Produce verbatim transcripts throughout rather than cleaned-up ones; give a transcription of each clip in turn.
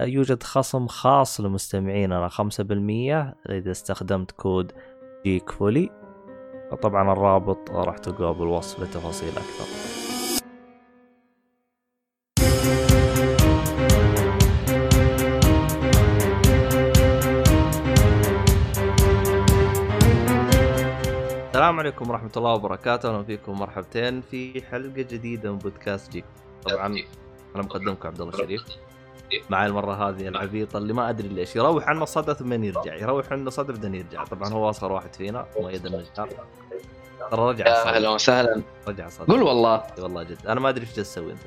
يوجد خصم خاص لمستمعين أنا خمسة بالمية إذا استخدمت كود جيك فولي. طبعا الرابط راح تلقاه بالوصف لتفاصيل أكثر. السلام عليكم ورحمة الله وبركاته، أهلا فيكم مرحبتين في حلقة جديدة من بودكاست جيك. طبعا أنا مقدمكم عبد الله الشريف، معي المرة هذه العبيطة اللي ما أدري ليش يروح عنا صدى ثمين يرجع، يروح عنا صدى بدن يرجع. طبعا هو أصغر واحد فينا مؤيد المجدار، ترى رجع صدى. أهلا وسهلا، رجع صدى. قول والله والله جد أنا ما أدري إيش تسوي أنت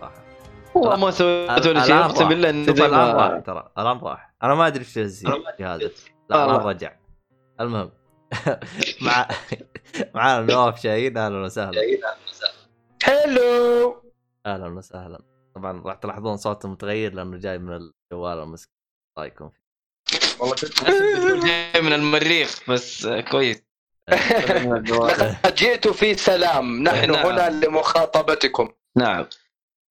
صح. والله ما سويت ولا شيء، أقسم بالله إني راح، ترى الآن راح، أنا ما أدري إيش الزي هذا، لا رجع. المهم مع معنا نواف شاهين، أهلا وسهلا. هلو، أهلا وسهلا. طبعا راح تلاحظون صوته متغير لانه جاي من الجوال المسكين، رايكم فيه؟ والله كنت جاي من المريخ بس كويس. لقد جئت في سلام، نحن هنا لمخاطبتكم. نعم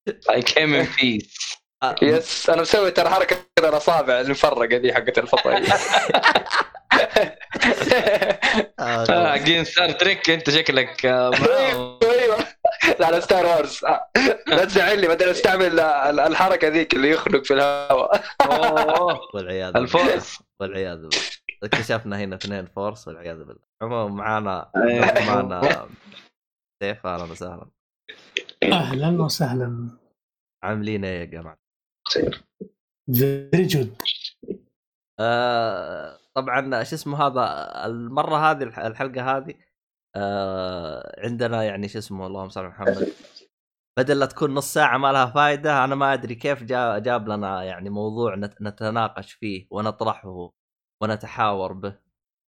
I came in peace. يس انا مسوي ترى حركه الاصابع المفرقه ذي حقت الفطايه. اه جين صار تريك انت شكلك. على ستار وارز لا تزعلني، بدنا نستعمل الحركه ذيك اللي يخرج في الهواء. اوه والعياذ الفورس، والعياذ بالله اكتشفنا هنا اثنين فورس والعياذ بالله. عموما معنا معنا سيف، اهلا وسهلا. اهلا وسهلا، عاملين ايه يا جماعه؟ very good. آه طبعا ايش اسمه هذا المره هذه الحلقه هذه آه عندنا يعني شو اسمه، اللهم صل على محمد، بدل لا تكون نص ساعة ما لها فايدة، أنا ما أدري كيف جا جاب لنا يعني موضوع نتناقش فيه ونطرحه ونتحاور به،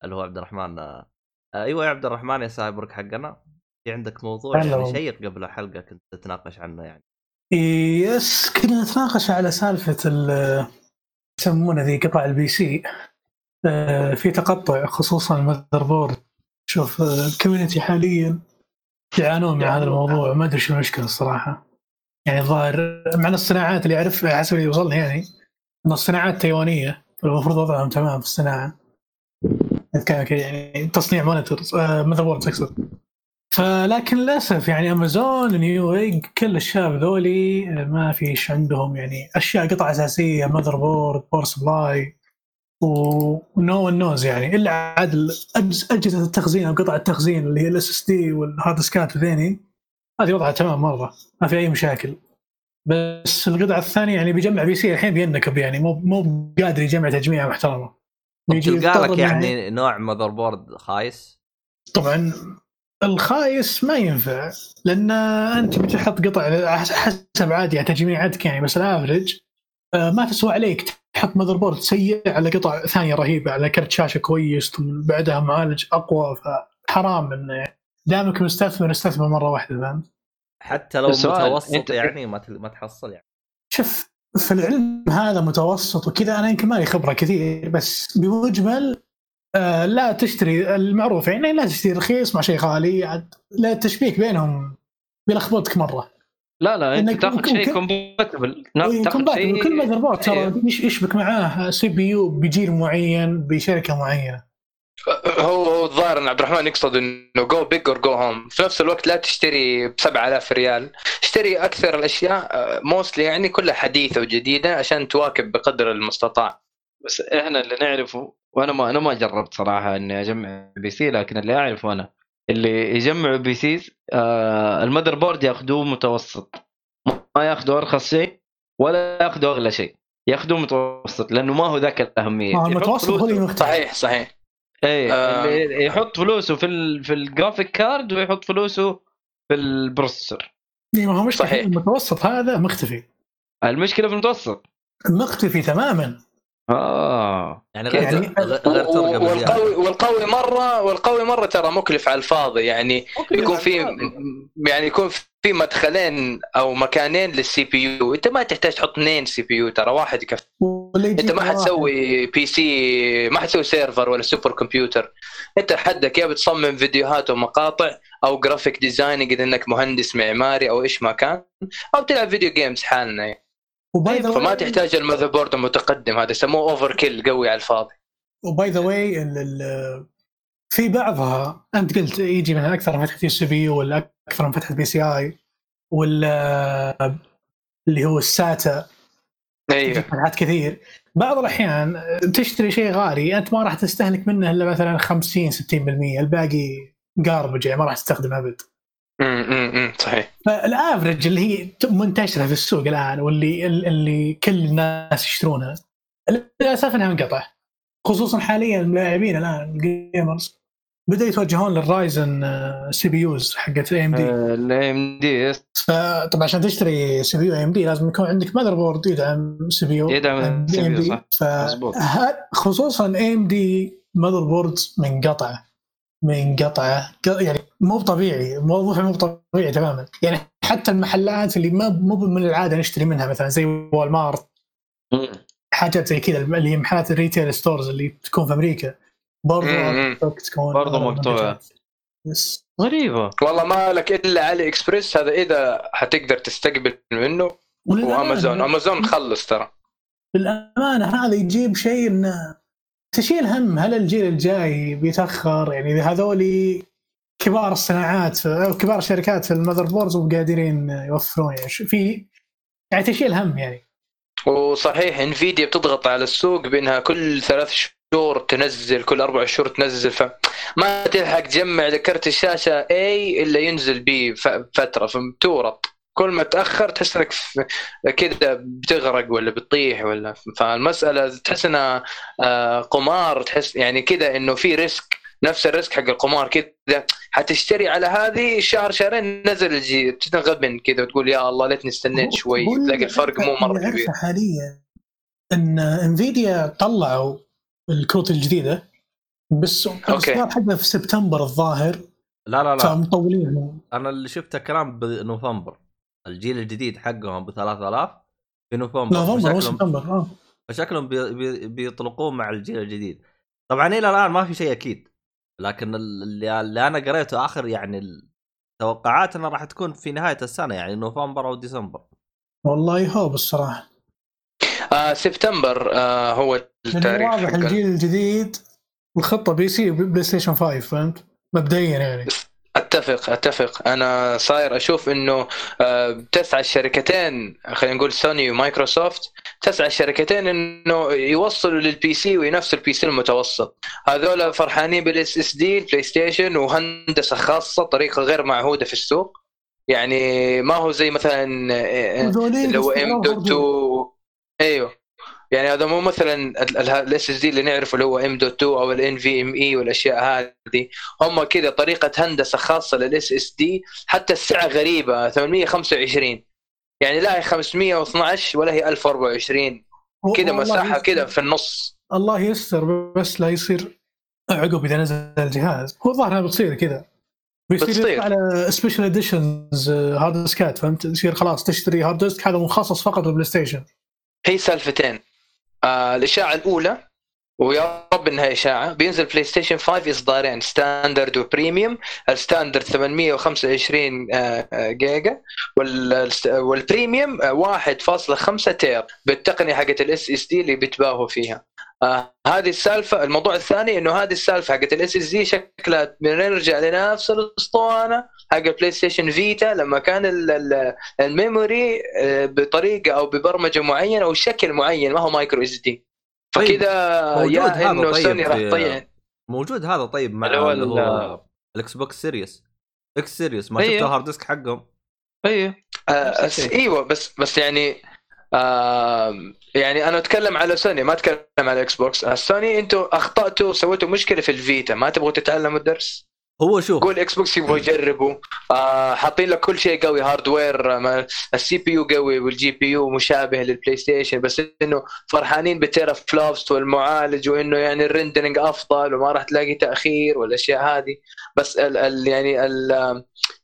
اللي هو عبد الرحمن. آه أيوة يا عبد الرحمن يا سايبرك حقنا، في عندك موضوع يعني شيق قبل الحلقة كنت تتناقش عنه يعني. يس كنا نتناقش على سالفة يسمونه ذي قطع البي سي، آه في تقطع خصوصا المذربورد. شوف الكوميونتي حاليا يعانون من هذا الموضوع، ما ادري شو المشكله الصراحه. يعني الظاهر مع الصناعات اللي اعرف حسب اللي وصلني يعني ان الصناعات تايوانيه، المفروض وضعهم تمام في الصناعه، يعني تصنيع مونيتورز ماذر بورد اكثر. فلكن للاسف يعني امازون، نيو اي، كل الشباب ذولي ما فيش عندهم يعني اشياء قطع اساسيه، ماذر بورد، باور سبلاي، ونو النوز يعني إلا عاد أجهزة التخزين أو قطع التخزين اللي هي الاس اس دي والهارد سكات وذيني، هذه وضعها تمام مرة ما في أي مشاكل. بس القطعة الثانية يعني بيجمع بي سي الحين بينكب، يعني مو مو قادر يجمع تجميعة محترمة. تلقى لك يعني, يعني نوع ماذر بورد خايس. طبعا الخايس ما ينفع لأن أنت بتحط قطع حسب عادي تجميعاتك يعني، بس الأفرج ما تسوى عليك حط ماذر بورد سيء على قطع ثانية رهيبة على كرت شاشة كويس ثم بعدها معالج أقوى، فحرام إنه دامك مستثمر استثمر مرة واحدة. فهم حتى لو متوسط يعني ما ما تحصل يعني. شوف في العلم هذا متوسط وكذا، أنا يمكن ما لي خبرة كثير، بس بمجمل آه لا تشتري المعروف يعني، لا تشتري رخيص مع شيء غالي، لا تشبيك بينهم بيلخبطك مرة. لا لا انت تاخذ شيء كومباتبل، تاخذ شيء كل ماذر بورد ترى مش يشبك معاه سي بي يو بجيل معين بشركه معينه. هو الظاهر ان عبد الرحمن يقصد انه جو بيج اور جو هوم، في نفس الوقت لا تشتري ب سبعة آلاف ريال، اشتري اكثر الاشياء موستلي يعني كلها حديثه وجديده عشان تواكب بقدر المستطاع. بس احنا اللي نعرفه، وانا ما انا ما جربت صراحه اني اجمع بي سي، لكن اللي اعرفه انا اللي يجمعوا بي سيز آه المذر بورد ياخذوه متوسط، ما ياخذوا ارخص شيء ولا ياخذوا اغلى شيء، ياخذوه متوسط لانه ما هو ذاك الاهميه. آه المتوسط هو المختار. صحيح صحيح اي آه. اللي يحط فلوسه في ال في الجرافيك كارد ويحط فلوسه في البروسيسور. اي ما هو مش صحيح، المتوسط هذا مختفي. المشكله في المتوسط، مختفي تماما. آه يعني غير يعني غير ترقم والقوي, والقوي مرة والقوي مرة ترى مكلف على الفاضي يعني يكون في يعني يكون في مدخلين أو مكانين للسي بي يو. أنت ما تحتاج تحط اثنين سي بي يو ترى واحد يكفي. أنت ما حتسوي بي سي ما حتسوي سيرفر ولا سوبر كمبيوتر. أنت حدك يا بتصمم فيديوهات ومقاطع أو جرافيك ديزاين قد إنك مهندس معماري أو إيش ما كان أو تلعب فيديو جيمز حالنا يعني. فما تحتاج المذر بورد المتقدم هذا يسموه اوفر كيل قوي على الفاضي. وباي ذا واي في بعضها انت قلت يجي من اكثر من فتحه السي بي يو ولا اكثر من فتحه بي سي اي ولا اللي هو الساتا. ايوه فتحات كثير. بعض الاحيان تشتري شيء غالي انت ما راح تستهلك منه الا مثلا خمسين ستين بالمية الباقي قارب جاي ما راح تستخدمه ابد. امم صحيح. فالافرج اللي هي منتشره في السوق الان واللي اللي كل الناس يشترونها للاسف انها انقطع، خصوصا حاليا اللاعبين الان الجيمرز بدأوا يتوجهون للرايزن سي بي يوز حقت اي ام دي. الاي ام دي طبعا عشان تشتري سي بي يو اي ام دي لازم يكون عندك ماذر بورد يدعم سي بي يو يدعم سي بي يو صح. خصوصا اي ام دي ماذر بورد منقطعه منقطعه يعني مو طبيعي، موضوع مو طبيعي تماما. يعني حتى المحلات اللي ما مو من العاده نشتري منها مثلا زي وول مارت حاجات زي كذا اللي هي محلات الريتيل ستورز اللي تكون في امريكا برضه تكون برضه مقطوعه غريبه والله. ما لك الا علي اكسبريس هذا اذا حتقدر تستقبل منه، وامازون امازون خلص ترى بالامانه هذا يجيب شيء انه تشيل هم. هل الجيل الجاي بيتأخر؟ يعني هذولي كبار الصناعات أو كبار شركات في المذر بوردز وقادرين يوفرون يعني في يعني تشيل هم يعني. وصحيح انفيديا بتضغط على السوق بأنها كل ثلاث شهور تنزل، كل أربع شهور تنزل، فما تلحق تجمع لكرت الشاشة A إلا ينزل B فترة فمتورط. كل ما تأخر تحس إنك كده بتغرق ولا بتطيح ولا. فالمسألة تحس إنها قمار، تحس يعني كده إنه في ريسك نفس الريسك حق القمار كده. حتشتري على هذه شهر شهرين نزل الجي بتتغبن كده وتقول يا الله ليتني استنيت شوي، تلاقي الفرق مو مرة كبير. حاليا إن إنفيديا طلعوا الكروت الجديدة بس صار حقها في سبتمبر الظاهر. لا لا لا فمطولين. أنا اللي شفته كلام بنوفمبر الجيل الجديد حقهم بثلاثة آلاف في نوفمبر، فشكلهم بيطلقوه مع الجيل الجديد. طبعا إلى الآن ما في شيء أكيد، لكن اللي أنا قريته آخر يعني توقعاتنا راح تكون في نهاية السنة يعني نوفمبر أو ديسمبر. والله يهوب الصراحة آه سبتمبر آه هو التاريخ واضح الجيل الجديد. الخطة بي سي بلاي ستيشن خمسة فهمت مبدئيا يعني. اتفق اتفق انا صاير اشوف انه تسعى الشركتين خلينا نقول سوني ومايكروسوفت تسعى الشركتين انه يوصلوا للبي سي وينافس البي سي المتوسط. هذول فرحانين بالاس اس دي البلاي ستيشن وهندسه خاصه طريقه غير معهوده في السوق. يعني ما هو زي مثلا لو ام دوت ايوه يعني هذا مو مثلا الاس اس دي اللي نعرفه اللي هو ام دوت تو او الان في ام اي والاشياء هذه. هم كذا طريقه هندسه خاصه للاس اس دي. حتى السعه غريبه ثمانمية وخمسة وعشرين يعني لا هي خمسمية واثناشر ولا هي ألف وأربعة وعشرين كذا مساحه كذا في النص. الله يستر بس لا يصير عقب اذا نزل الجهاز. هو ظاهرها بتصير كذا بيصير على سبيشال اديشنز هارد ديسكات فهمت. يصير خلاص تشتري هارد ديسك هذا مخصص فقط للبلاي ستيشن. هي سالفتين آه، الإشاعة الأولى ويا رب إنها إشاعة بينزل بلاي ستيشن خمسة إصدارين ستاندرد وبريميوم. الستاندرد ثمانمية وخمسة وعشرين آه جيجا وال والبريميوم آه واحد فاصلة خمسة تير بالتقنية حقة الإس إس دي اللي بتباهوا فيها. آه هذه السالفة. الموضوع الثاني إنه هذه السالفة حقة الإس إس دي شكلها بنرجع لنفس الأسطوانة حق البلاي ستيشن فيتا لما كان الميموري بطريقه او ببرمجه معينه او شكل معين ما هو مايكرو اس دي. فكذا يا انه سوني راح تطيع موجود هذا. طيب مع الاكس بوكس سيريس اكس سيريس ما شفت الهارد ديسك حقهم. ايوه ايوه بس بس يعني آه يعني انا اتكلم على سوني ما اتكلم على اكس بوكس. سوني انتم اخطاتوا سويتوا مشكله في الفيتا ما تبغوا تتعلموا الدرس. هو شوف قول اكس بوكس يبغوا يجربوا آه حاطين لك كل شيء قوي هاردوير السي بي يو قوي والجي بي يو مشابه للبلاي ستيشن بس انه فرحانين بتيرا فلوبس والمعالج وانه يعني الرندرنج افضل وما راح تلاقي تاخير والاشياء هذه بس ال ال يعني ال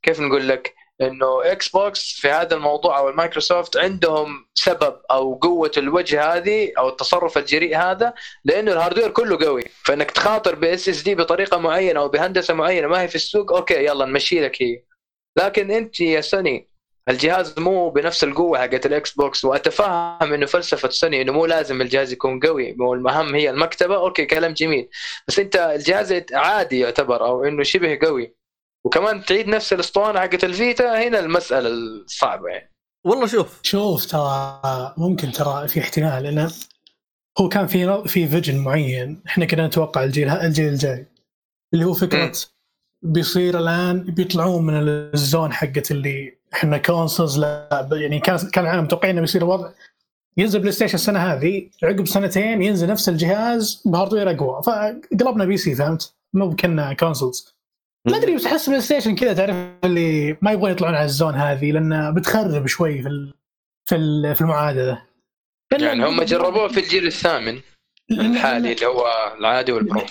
كيف نقول لك انه اكس بوكس في هذا الموضوع او المايكروسوفت عندهم سبب او قوه الوجه هذه او التصرف الجريء هذا لانه الهاردوير كله قوي فانك تخاطر باس اس دي بطريقه معينه او بهندسه معينه ما هي في السوق اوكي يلا نمشي لك هي لكن انت يا سوني الجهاز مو بنفس القوه حقت الاكس بوكس واتفهم انه فلسفه سوني انه مو لازم الجهاز يكون قوي والمهم هي المكتبه اوكي كلام جميل بس انت الجهاز عادي يعتبر او انه شبه قوي وكمان تعيد نفس الاسطوانه حقت الفيتا هنا المساله الصعبه يعني والله شوف شوف ترى ممكن ترى في احتمال لأنه هو كان في في فيجن معين احنا كنا نتوقع الجيل الجيل الجاي اللي هو فكره بيصير الان بيطلعون من الزون حقت اللي احنا كونسولز لا يعني كان كان العالم متوقعين بيصير وضع ينزل بلاي ستيشن السنه هذه عقب سنتين ينزل نفس الجهاز بهاردوير اقوى فقلبنا بي سي فهمت مو كنا كونسولز ما أدري بس أحس بلاي ستيشن كذا تعرف اللي ما يبغون يطلعون على الزون هذه لأنه بتخرب شوي في ال في ال في المعادلة يعني هم جربوه في الجيل الثامن الحالي اللي هو العادي والبرو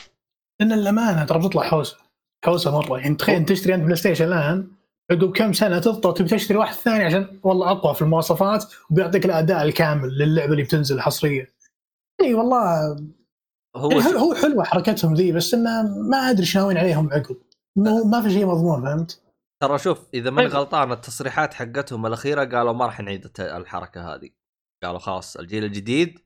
لأن الأمانة ترى بتطلع حوسة حوسة مرة يعني تخيل تشتري أنت بلاي ستيشن الآن عقب كم سنة تضطر تبي تشتري واحد ثاني عشان والله أقوى في المواصفات وبيعطيك الأداء الكامل للعبة اللي بتنزل حصرية إيه والله هو يعني هو حلوة حركتهم ذي بس إنه ما أدري شناوين عليهم عقب مو ما في شيء مضمون فهمت ترى شوف اذا ما غلطان التصريحات حقتهم الاخيره قالوا ما راح نعيد الحركه هذه قالوا خلاص الجيل الجديد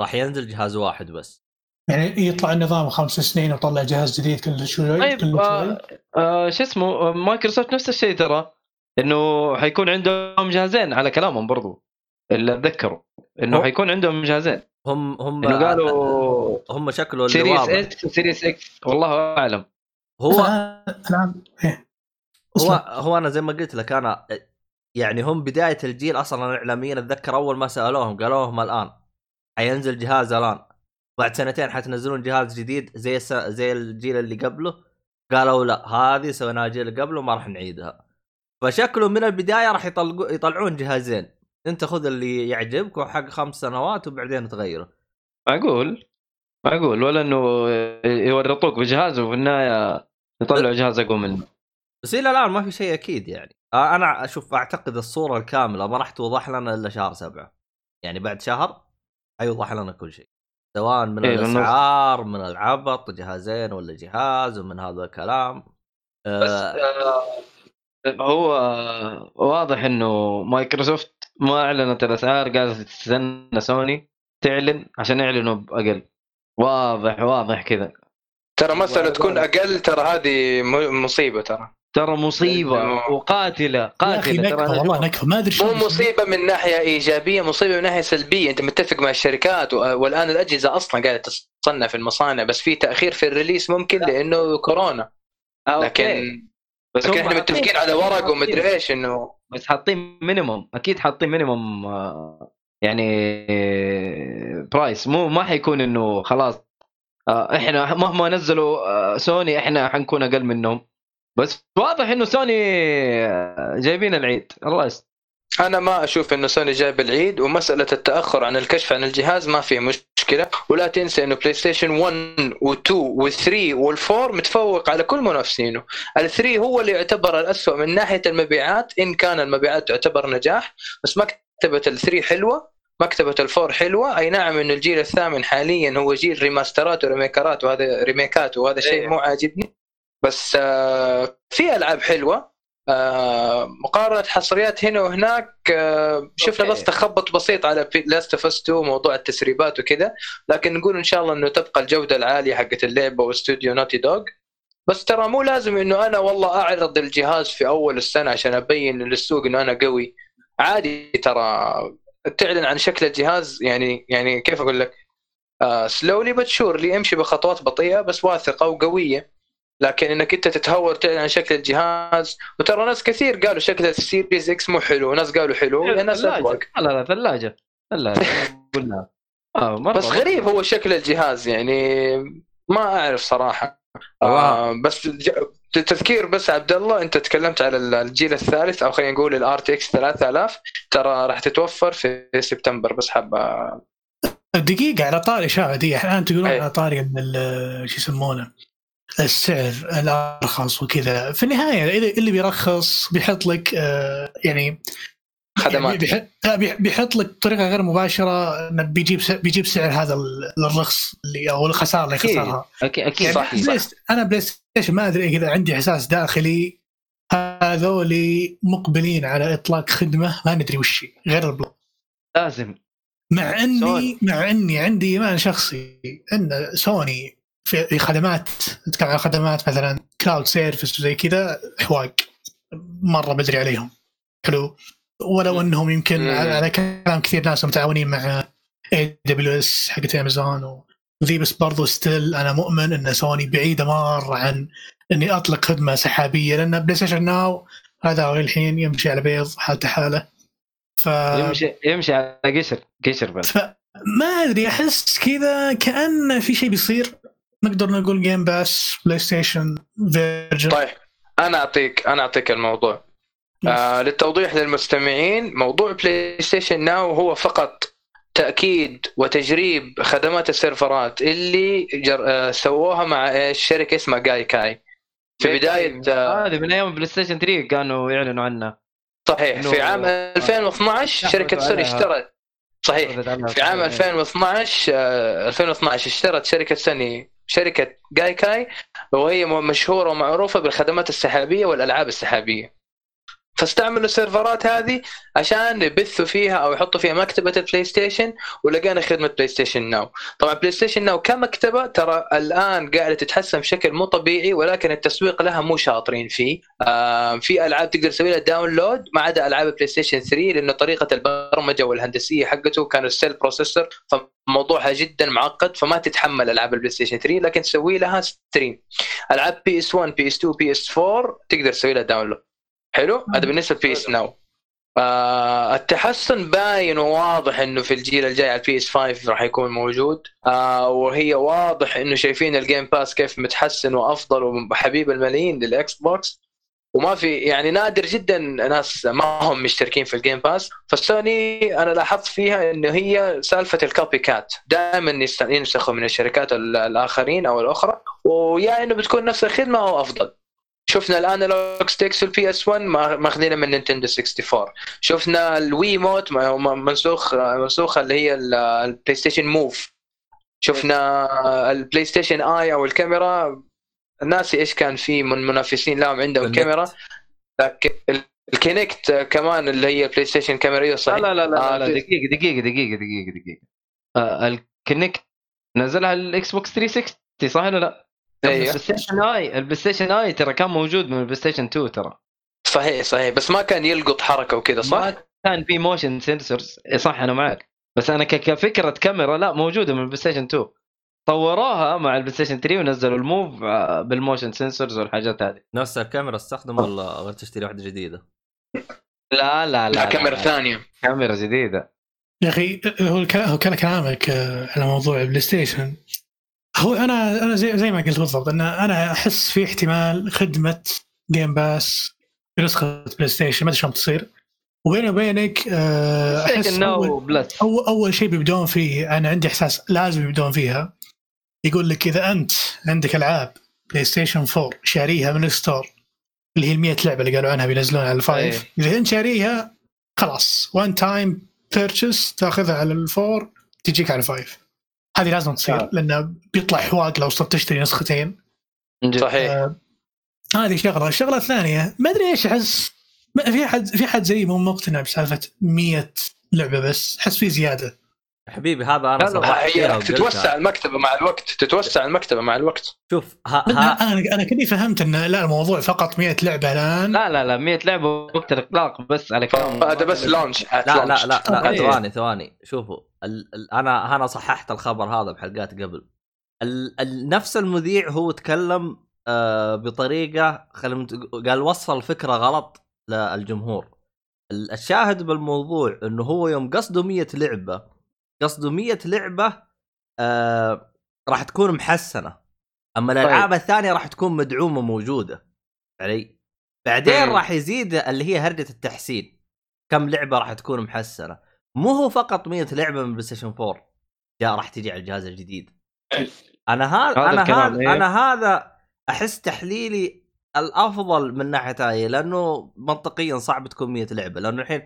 راح ينزل جهاز واحد بس يعني يطلع النظام خمس سنين وطلع جهاز جديد كل شوي طيب آه آه شو اسمه مايكروسوفت نفس الشيء ترى انه حيكون عندهم جهازين على كلامهم برضو اللي اتذكروا انه حيكون عندهم جهازين هم هم انه قالوا هم شكله سيريس اكس سيريس اكس والله اعلم هو هو هو انا زي ما قلت لك انا يعني هم بدايه الجيل اصلا الاعلاميين اتذكر اول ما سالوهم قالوا لهم الان حينزل جهاز الان بعد سنتين حتنزلون جهاز جديد زي س... زي الجيل اللي قبله قالوا لا هذه سويناها الجيل اللي قبله ما راح نعيدها فشكله من البدايه راح يطلقوا يطلعون جهازين انت خذ اللي يعجبك وحق خمس سنوات وبعدين تغيره اقول اقول ولا انه يورطوك بجهاز وفي النهايه يطلعوا جهاز اقوى منه بس الى الان ما في شيء اكيد يعني انا اشوف اعتقد الصوره الكامله ما راح توضح لنا الا شهر سبعة يعني بعد شهر حيوضح لنا كل شيء سواء من إيه الاسعار من العبط جهازين ولا جهاز ومن هذا الكلام بس آه هو واضح انه مايكروسوفت ما اعلنت الاسعار قالت تستنى سوني تعلن عشان يعلنوا باقل واضح واضح كذا ترى مثلا تكون اقل ترى هذه مصيبه ترى ترى مصيبه وقاتله قاتله ترى والله نكفى ما ادري مو مصيبه من ناحيه ايجابيه مصيبه من ناحيه سلبيه انت متفق مع الشركات والان الاجهزه اصلا قاعده تصنف المصانع بس في تاخير في الريليس ممكن لانه كورونا لكن بس لكن احنا متفقين على ورق ومدري ايش انه بس حاطين مينيمم اكيد حاطين مينيمم يعني برايس مو ما حيكون انه خلاص احنا مهما نزلوا سوني احنا حنكون اقل منهم بس واضح انه سوني جايبين العيد الله يستر انا ما اشوف انه سوني جايب العيد ومساله التاخر عن الكشف عن الجهاز ما فيه مشكله ولا تنسى انه بلاي ستيشن واحد و2 و3 والفور متفوق على كل منافسينه الثلاثة هو اللي يعتبر الأسوأ من ناحيه المبيعات ان كان المبيعات تعتبر نجاح بس مكتبه الثلاثة حلوه مكتبة الفور حلوة أي نعم إنه الجيل الثامن حاليا هو جيل ريماسترات وريميكات وهذا ريميكات وهذا شيء مو عاجبني بس في ألعاب حلوة مقارنة حصريات هنا وهناك شفنا بس تخبط بسيط على لاست اوف اس تو موضوع التسريبات وكذا لكن نقول إن شاء الله إنه تبقى الجودة العالية حقت اللعبة واستوديو نوتي دوغ بس ترى مو لازم إنه أنا والله أعرض الجهاز في أول السنة عشان أبين للسوق إنه أنا قوي عادي ترى تعلن عن شكل الجهاز يعني يعني كيف أقول لك آه سلولي بتشور لي امشي بخطوات بطيئة بس واثقة وقوية لكن إنك أنت تتهور تعلن عن شكل الجهاز وترى ناس كثير قالوا شكل السيريز إكس مو حلو ناس قالوا حلو ناس أطلق لا لا ثلاجة ثلاجة قلنا آه بس غريب هو شكل الجهاز يعني ما أعرف صراحة آه بس تذكير بس عبد الله، انت تكلمت على الجيل الثالث او خلينا نقول الار تي اكس ثلاثة آلاف، ترى راح تتوفر في سبتمبر. بس حابه دقيقه على طاري شغله دي، احنا الان تقولون على طاري من شو يسمونه السعر الارخص وكذا، في النهايه اللي بيرخص بيحط لك يعني خدمات، يعني بيحط لك بطريقه غير مباشره انه بيجيب بيجيب سعر هذا الرخص اللي او الخساره اللي خسرها. اوكي اكيد يعني صح, صح انا بلاي ستيشن ما ادري كذا عندي احساس داخلي هذولي مقبلين على اطلاق خدمه ما ندري وش غير البلاي لازم، مع اني سوني. مع اني عندي ايمان شخصي ان سوني في خدمات، نتكلم عن خدمات مثلا كلاود سيرفيس وزي كذا، حواق مره بدري عليهم حلو، ولو انهم يمكن مم. على كلام كثير ناس متعاونين مع إيه دبليو إس حقت امازون وذي، بس برضو ستيل انا مؤمن ان سوني بعيده مره عن اني اطلق خدمه سحابيه، لان بلاي ستيشن ناو هذا الحين يمشي على بيض حالته حاله ف... يمشي يمشي على قشر قشر بس ف... ما ادري احس كذا كأن في شيء بيصير، نقدر نقول جيم باس بلاي ستيشن فيرجن. طيب انا اعطيك انا اعطيك الموضوع آه للتوضيح للمستمعين. موضوع بلاي ستيشن ناو هو فقط تأكيد وتجريب خدمات السيرفرات اللي جر... آه سووها مع شركة اسمها جايكاي في بداية هذه آه من أيام بلاي ستيشن ثلاثة كانوا يعلنوا عنها. صحيح في عام ألفين واثناعش شركة سوني اشترت صحيح في عام ألفين واثناعش آه ألفين واثناعش اشترت شركة سوني شركة جايكاي، وهي مشهورة ومعروفة بالخدمات السحابية والألعاب السحابية، فاستعملوا السيرفرات هذه عشان يبثوا فيها أو يحطوا فيها مكتبة البلاي ستيشن، ولقينا خدمة بلاي ستيشن ناو. طبعا بلاي ستيشن ناو كمكتبة ترى الآن قاعدة تتحسن بشكل مو طبيعي، ولكن التسويق لها مو شاطرين فيه. في ألعاب تقدر تسوي لها داونلود ما عدا ألعاب بلاي ستيشن ثلاثة، لأن طريقة البرمجة والهندسية حقته كان السيل بروسيسور، فموضوعها جدا معقد، فما تتحمل ألعاب البلاي ستيشن ثلاثة، لكن تسوي لها ستريم. ألعاب بي إس واحد بي إس اثنين بي إس أربعة تقدر تسوي لها داونلود. حلو، هذا بالنسبة للبيس ناو. آه التحسن باين وواضح انه في الجيل الجاي على البيس خمسة راح يكون موجود، آه وهي واضح انه شايفين الجيم باس كيف متحسن وافضل وحبيب الملايين للاكس بوكس، وما في يعني نادر جدا ناس ما هم مشتركين في الجيم باس. فالسوني انا لاحظت فيها انه هي سالفة الكوبي كات، دائما ينسخوا من الشركات الاخرين او الاخرى، ويا انه بتكون نفس الخدمة او افضل. شفنا الانالوج ستيكس في البي اس واحد ماخذينها من نينتندو أربعة وستين، شفنا الوي موت منسوخ منسوخه اللي هي البلاي ستيشن موف، شفنا البلاي ستيشن اي او الكاميرا، ناسي ايش كان في من منافسين لهم عندهم كاميرا، لكن الكينكت كمان اللي هي بلاي ستيشن كاميرا. صحيح لا لا لا, لا دقيقه دقيقه دقيقه دقيقه دقيقه آه الكينكت نزلها الاكس بوكس ثلاثمية وستين صح ولا لا؟ البلاي ستيشن اي البلاي ستيشن اي ترى كان موجود من البلاي ستيشن اثنين ترى. صحيح صحيح بس ما كان يلقط حركه وكذا صح، ما كان في موشن سنسورز صح. انا معك، بس انا كفكره كاميرا لا موجوده من البلاي ستيشن اثنين، طوروها مع البلاي ستيشن ثلاثة ونزلوا الموف بالموشن سنسورز والحاجات هذه. نفس الكاميرا استخدمها ولا غير تشتري واحده جديده؟ لا لا لا, لا كاميرا ثانيه، كاميرا جديده يا اخي. هو كان كلامك على موضوع البلاي ستيشن، هو أنا أنا زي زي ما قلت بالضبط أن أنا أحس في احتمال خدمة جيم باس بنسخة بلاي ستيشن، ما أدري شو بتصير. وبيني وبينك أحس أول, أول شيء بيبدون فيه، أنا عندي إحساس لازم يبدون فيها، يقول لك إذا أنت عندك ألعاب بلاي ستيشن فور شاريها من الستور اللي هي المية لعبة اللي قالوا عنها بينزلون على الفايف، إذا أنت شاريها خلاص وان تايم بيرتشس تأخذها على الفور تجيك على الفايف. هذه لازم تصير آه. لأنه بيطلع حواق لو صرت تشتري نسختين. صحيح. آه. هذه شغلة. الشغلة الثانية ما أدري إيش أحس، ما في حد في حد زي مو مقتنع بسالفة مية لعبة، بس أحس في زيادة. حبيبي هذا أنا صراحة. تتوسع المكتبة مع الوقت، تتوسع المكتبة مع الوقت. شوف. ها ها. أنا أنا كني فهمت إن لا الموضوع فقط مية لعبة الآن. لا لا لا مية لعبة وقت الإطلاق بس على كلام. هذا بس لونش. لا لا لا, لا, لا ثواني ثواني شوفوا. أنا أنا صححت الخبر هذا بحلقات قبل. نفس المذيع هو تكلم بطريقة خلينا قال وصل الفكرة غلط للجمهور. الشاهد بالموضوع إنه هو يوم قصده مية لعبة، قصده مية لعبة راح تكون محسنة، أما الألعاب الثانية راح تكون مدعومة موجودة. علي؟ بعدين راح يزيد اللي هي هرجة التحسين، كم لعبة راح تكون محسنة، مو هو فقط مية لعبة من بلايستيشن فور جاء راح تجي على الجهاز الجديد. أنا هذا أنا هذا إيه؟ أنا هذا أحس تحليلي الأفضل من ناحية هاي، لأنه منطقيا صعب تكون مية لعبة، لأنه الحين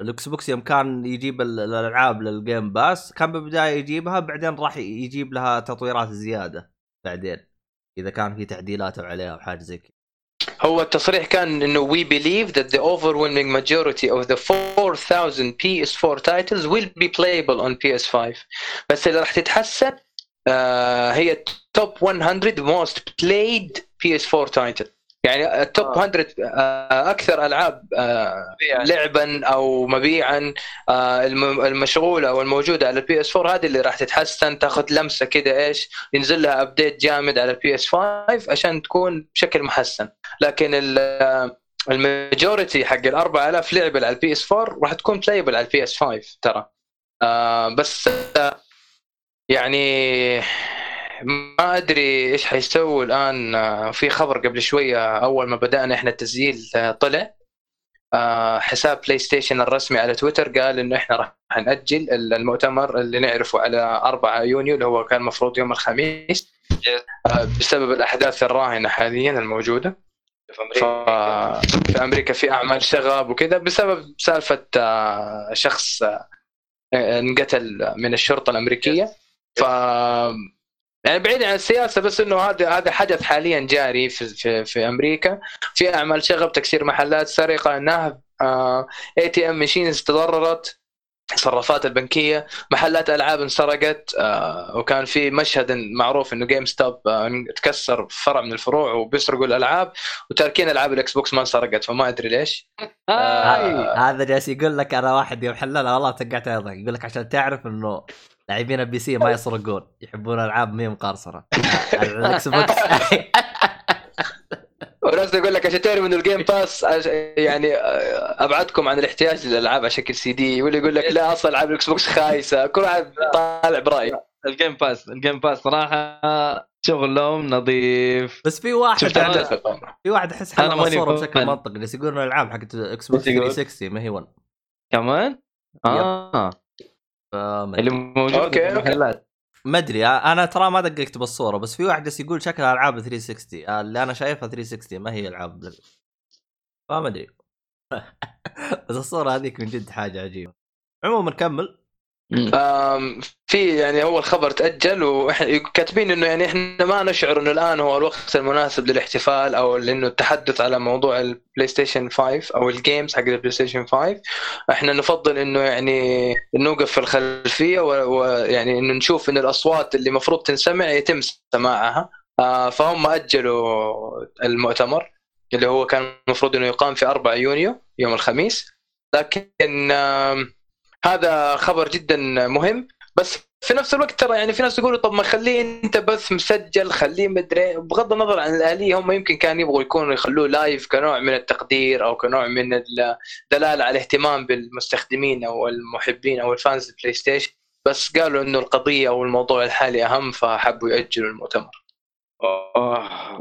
الاكس بوكس يوم كان يجيب الألعاب للجيم باس كان بالبداية يجيبها، بعدين راح يجيب لها تطويرات زيادة بعدين إذا كان في تعديلات عليها وحاجة زي كذا. هو التصريح كان إنه we believe that the overwhelming majority of the four thousand P S four titles will be playable on P S five. بس اللي راح تتحسن هي ال top one hundred most played P S four title. يعني ال top one hundred أكثر ألعاب لعباً أو مبيعاً المشغولة أو الموجودة على P S four، هذه اللي راح تتحسن، تأخذ لمسة كده، إيش ينزل لها أبديت جامد على P S five عشان تكون بشكل محسن. لكن الماجوريتي حق الأربع آلاف لعبة على P S four راح تكون playable على P S five ترى. بس يعني ما أدري إيش حيسوي الآن. في خبر قبل شوية أول ما بدأنا إحنا التسجيل طلع حساب بلاي ستيشن الرسمي على تويتر قال إنه إحنا راح نأجل المؤتمر اللي نعرفه على أربعة يونيو اللي هو كان مفروض يوم الخميس بسبب الأحداث الراهنة حاليا الموجودة في أمريكا. في أمريكا في أعمال شغب وكذا بسبب سالفة شخص انقتل من الشرطة الأمريكية. ف يعني بعيد عن السياسة، بس إنه هذا هذا حدث حاليا جاري في في في أمريكا، في أعمال شغب، تكسير محلات، سرقة، نهب، إيه تي إم ماشينز تضررت، صرافات البنكية، محلات ألعاب انسرقت، وكان في مشهد معروف إنه جيم ستوب تكسر فرع من الفروع وبيسرقوا الألعاب، وتركين ألعاب الإكس بوكس ما انسرقت، فما أدري ليش. هذا جالس يقول لك أنا واحد يوم حللها والله تقعت أيضا، يقول لك عشان تعرف إنه لاعبين بي سي ما يسرقون، يحبون العاب ميم مقارصره على الاكس بوكس. وراسي اقول لك عشان تعرف انه الجيم باس يعني ابعدكم عن الاحتياج للالعاب على شكل سي دي، واللي يقول لك لا اصلا العاب الاكس بوكس خايسه، كل واحد طالع برايه. الجيم باس الجيم باس صراحه شغلهم نظيف، بس في واحد في واحد احس حاله مصوره بشكل منطقي، بس يقولون الالعاب حقت الاكس بوكس ثلاثمية وستين ما هي ون كمان اه اللي موجود. أوكي. أوكي. ما ادري انا ترى ما دققت بالصوره، بس في واحد يقول شكلها العاب ثلاثمية وستين اللي انا شايفها ثلاثمية وستين ما هي العاب، فما ادري. بس الصوره هذيك من جد حاجه عجيبه. عموما نكمل. في يعني هو الخبر تاجل، واحنا كاتبين انه يعني احنا ما نشعر انه الان هو الوقت المناسب للاحتفال او لانه التحدث على موضوع البلاي ستيشن خمسة او الجيمز حق البلاي ستيشن خمسة. احنا نفضل انه يعني نوقف في الخلفيه ويعني انه نشوف ان الاصوات اللي مفروض تنسمع يتم سماعها. فهم اجلوا المؤتمر اللي هو كان مفروض انه يقام في أربعة يونيو يوم الخميس، لكن هذا خبر جدا مهم. بس في نفس الوقت ترى يعني في ناس يقولوا طب ما خليه انت بث مسجل، خليه مدري، بغض النظر عن الآلية. هم يمكن كان يبغوا يكونوا يخلوه لايف كنوع من التقدير او كنوع من الدلالة على اهتمام بالمستخدمين او المحبين او الفانز البلاي ستيشن، بس قالوا انه القضية او الموضوع الحالي اهم، فحبوا يأجلوا المؤتمر.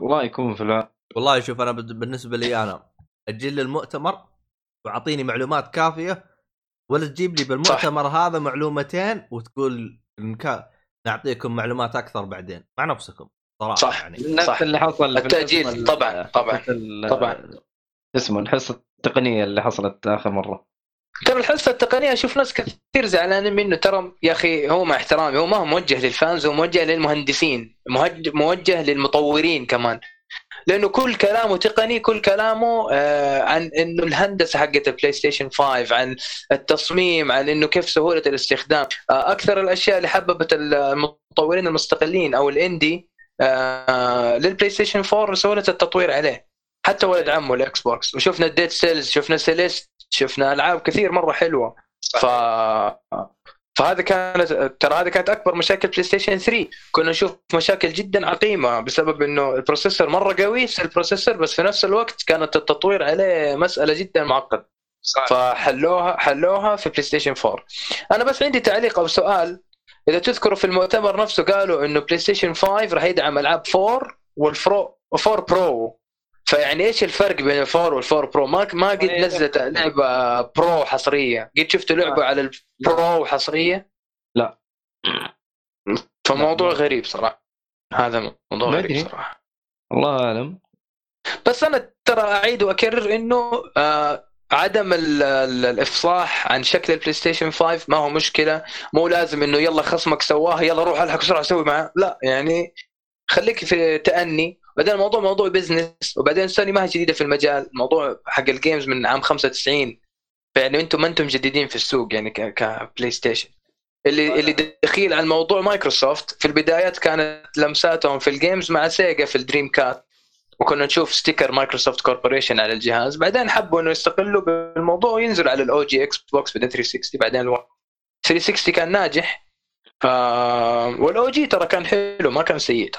الله يكون في العون. والله شوف انا بالنسبة لي انا اجل المؤتمر واعطيني معلومات كافية، ولا تجيب لي بالمؤتمر صح. هذا معلومتين وتقول نك... نعطيكم معلومات أكثر بعدين مع نفسكم صراحة صح. يعني نفس صح. اللي حصل التأجيل ال... طبعا طبعا ال... طبعا اسمه الحصة التقنية اللي حصلت آخر مرة. ترى الحصة التقنية أشوف ناس كثير زعلانين منه، ترى يا أخي هو مع احترامي هو ما هو موجه للفانز، هو موجه للمهندسين، مهج... موجه للمطورين كمان، لأنه كل كلامه تقني، كل كلامه آه عن إنه الهندسة حقت البلاي ستيشن خمسة، عن التصميم، عن إنه كيف سهولة الاستخدام. آه أكثر الأشياء اللي حببت المطورين المستقلين أو الإندي آه للبلاي ستيشن فور سهولة التطوير عليه، حتى ولد عمه الإكس بوكس. وشفنا ديد سيلز، شفنا سيليست، شفنا ألعاب كثير مرة حلوة. ف... فهذا كانت ترى هذا كانت أكبر مشاكل بلاي ستيشن ثري، كنا نشوف مشاكل جدا عقيمة بسبب إنه البروسيسور مرة قوي البروسيسور، بس في نفس الوقت كانت التطوير عليه مسألة جدا معقدة، فحلوها حلوها في بلاي ستيشن فور. أنا بس عندي تعليق أو سؤال، إذا تذكروا في المؤتمر نفسه قالوا إنه بلاي ستيشن خمسة راح يدعم ألعاب فور والفرو وفور برو فيعني ايش الفرق بين الفور والفور برو؟ ما ما قد نزلت لعبه برو حصريه. قد شفت لعبه آه. على البرو حصريه؟ لا. فموضوع غريب صراحه، هذا موضوع غريب صراحه، الله اعلم. بس انا ترى اعيد واكرر انه آه عدم الافصاح عن شكل البلاي ستيشن خمسة ما هو مشكله، مو لازم انه يلا خصمك سواها يلا روح الحق بسرعه سوي معاه، لا يعني خليك في تأني. بعدين الموضوع موضوع بيزنس، وبعدين سوني ما هي جديده في المجال، الموضوع حق الجيمز من عام خمسة وتسعين، فيعني انتم ما انتم جديدين في السوق يعني كبلاي ستيشن. اللي اللي دخيل على الموضوع مايكروسوفت، في البدايات كانت لمساتهم في الجيمز مع سيجا في الدريم كات، وكنا نشوف ستيكر مايكروسوفت كوربوريشن على الجهاز. بعدين حبوا انه يستقلوا بالموضوع وينزل على الاو جي اكس بوكس بدا ثلاثمية وستين، بعدين الو... ثلاثمية وستين كان ناجح آه... والاو جي ترى كان حلو ما كان سيء.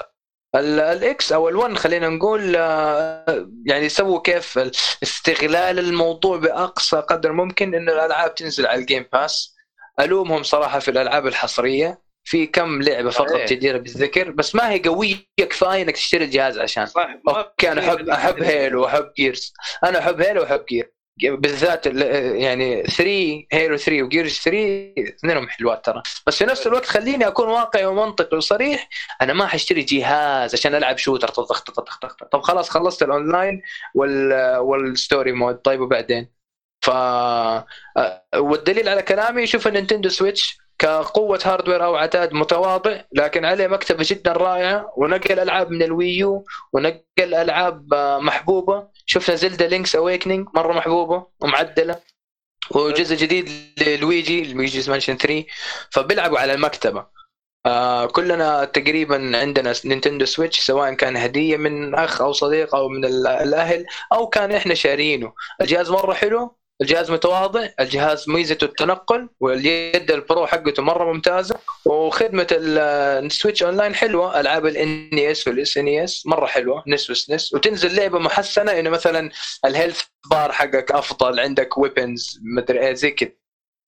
الاكس او الون خلينا نقول آه... يعني سووا كيف استغلال الموضوع باقصى قدر ممكن ان الالعاب تنزل على الجيم باس. الومهم صراحه في الالعاب الحصريه، في كم لعبة فقط تدير بالذكر، بس ما هي قوية كفاية انك تشتري الجهاز عشان اوكي. انا احب احب هيلو واحب جيرز، انا احب هيلو واحب جير بالذات يعني ثلاثة، هيلو ثلاثة وجيرز ثلاثة اثنينهم حلوات ترى. بس في نفس الوقت خليني اكون واقعي ومنطقي وصريح، انا ما حشتري جهاز عشان العب شوتر طخ طخ طخ. طب خلاص خلصت الاونلاين وال والستوري مود، طيب وبعدين؟ ف والدليل على كلامي شوف النينتندو سويتش كقوة هاردوير أو عتاد متواضع، لكن عليه مكتبة جدا رائعة، ونقل ألعاب من الويو ونقل ألعاب محبوبة. شفنا زلدا لينكس أويكنينج مرة محبوبة ومعدلة، وجزء جديد للويجي لويجيز مانشن ثلاثة، فبيلعبوا على المكتبة. آه كلنا تقريبا عندنا نينتندو سويتش، سواء كان هدية من أخ أو صديق أو من الأهل أو كان إحنا شارينه. الجهاز مرة حلو، الجهاز متواضع، الجهاز ميزته التنقل، واليد البرو حقته مرة ممتازة، وخدمة السويتش أونلاين حلوة، ألعاب ال إن إس والإس إن إس مرة حلوة، نس وسنس، وتنزل لعبة محسنة إنه مثلا الهيلث بار حقك أفضل، عندك ويبنز مدري إيه زي كده.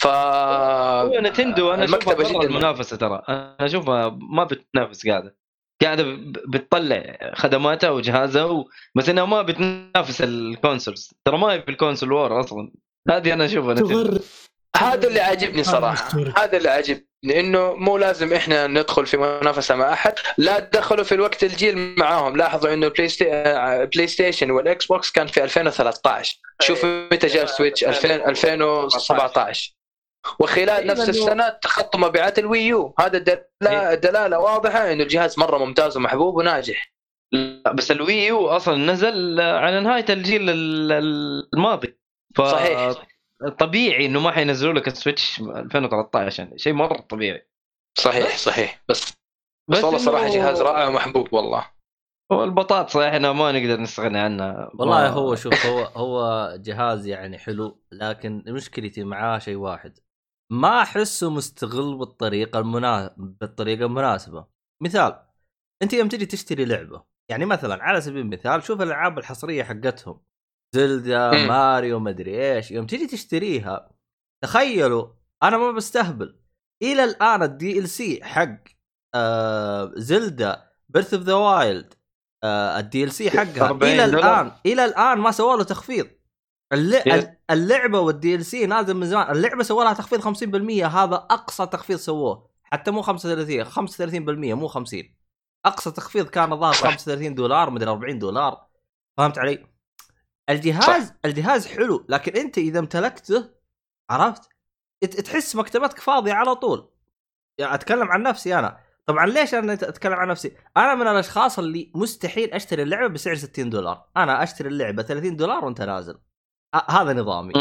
فا نتندو أنا المكتبة جدا المنافسة ترى، أنا أشوفها ما بتنافس، قاعدة قاعدة بتطلع خدماتها وجهازها، بس إنها ما بتنافس الكونسولز ترى، ما هي في الكونسول وور أصلاً. هذه أنا أشوفها تغر... هذا اللي عجبني صراحة، هذا اللي عجبني، إنه مو لازم إحنا ندخل في منافسة مع أحد، لا تدخلوا في الوقت الجيل معاهم. لاحظوا إنه البلاي ستا... بلاي ستيشن والإكس بوكس كان في ألفين وثلاثة عشر، شوفوا متى جاء سويتش ألفين وسبعة عشر، وخلال نفس السنة تخطى مبيعات الويو. هذا دلالة, دلالة واضحة إنه الجهاز مرة ممتاز ومحبوب وناجح. لا بس الويو أصلا نزل على نهاية الجيل الماضي، صحيح طبيعي إنه ما حينزلوا لك السويتش ألفين وثلاثة عشر، يعني شيء مرة طبيعي. صحيح صحيح. بس بس والله صراحة جهاز رائع ومحبوب والله. والبطاطا صحيح إحنا ما نقدر نستغني عنها والله. هو شوف هو هو جهاز يعني حلو، لكن مشكلتي معاه شيء واحد، ما أحسه مستغل بالطريقة المنا... بالطريقة المناسبة. مثال، أنت يوم تجي تشتري لعبة، يعني مثلا على سبيل المثال شوف الألعاب الحصرية حقتهم زلدا ماريو مدري إيش، يوم تجي تشتريها تخيلوا، أنا ما بستهبل، إلى الآن الدي ال سي حق آه... زلدا بيرث اوف ذا وايلد، الدي ال سي حقها إلى الآن إلى الآن ما سووا له تخفيض. اللعبة والدي ال سي نازل من زمان، اللعبة سووا لها تخفيض خمسين بالمية، هذا أقصى تخفيض سووه، حتى مو خمسة وثلاثين، خمسة وثلاثين بالمية مو خمسين، أقصى تخفيض كان ظاهر خمسة وثلاثين دولار مدري أربعين دولار. فهمت علي؟ الجهاز الجهاز حلو، لكن أنت إذا امتلكته عرفت تحس مكتبتك فاضية على طول. يعني أتكلم عن نفسي أنا طبعا، ليش أنا أتكلم عن نفسي؟ أنا من الأشخاص اللي مستحيل أشتري اللعبة بسعر ستين دولار، أنا أشتري اللعبة ثلاثين دولار وأنت نازل، هذا نظامي.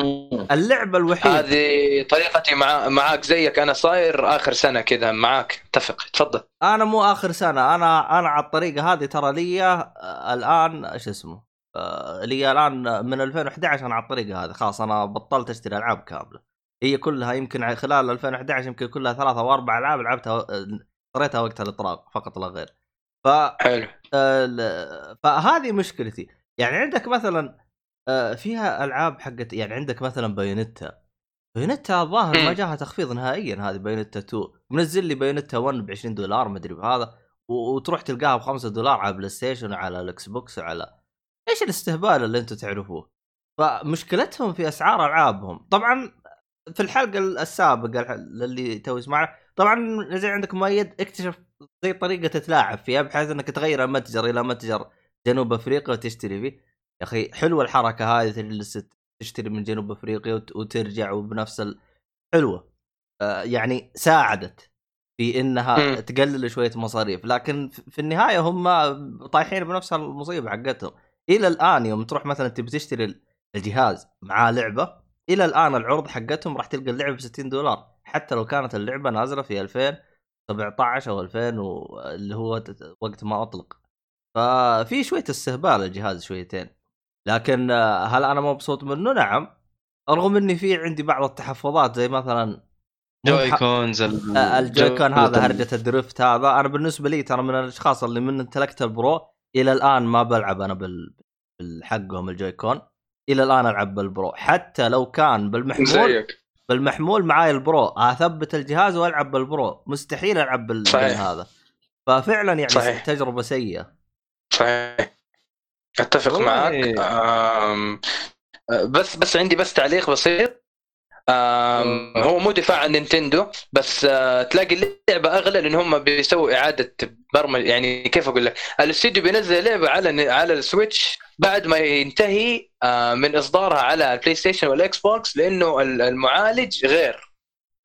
اللعبة الوحيدة هذه طريقتي مع... معاك زيك، أنا صاير آخر سنة كذا معاك، اتفق تفضل. أنا مو آخر سنة، أنا أنا على الطريقة هذه ترى لي الآن إيش اسمه آه... لي الآن من ألفين وأحد عشر أنا على الطريقة هذه، خلاص أنا بطلت أشتري ألعاب كاملة، هي كلها يمكن خلال ألفين وأحد عشر يمكن كلها ثلاثة أو أربع ألعاب لعبتها اشتريتها وقت الإطلاق فقط لا غير. ف... حلو. آه... ل... فهذه مشكلتي. يعني عندك مثلا فيها ألعاب حقت، يعني عندك مثلا بايونيتا، بايونيتا الظاهر ما جاها تخفيض نهائيا، هذه بايونيتا اتنين منزل لي بايونيتا واحد ب عشرين دولار مدري بهذا، وتروح تلقاها ب خمسة دولار على بلاي ستيشن وعلى الاكس بوكس وعلى ايش الاستهبال اللي انتم تعرفوه؟ فمشكلتهم في اسعار العابهم. طبعا في الحلقه السابقه اللي توز معه طبعا زي عندك مؤيد اكتشف زي طريقه تتلاعب فيها بحيث انك تغير المتجر الى متجر جنوب افريقيا وتشتري فيه. يا اخي حلوه الحركه هذه اللي تشتري من جنوب افريقيا وترجع وبنفس الحلوه، يعني ساعدت في انها تقلل شويه مصاريف، لكن في النهايه هم طايحين بنفس المصيبه حقتهم. الى الان يوم تروح مثلا تبي تشتري الجهاز مع لعبه، الى الان العرض حقتهم راح تلقى اللعبه ب ستين دولار حتى لو كانت اللعبه نازله في ألفين وسبعطعش او ألفين و... اللي هو وقت ما اطلق. ففي شويه استهبال الجهاز شويتين، لكن هل انا مبسوط منه؟ نعم، رغم اني في عندي بعض التحفظات زي مثلا جويكونز ال... الجويكون هذا هرجة الدريفت هذا. انا بالنسبه لي ترى من الاشخاص اللي من امتلكت البرو الى الان ما بلعب انا بال... بالحقهم الجويكون، الى الان العب بالبرو حتى لو كان بالمحمول زيك. بالمحمول معاي البرو اثبت الجهاز والعب بالبرو، مستحيل العب بال هذا. ففعلا يعني صحيح. تجربه سيئه صحيح، اتفق معك. أم... بس بس عندي بس تعليق بسيط. أم... هو مو دفاع عن نينتندو، بس أه... تلاقي اللعبه اغلى لان هم بيسووا اعاده برمج، يعني كيف اقول لك، الاستوديو بينزل لعبه على على السويتش بعد ما ينتهي من إصدارها على البلاي ستيشن والإكس بوكس، لأنه المعالج غير،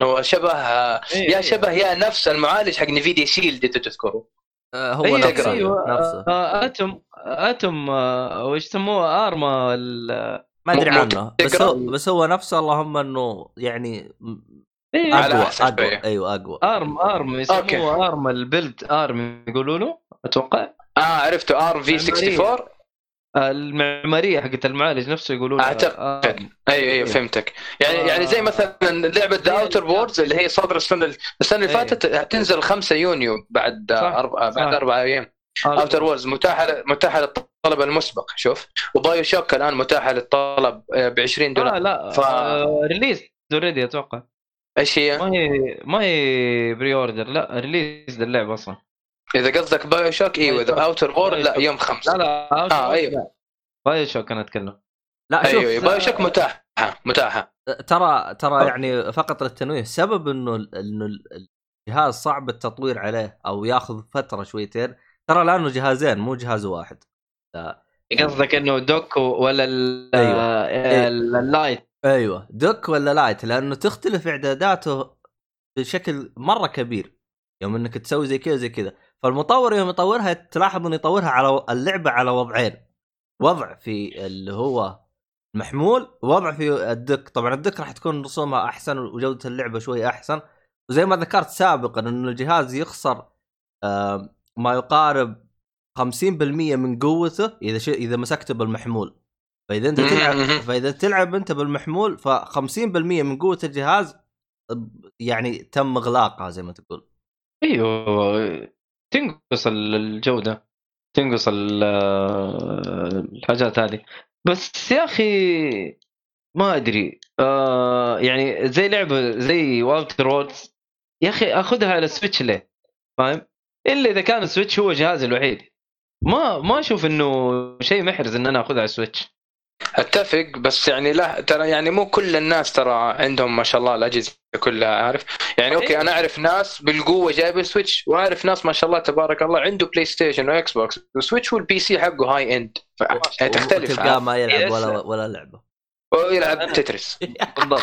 هو شبه إيه يا شبه إيه. يا نفس المعالج حق نفيديا شيلد أنت تذكره هو إيه نفسه, نفسه. أتم أتم وش سموه أرما ما أدري عنه، بس هو, بس هو نفسه، اللهم أنه يعني إيه أقوى, أقوى. أيوة أقوى. أرم أرم يسموه أرم البلد أرم يقولوا له أتوقع. آه عرفته أرم في ستة وستين المعماريه حقت المعالج نفسه يقولون اعتقد. آه. ايوه ايوه فهمتك. يعني آه. يعني زي مثلا لعبه ذا اوتر ووردز اللي هي صدر السنه السنه اللي فاتت هتنزل خمسة يونيو بعد اربع بعد اربع ايام. اوتر ووردز متاحه متاحه للطلب المسبق، شوف، وبايو شوك الان متاحه للطلب ب عشرين دولار. آه لا ف... آه ريليز اوريدي اتوقع. ايش هي؟ ما هي ما هي بري اوردر، لا ريليز اللعبه اصلا. إذا قصدك بايو شوك إيوه، إذا أوتر وورد لا يوم خمسة. لا لا أوتر آه أيوه بايو شوك أنا أتكلم. لا شوف أيوه بايو شوك متاحة متاحة ترى ترى يعني فقط للتنويه. سبب إنه إنه الجهاز صعب التطوير عليه أو يأخذ فترة شويتين، ترى لأنه جهازين مو جهاز واحد. قصدك إنه دوك ولا ال أيوه. اللايت؟ أيوه دوك ولا لايت، لأنه تختلف إعداداته بشكل مرة كبير يوم إنك تسوي زي كذا زي كذا. فالمطور يوم يطورها تلاحظ انه يطورها على اللعبه على وضعين، وضع في اللي هو المحمول، وضع في الدك. طبعا الدك راح تكون رسومها احسن وجوده اللعبه شوي احسن، وزي ما ذكرت سابقا انه الجهاز يخسر ما يقارب خمسين بالمئة من قوته اذا ش... اذا مسكته بالمحمول. فاذا انت تلعب فاذا تلعب انت بالمحمول ف50% من قوه الجهاز يعني تم اغلاقها زي ما تقول. ايوه تنقص الجودة، تنقص الحاجات هذه. بس يا أخي ما أدري آه يعني زي لعبة زي والتر وورز يا أخي أخذها على السويتش ليه؟ فاهم؟ إلا إذا كان السويتش هو جهاز الوحيد، ما ما أشوف إنه شيء محرز إن أنا أخذها على السويتش. اتفق، بس يعني لا ترى يعني مو كل الناس ترى عندهم ما شاء الله الاجهزه كلها، عارف يعني. اوكي انا اعرف ناس بالقوه جايب السويتش، واعرف ناس ما شاء الله تبارك الله عنده بلاي ستيشن واكس بوكس، والسويتش والبي سي حقه هاي اند، فتختلف. تلقاه ما يلعب ولا ولا لعبه، ويلعب تترس بالضبط.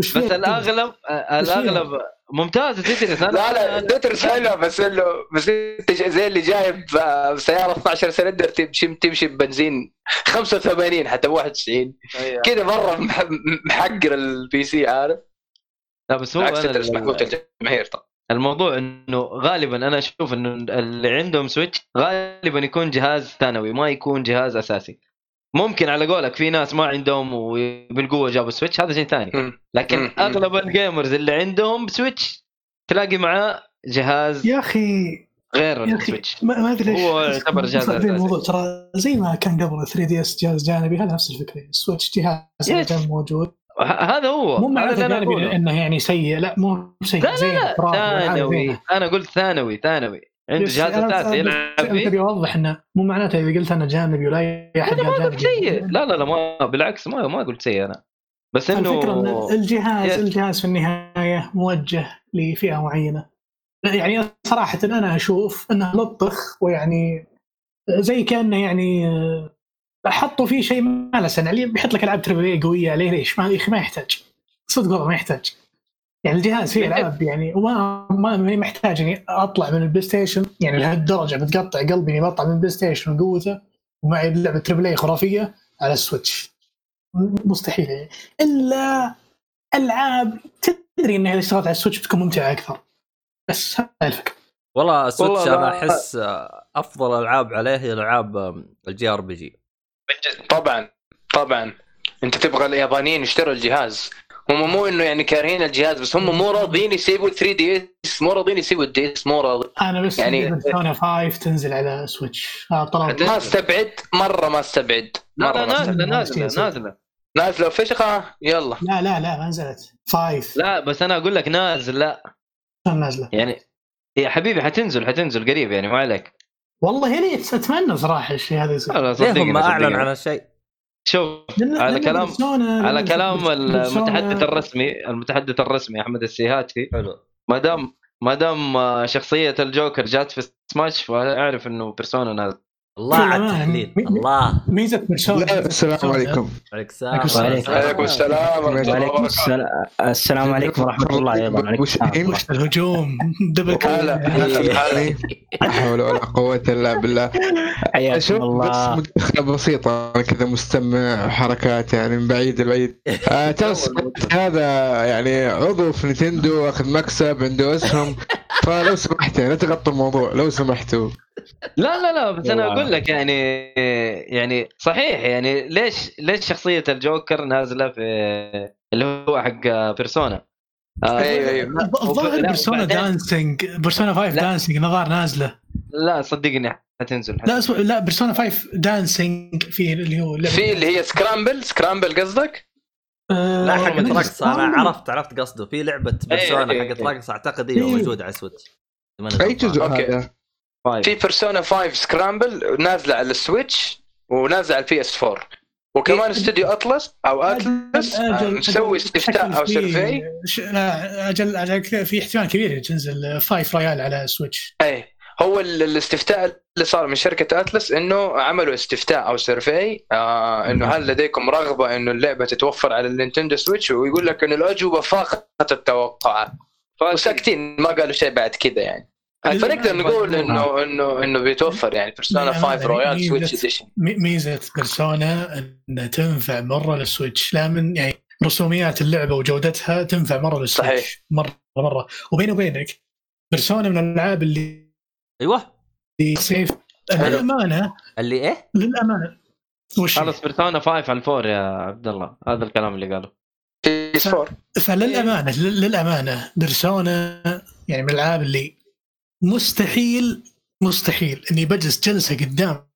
بس الاغلب الاغلب ممتاز تترس. لا لا تترس حلو، بس له بس زي اللي جايب سياره اثني عشر سلندر تمشي تمشي ببنزين خمسة وثمانين حتى واحد وتسعين كذا، مره محقر البي سي عارف. لا بس هو تترس محبوب الجماهير. طب الموضوع انه غالبا انا اشوف انه اللي عندهم سويتش غالبا يكون جهاز ثانوي، ما يكون جهاز اساسي. ممكن على قولك في ناس ما عندهم وبالقوه جابوا سويتش، هذا شيء ثاني، لكن اغلب الجيمرز اللي عندهم سويتش تلاقي معاه جهاز يا اخي غير السويتش. ما ادري هو يعتبر جهاز اساسي ترى، زي ما كان قبل ثري دي إس جهاز جانبي، هذا نفس الفكره. السويتش جهاز موجود، هذا هو. مو معنى انه يعني سيء، لا مو سيء، لا لا لا ثانوي. انا قلت ثانوي ثانوي عند جهاز اساسي يلعب فيه. تبي اوضح انه مو معناته اذا قلت انا جانبي ولا احد جانبي سيء، لا لا لا ما بالعكس، ما ما قلت سيء انا، بس انه الفكره ان الجهاز الجهاز في النهايه موجه لفئه معينه. يعني صراحه انا اشوف انه لطخ، ويعني زي كانه يعني حطوا فيه شيء ما له سنه، اللي بيحط لك العاب تربيه قويه عليه ليش؟ ما ما يحتاج صدق، ما يحتاج. يعني الجهاز فيه العاب يعني وما ما محتاجني اطلع من البلاي ستيشن يعني لهالدرجه، بتقطع قلبي اني بطلع من البلاي ستيشن وقوته ومعي لعبه تربل اي خرافيه على السويتش، مستحيل. يعني الا العاب تدري انها اشتغلت على السويتش بتكون ممتعه اكثر، بس هذا الفكره. والله السويتش انا احس افضل العاب عليه هي العاب الجي ار بي جي. طبعا طبعا انت تبغى اليابانيين يشتروا الجهاز، هم مو انه يعني كارهين الجهاز، بس هم مو راضين يسيبوا ثري دي اس، مو راضين يسيبوا الدي اس، مو راضي. انا بس يعني سوني فايف تنزل على سويتش طلب، ما استبعد مره، ما استبعد مره. نازله نازله نازله نازله فشخه، يلا. لا لا لا ما نزلت فايف، لا بس انا اقول لك نازل. لا نازله يعني يا حبيبي، حتنزل حتنزل قريب يعني، ما عليك. والله هي اتمنى صراحه الشيء هذا يصير، ليهم ما اعلن على شيء. شوف على كلام على كلام المتحدث الرسمي المتحدث الرسمي احمد السيهاتي، ما دام ما دام شخصيه الجوكر جات في سماش فاعرف انه بيرسونا نازل. الله على التحليل، الله ميزه بيرسونا. السلام عليكم. وعليكم السلام وعليكم السلام السلام عليكم ورحمه الله وبركاته. الهجوم دبل كامل، لا حول ولا قوه الا بالله. حياكم الله. بس مدخله بسيطه كذا، مستمع حركات يعني من بعيد البعيد. تسقط هذا يعني عضو في نينتندو اخذ مكسب عنده اسهم، فلو سمحت لا تغطوا الموضوع لو سمحتوا. لا لا لا بس انا اقول لك يعني يعني صحيح، يعني ليش ليش شخصيه الجوكر نازله في اللي هو حق بيرسونا؟ ايوه ايوه الظاهر بيرسونا دانسينج، بيرسونا فايف دانسينج نظار نازله. لا صدقني حتنزل حتى. لا اسمع، لا بيرسونا فايف دانسينج في اللي هو في اللي هي سكرامبل سكرامبل قصدك؟ لا حق رقص. انا عرفت عرفت قصده، في لعبه بيرسونا حق رقص اعتقد هي موجوده على سويتش. اي جزء هذا؟ في بيرسونا فايف سكرامبل نازله على السويتش ونازله على البي اس أربعة، وكمان استوديو اطلس او اتلس مسوي استفتاء او سيرفي. اجل اجل في احتمال كبير تنزل فايف ريال على سويتش. اي هو الاستفتاء اللي صار من شركه اتلس انه عملوا استفتاء او سيرفي آه انه هل لديكم رغبه انه اللعبه تتوفر على النينتندو سويتش، ويقول لك انه الاجوبه فاقت التوقعات، وساكتين ما قالوا شيء بعد كذا. يعني فنقدر نقول انه انه انه بيتوفر يعني بيرسونا فايف رويال سويتش اديشن. ميزه بيرسونا انها تنفع مره للسويتش، لا من يعني رسوميات اللعبه وجودتها تنفع مره للسويتش. صحيح. مره مره. وبين وبينك بيرسونا من الالعاب اللي ايوه دي سيف الامانه اللي ايه للامانه خلاص بيرسونا فايف على الفور يا عبد الله، هذا الكلام اللي قاله بيس فور. فللامانه للامانه بيرسونا يعني من الالعاب اللي مستحيل مستحيل اني بجلس جلسه قدام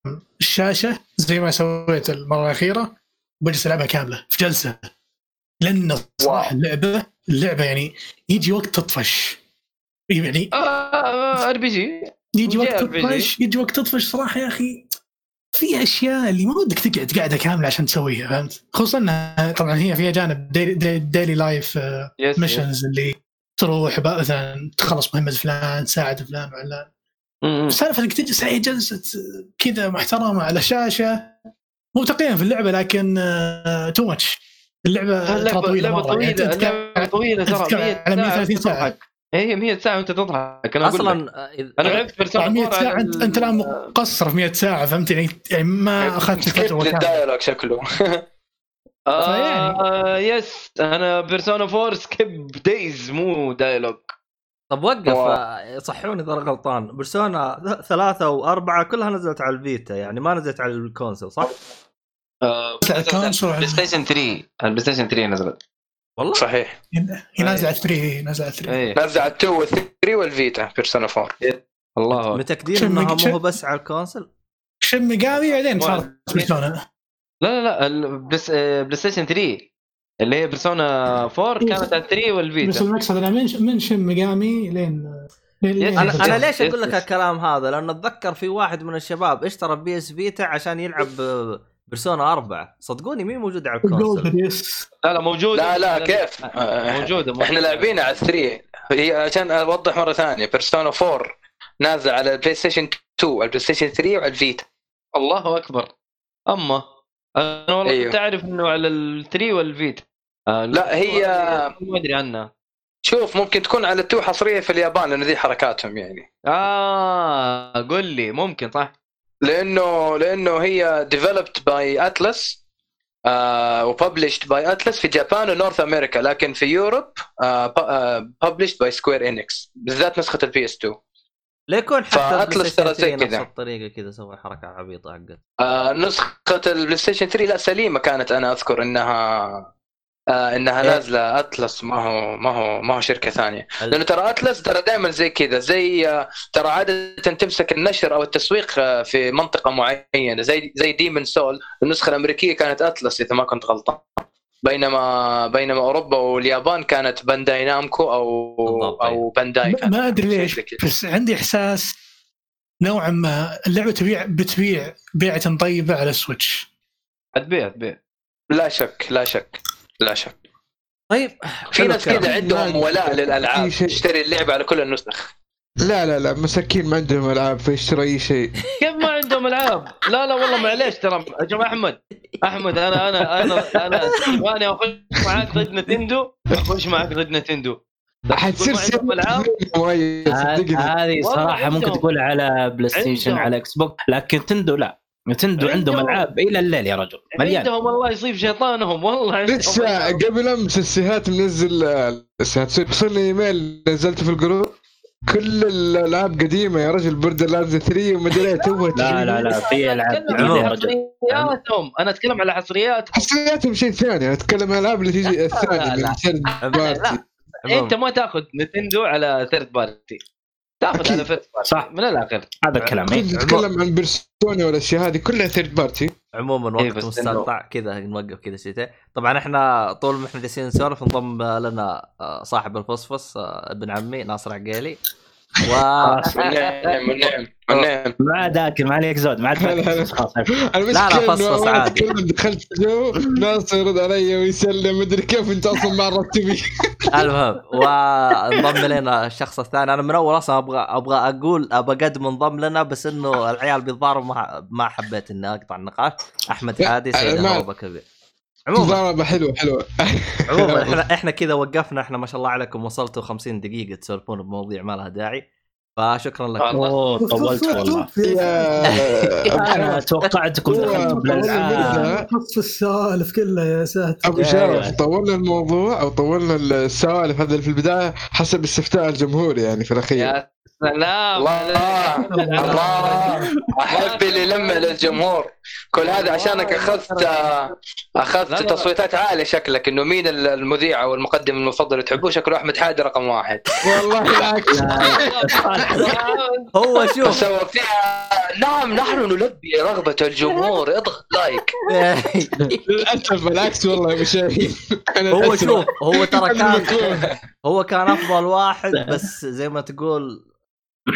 الشاشه زي ما سويت المره الاخيره، بجلس العبها كامله في جلسه، لان صراحه اللعبه اللعبه يعني يجي وقت تطفش، يعني ار بي جي يجي وقت تطفش يجي وقت تطفش صراحه يا اخي. في اشياء اللي ما ودك تقعد قاعده كامله عشان تسويها، فهمت؟ خصوصا انها طبعا هي فيها جانب ديلي لايف ميشنز اللي تروح بقى مثلا تخلص مهمة فلان، تساعد فلان ولا سالفة انك تجلس على جلسة كذا محترمة على شاشة. مو تقييم في اللعبة لكن تو ماتش، اللعبة طويلة مرة، طويلة طويلة ترى على مية وثلاثين ساعة. هي مية ساعة وانت تضحك. انا اصلا انا لعبت بيرسونا مية ساعة، انت الان مقصر في مية ساعة، فهمت يعني؟ ما اخذت فترة الدايلوج شكله. آه يس أنا بيرسونا فور سكيب دايز مو دايلوج. طب وقف صحوني إذا غلطان، بيرسونا ثلاثة وأربعة كلها نزلت على الفيتا يعني ما نزلت على الكونسول صح؟ آه بلاي ستيشن ثري، البلاي ستيشن ثري نزلت والله صحيح. نزلت ثري نزلت ثري نزلت تو وثري والفيتا بيرسونا فور. الله متأكدين إنها مو بس على الكونسول؟ شم قاوي بعدين صارت بيرسونا. لا لا لا بس بلاي ستيشن ثري اللي هي بيرسونا فور كانت على ثري والفيتا. بس المقصد انا من من شم ميجامي لين انا انا ليش اقول لك الكلام هذا؟ لانه اتذكر في واحد من الشباب اشترى بي اس فيتا عشان يلعب بيرسونا أربعة. صدقوني مين موجود على الكونسول؟ لا لا موجود. لا لا كيف موجوده؟ موجود. احنا لاعبين على ثلاثة. عشان اوضح مره ثانيه، بيرسونا أربعة نازل على البلاي ستيشن اثنين وعلى البلاي ستيشن ثلاثة وعلى الفيتا. الله اكبر. اما انا والله أيوه. تعرف انه على الثلاثة والفيتا آه لا هي ما ادري عنها. شوف ممكن تكون على التو حصرية في اليابان لأنه ذي حركاتهم يعني. آه قل لي ممكن صح. لأنه لأنه هي developed by Atlas آه و published by Atlas في جابان ونورث أمريكا، لكن في يوروب آه published by Square Enix بالذات نسخة البي اس اثنين. ليكون حتى البلاي ستيشن ثلاثة نفس الطريقة كذا سوى حركة عبيطة حقت. آه نسخة البلاي ستيشن ثلاثة لا سليمة كانت، أنا أذكر إنها آه انها إيه؟ نازله أتلس ما هو ما هو ما هو شركه ثانيه، لانه ترى أتلس ترى دائما زي كذا زي آه ترى عاده تمسك النشر او التسويق آه في منطقه معينه زي زي ديمن سول النسخه الامريكيه كانت أتلس اذا ما كنت غلطان، بينما بينما اوروبا واليابان كانت بانداي نامكو او بالضبطي. او بانداي ما ادري ليش بس عندي احساس نوعا ما اللعبه تبيع بتبيع بيعه طيبه على السويتش. هتبيع تبيع لا شك لا شك لا شك. طيب في ناس كده عندهم ولاء للألعاب يشتري اللعبة على كل النسخ. لا لا لا مساكين ما عندهم ألعاب فيشتري أي شيء. كيف ما عندهم ألعاب؟ لا لا والله معليش ترى أجل أحمد أحمد أنا أنا أنا أنا وأنا أخش معاك ضد نتندو أخش معاك ضد نتندو حتصير سبب ألعاب هذه صراحة ممكن تقول على بلاي ستيشن على إكس بوكس، لكن نتندو لا نتندو عندهم ألعاب إلى الليل يا رجل مليان عندهم الله يصيب شيطانهم والله. لسه قبل أمس السيهات منزل السيهات بصلني إيميل نزلت في الجروب كل الألعاب قديمة يا رجل برد لابز ثري ومدري توه. لا لا لا في ألعاب يا رجل حصرياتهم، أنا أتكلم على حصريات حصرياتهم شيء ثاني، أتكلم على الألعاب اللي تيجي الثانية أنت ما تأخذ نتندو على ثيرد بارتي تاخذ على فيرست بارتي صح من الاخر. هذا الكلام نتكلم عن بيرسونا والاشياء هذه كلها ثيرد بارتي عموما. وقت مستقطع كذا نوقف كذا شيء. طبعا احنا طول ما احنا جالسين نسولف انضم لنا صاحب الفصفص ابن عمي ناصر عقالي و نعم نعم نعم ما ذاك ما عليك زود ما خلاص لا لا فصفص عادي. دخلت جو ناصر يرد علي ويسلم مدري كيف انت اصلا ما رتبي. المهم وانضم لنا الشخص الثاني. انا من اول اصلا ابغى ابغى اقول ابى قد منضم لنا بس انه العيال بيتضارب ما ما حبيت اني اقطع النقاش. احمد عادي سيد هربا كبير عموما حلو حلو. عموما احنا احنا كذا وقفنا. احنا ما شاء الله عليكم وصلتوا خمسين دقيقه تسولفون بمواضيع ما لها داعي، فشكرا لك. اوه طولت والله. انا توقعتكم دخلتوا بالالعاب قص السوالف كلها يا ساتر ابو شرف. طولنا الموضوع او طولنا السوالف هذا في البدايه حسب استفتاء الجمهور يعني في الاخير. سلام الله الله احب اللي لمه للجمهور كل هذا عشانك اخذت اخذت تصويتات عاليه. شكلك انه مين المذيع او المقدم المفضل تحبوه؟ شكله احمد حادي رقم واحد والله العكس. هو شوف فيها نعم نحن نلبي رغبه الجمهور اضغط لايك. للاسف العكس والله يا مشاهير. هو شوف هو ترى كان هو كان افضل واحد بس زي ما تقول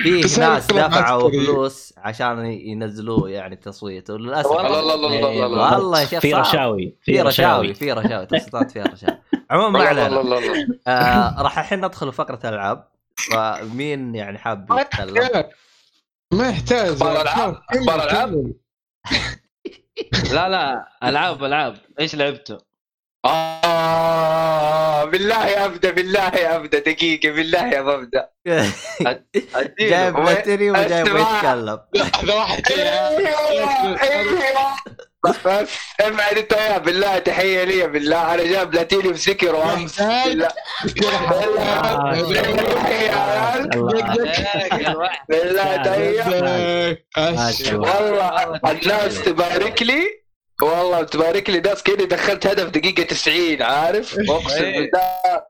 في ناس دفعوا فلوس عشان ينزلوه يعني تصويته للاسف. والله والله والله في رشاوي في رشاوي في رشاوي تصويتات فيها رشاوي. عموما ما علينا راح الحين ندخل فقره العاب. فمين يعني حاب يتكلم؟ ما يحتاج اخبار العاب اخبار العاب. لا لا العاب العاب ايش لعبته؟ آه بالله يا أبدا بالله يا أبدا دقيقة بالله يا أبدا جايب باتري وجايب يتكلم بس اسمع انت يا بالله تحية لي بالله. أنا جايب بلاتينيوم سكر وأمس بالله بالله تحية والله. الناس تبارك لي والله تبارك لي ناس كده دخلت هدف دقيقة تسعين عارف. أقسم بالله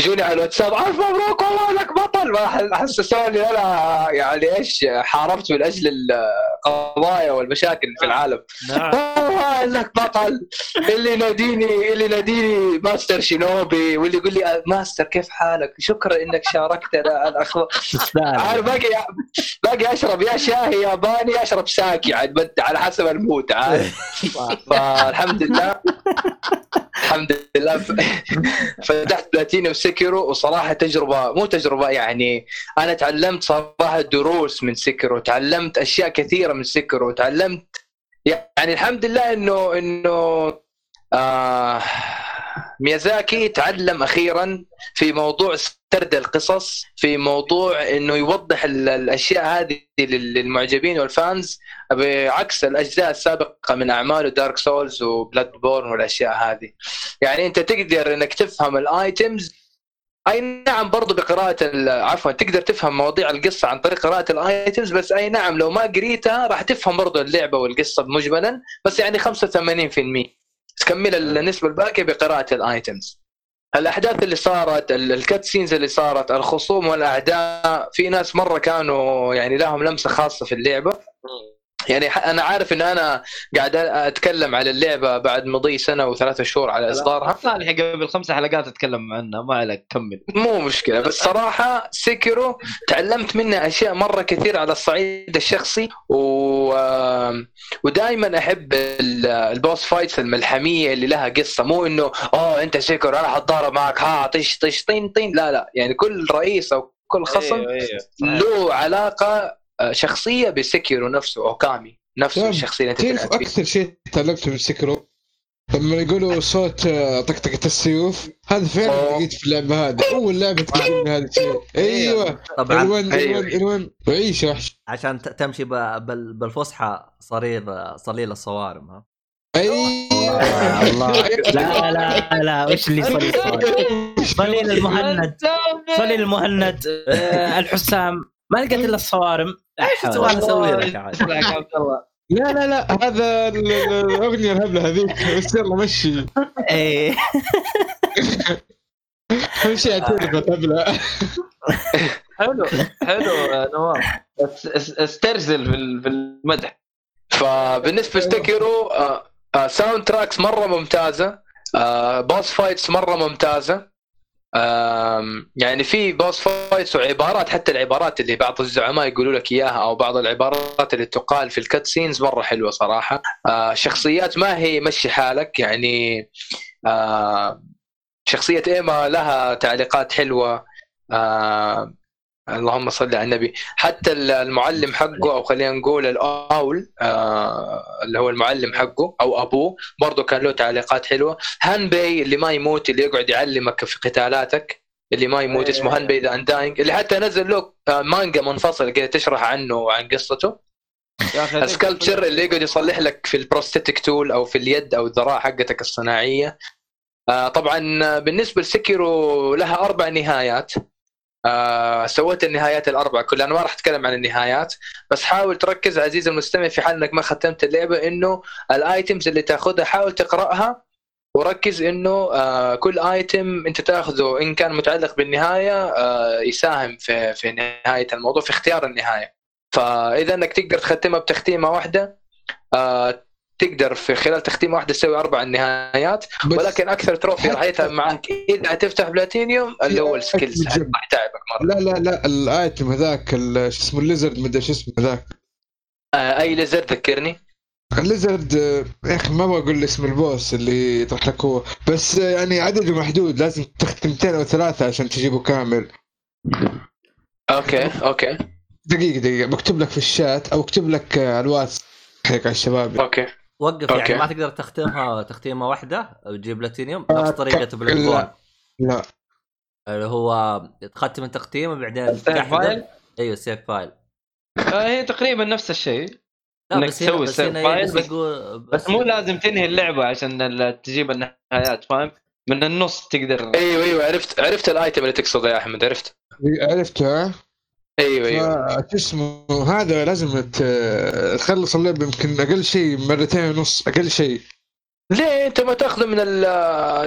يجوني على الواتساب ألف مبروك والله لك بطل. أحس سؤالي أنا يعني إيش حاربت من أجل القضايا والمشاكل في العالم. والله لك بطل اللي ناديني اللي ناديني ماستر شينوبي واللي يقول لي ماستر كيف حالك شكرا إنك شاركتنا الأخبار. أنا باقي باقي أشرب يا شاهي ياباني أشرب ساكي عاد على حسب الموت عاد. فالحمد لله الحمد لله فتحت بلاتينيوم سيكيرو وصراحة تجربة مو تجربة يعني أنا تعلمت صراحة دروس من سيكيرو, تعلمت أشياء كثيرة من سيكيرو, تعلمت يعني الحمد لله إنه إنه آه ميازاكي تعلم أخيرا في موضوع سرد القصص, في موضوع إنه يوضح الأشياء هذه للمعجبين والفانز بعكس الأجزاء السابقة من أعماله دارك سولز وبلاد بورن والأشياء هذه. يعني أنت تقدر إنك تفهم الآيتمز أي نعم برضو بقراءة عفوا تقدر تفهم مواضيع القصة عن طريق قراءة الآيتمز, بس أي نعم لو ما قريتها راح تفهم برضو اللعبة والقصة مجملا, بس يعني خمسة وثمانين بالمئة تكمل النسبة الباقية بقراءة الآيتمز. الأحداث اللي صارت, الكاتسينز اللي صارت, الخصوم والأعداء, في ناس مرة كانوا يعني لهم لمسة خاصة في اللعبة. يعني أنا عارف إن أنا قاعد أتكلم على اللعبة بعد مضي سنة وثلاثة شهور على إصدارها. صالح قبل خمسة حلقات أتكلم عنها ما عليك كمل. مو مشكلة, بس صراحة سيكيرو تعلمت منها أشياء مرة كثير على الصعيد الشخصي و... ودائما أحب البوس فايتس الملحمية اللي لها قصة, مو إنه آه أنت سيكيرو أنا حضارة معك ها طش طش طين طين, لا لا يعني كل رئيس أو كل خصم أيوه أيوه. له علاقة شخصية بسيكيرو نفسه, أوكامي نفسه الشخصية. تعرف أكثر شيء تعلمته بسيكيرو لما يقولوا صوت طقطقة السيوف, هذا فعلا لقيت في اللعبة هذه أول لعبة تقول هذا الشيء. أيوة طبعا الوان الوان الوان وعيش وحش عشان تمشي بالفصحى صرير صليل الصوارم. ها ايوه الله لا لا لا وش اللي صليل صليل المهند صليل المهند الحسام ما لقيت الا الصوارم. ايش سوى اسوي لك عاد لا لا لا هذا الاغنيه الهبله هذيك بس يلا مشي ايه مشي اعترف هبله. حلو حلو نوار استرسل في المدح. فبالنسبه لسيكيرو ساوند تراكس مره ممتازه, بوس فايتس مره ممتازه, يعني في بوس فايتس وعبارات, حتى العبارات اللي بعض الزعماء يقولوا لك إياها أو بعض العبارات اللي تقال في الكات سينز مرة حلوة صراحة. شخصيات ما هي مشي حالك, يعني شخصية إيما لها تعليقات حلوة, اللهم صل على النبي. حتى المعلم حقه أو خلينا نقول الأول اللي هو المعلم حقه أو أبوه برضو كان له تعليقات حلوة. هانبي اللي ما يموت, اللي يقعد يعلمك في قتالاتك, اللي ما يموت اسمه هانبي ذا أنداينج, اللي حتى نزل له مانجا منفصل كده تشرح عنه وعن قصته. السكالبتشر اللي يقعد يصلح لك في البروستيتيك تول أو في اليد أو الذراع حقتك الصناعية. طبعا بالنسبة لسيكيرو لها أربع نهايات, آه، سويت النهايات الأربعة كلها. أنا ما راح أتكلم عن النهايات, بس حاول تركز عزيز المستمع في حال أنك ما ختمت اللعبة إنه الآيتمز اللي تأخذها حاول تقرأها وركز إنه آه كل آيتم أنت تأخذه إن كان متعلق بالنهاية آه يساهم في في نهاية الموضوع, في اختيار النهاية. فإذا أنك تقدر تختمها بتختيمة واحدة آه تقدر في خلال تختيمة واحدة تسوي أربع النهايات, ولكن أكثر تروفي رأيتها معك إذا تفتح بلاتينيوم اللي هو السكيلز راح تعبك مرة. لا لا لا الآيتم هذاك شو اسمه الليزرد مدري شو اسمه هذاك آه أي ليزرد ذكرني الليزرد يا أخي ما بقول اسم البوس اللي يطرح لك هو, بس يعني عدده محدود لازم تختمتين أو ثلاثة عشان تجيبه كامل. أوكي أوكي دقيقة دقيقة بكتب لك في الشات أو اكتب لك على الواتس حق الشباب. أوكي وقف أوكي. يعني ما تقدر تختمها تختيمة واحدة وتجيب بلاتينيوم نفس طريقة بلاتبورن. لا اللي هو تختم التختيمة بعدين تحذف ايوه سيف فايل هي تقريبا نفس الشيء انك تسوي سيف فايل بس, بس مو لازم تنهي اللعبة عشان تجيب النهايات فاهم من النص تقدر. ايوه ايوه عرفت عرفت الايتم اللي تقصده يا احمد عرفت عرفتها ايوه ايوه اسمه هذا لازم تخلص اللعبه يمكن اقل شيء مرتين ونص اقل شيء. ليه انت ما تاخذه من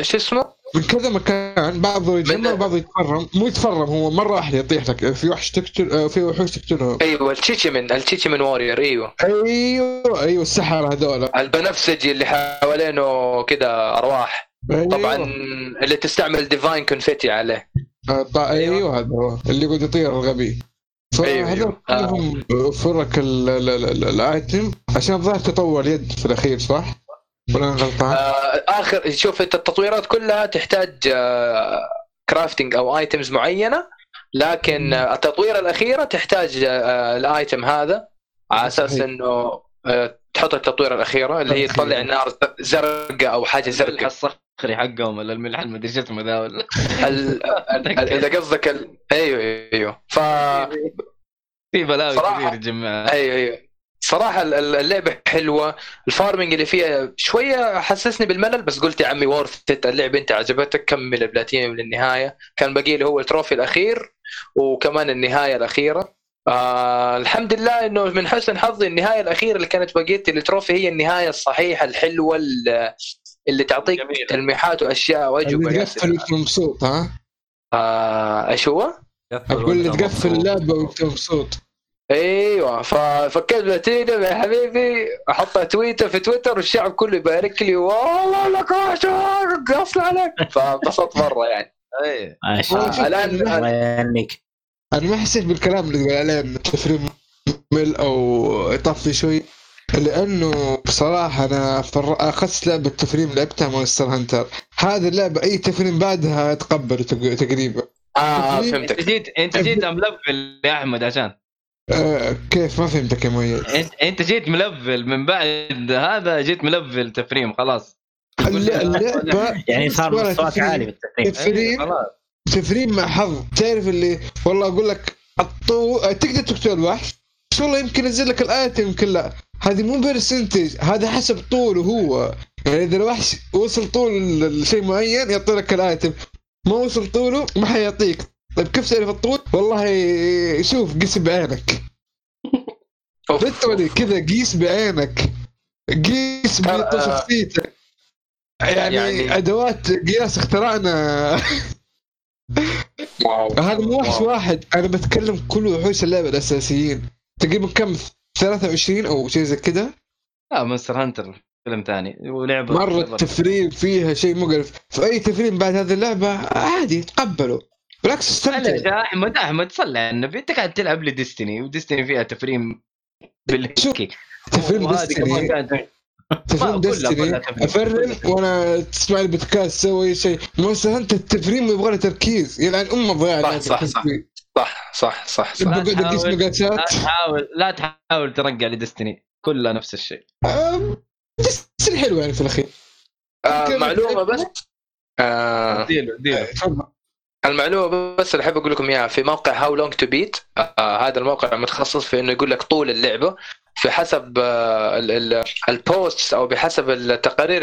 شو اسمه من كذا مكان، بعضه يتجمع وبعضه يتفرم، مو يتفرم هو مرة واحدة يطيح لك، في وحش تقتل، في وحوش تقتلهم. ايوه التشيتشي من التشيتشي من وارير. ايوه ايوه ايوه السحرة هذول البنفسجي اللي حوالينه كده ارواح. أيوة. طبعا اللي تستعمل ديفاين كونفيتي عليه. ايوه هذا هو اللي يقعد يطير الغبي. فهذول كلهم فرق الايتم عشان الظاهر تطور اليد في الاخير صح؟ آه آخر شوف التطويرات كلها تحتاج آه كرافتنج أو آيتمز معينة، لكن آه التطوير الأخيرة تحتاج آه الآيتم هذا على أساس إنه آه تحط التطوير الأخيرة اللي هي تطلع نار زرقاء أو حاجة زرقاء. الصخري حقهم ولا الملح المدرجات مذاول. إذا قصدك ال... أيوه أيوه ف. في بلاوي كثير جماعة. أيوه أيوه. صراحة اللعبة حلوة، الفارمينج اللي فيها شوية حسسني بالملل، بس قلت يا عمي وورثت اللعبة، انت عجبتك كمل بلاتينيوم للنهاية. كان باقي له هو التروفي الأخير وكمان النهاية الأخيرة. آه الحمد لله انه من حسن حظي النهاية الأخيرة اللي كانت باقيت التروفي هي النهاية الصحيحة الحلوة اللي تعطيك جميل. تلميحات وأشياء وأجوبة اللي تقفل مبسوط. ها؟ آه أشوه؟ أقول اللي تقفل اللعبة وانت مبسوط. ايوه ففكرت بلاتينيوم يا حبيبي، احطها تويتر في تويتر والشعب كله يبارك لي والله لك عشاق قصل عليك، فانبسطت مره يعني. اي الان انك انا ما حسيت بالكلام اللي تقول عليه تفريم مل او طفي شوي، لانه بصراحه انا اخذت لعبه تفريم لعبتها مونستر هانتر، هذه اللعبه اي تفريم بعدها تقبل تقريبا. اه فهمتك. جديد انت جديد ملفل يا احمد عشان أه كيف ما فهمتك يا مؤيد؟ انت جيت ملفل من بعد هذا، جيت ملفل تفريم خلاص يعني صار مستواك عالي بالتفريم. تفريم خلاص تفريم مع حظ، تعرف اللي والله اقول لك الطو... تقدر تقتل وحش والله يمكن ينزل لك الايتم كلها، هذه مو برسنتج، هذا حسب طوله هو، يعني اذا الوحش وصل طول لشيء معين يعطي لك الايتم، ما وصل طوله ما حيعطيك. طيب كيف تعرف الطول؟ والله شوف قيس بعينك. بالتالي كذا قيس بعينك، قيس بطريقة شخصيتك يعني, يعني أدوات قياس اخترعنا. هذا مو وحش واحد، أنا بتكلم كل وحوش اللعبة الأساسيين تقريبا كم ثلاثة وعشرين أو شيء زي كده. آه مونستر هانتر فيلم تاني ولعبة مرة التفريم فيها شيء مقرف، فأي تفريم بعد هذه اللعبة عادي تقبله بالعكس استمتع. يا احمد احمد صلى على النبي، انت قاعد تلعب لي ديستني، وديستني فيها تفريم بالكيك. تفريم ديستني تفريم ديستني افرم وانا تسمع البودكاست سوي شيء مثلا. انت التفريم يبغى له تركيز يلعن امه ضيع عليك. صح صح صح صح صح حاول لا تحاول ترجع لديستني كلها نفس الشيء. ديستني حلوه يعني في الاخير. معلومه بس ديله ديله المعلومة بس اللي أحب أقول لكم إياها في موقع هاو لونج تو بيت، هذا الموقع متخصص في إنه يقول لك طول اللعبة في حسب البوستس أو بحسب التقارير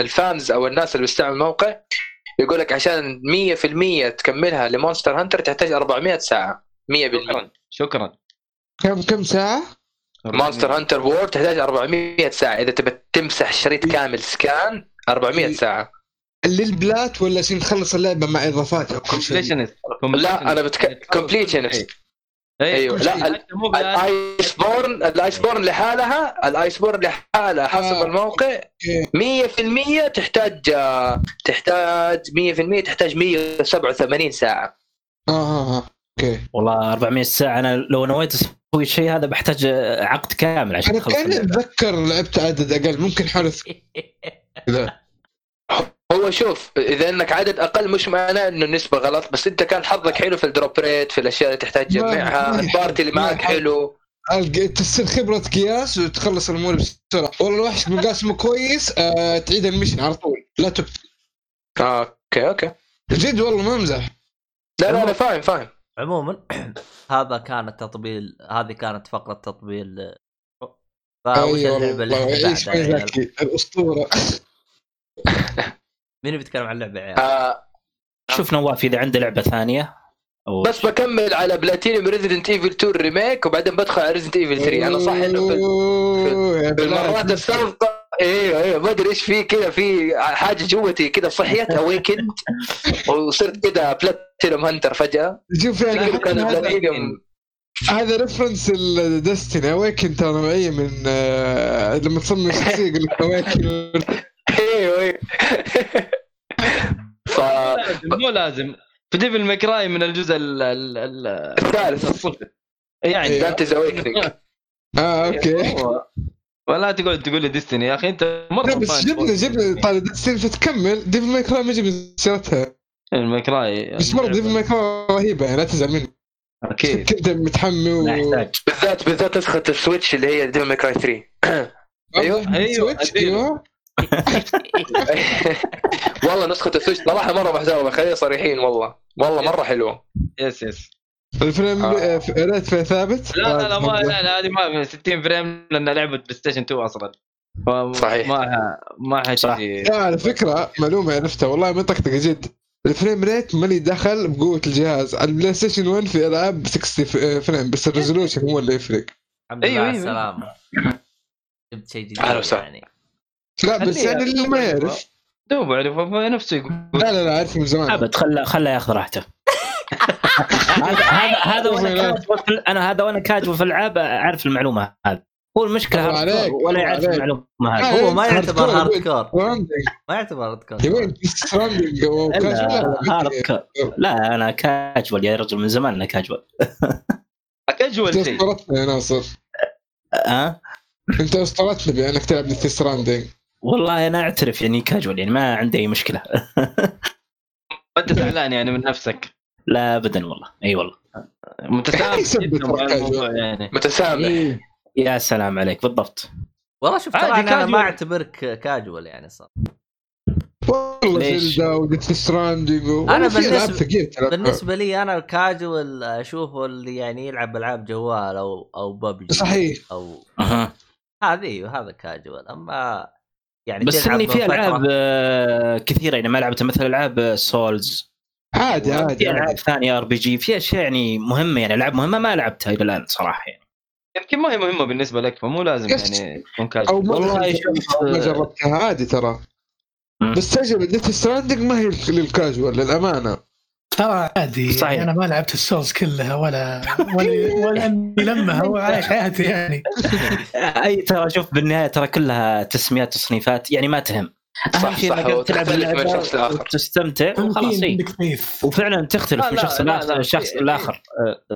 الفانز أو الناس اللي بيستعمل الموقع، يقول لك عشان مية في المية تكملها لمونستر هانتر تحتاج أربعمائة ساعة. مية بالمية. شكرا. كم كم ساعة؟ مونستر هانتر وور تحتاج أربعمائة ساعة إذا تبى تمسح شريط كامل سكان. أربعمائة ساعة. للبلات ولا عشان نخلص اللعبة مع إضافات أو كل شيء؟ لا أنا بتك كومبليشنست. أيوه لا الآيس بورن الآيس بورن لحالها الآيس بورن لحالها حسب آه. الموقع مية في المية تحتاج تحتاج مية في المية تحتاج مية سبعة وثمانين ساعة. آه أوكي. والله أربعمائة ساعة أنا لو نويت أسوي شيء هذا بحتاج عقد كامل عشان. أنا كان أتذكر لعبت عدد أقل ممكن حرف. لا هو شوف إذا إنك عدد أقل مش معناه إنه النسبة غلط، بس أنت كان حظك حلو في الدروب ريت، في الأشياء اللي تحتاج جميعها، البارتي اللي معك حلو، تصير خبرة قياس وتخلص الأمور بسرعة. والله الوحش مقاسمه كويس آه، تعيد المشن على طول لا تبت. آه أوكي أوكي جد والله ما أمزح. لا لا أنا فاهم فاهم. عموما هذا كان تطبيل، هذه كانت فقرة تطبيل. فاوش اللعبة اللي الأسطورة. مين بيتكلم عن لعبة عيال؟ آه. شوف نواف إذا عنده لعبة ثانية أو... بس بكمل على بلاتينيوم ريزيدنت إيفل تو ريميك وبعدين بدخل على ريزيدنت إيفل ثري. أنا صح إنه في, في المرات السابقة ايوه ايوه ما ادري ايش في كذا، في حاجه جوتي كذا صحيت اويكند وصرت كذا بلاتينم هانتر فجاه. شوف يعني كان بلاتينم هذا ريفرنس الدستني اويكند ترى معي من آه لما تصمم شخصيه يقول لك اويكند. ايوه ايوه ف مو لازم في ديفل ماكراي من الجزء الثالث يعني دانتز اويكند. اه اوكي ولا تقول تقول لي ديستني يا اخي انت مره بس جبنا جبنا طالع ديستني فتكمل ديفل ماكراي ما جبنا سيرتها الماكراي بس مره ديفل ماكراي رهيبه لا تزعل منه اكيد تبدا متحمي و... بالذات بالذات نسخه السويتش اللي هي ديفل ماكراي ثلاثة. ايوه ايوه ايوه والله نسخه السويتش صراحه مره محترمه خلينا صريحين والله والله مره حلوه. يس يس الفريم آه. ريت فيه ثابت؟ لا لا لا ما لا لا هذه ما ستين فريم لأن لعبة بلايستيشن اثنين أصلاً. صحيح. ما ما حشي. على فكرة معلومة عرفتها والله منطقتك جد. الفريم ريت مالي دخل بقوة الجهاز. البلايستيشن واحد في ألعاب ستين فريم بس الريزولوشن هو اللي يفرق. الحمد لله على السلامة. جبت شيء جديد. يعني. لا بس يعني اللي ما يعرف. دوب عرفه نفسه يقول. لا لا لا عارف من زمان. أبد خلا خلا يأخذ راحته. هذا هذا وانا انا هذا وانا كاتبه في العاب اعرف المعلومه هذه هو المشكله ولا يعرف المعلومه هذه هو ما يعتبر هارد كور ما يعتبر هارد كور لا انا كاجوال يا رجل من زمان انا كاجوال كاجوال شيء يا ناصر ها انت استغربت بانك تلعب بالستراندينج والله انا اعترف يعني كاجوال يعني ما عندي اي مشكله انت زعلان يعني من نفسك لا أبداً والله أي والله متسامح يعني. متسامح إيه. يا سلام عليك بالضبط والله شوف ترى أنا ما أعتبرك كاجوال يعني صار والله زلدة وقلت ستراندينغ أنا بالنسبة, بالنسبة لي أنا الكاجوال أشوفه اللي يعني يلعب ألعاب جوال أو أو ببجي صحيح أو أه. هذه وهذا كاجوال أما يعني بس إني في ألعاب كثيرة يعني ما لعبتها مثل ألعاب سولز عادي عادي العاب ثانيه ار بي جي في اشياء يعني مهمه يعني العاب مهمه ما لعبتها الى الان صراحه يعني يمكن ما هي مهمه بالنسبه لك فمو لازم يعني والله ما جربتها عادي ترى بس تجربه ديث ستراندينج ما هي للكاجوال للامانه ترى عادي يعني انا ما لعبت السولز كلها ولا ولا ولا اني لمها وعايش حياتي يعني اي ترى شوف بالنهايه ترى كلها تسميات تصنيفات يعني ما تهم اهم شيء انك تلعب اللعبه وتستمتع وخلاص وفعلا تختلف من شخص لاخر الشخص الاخر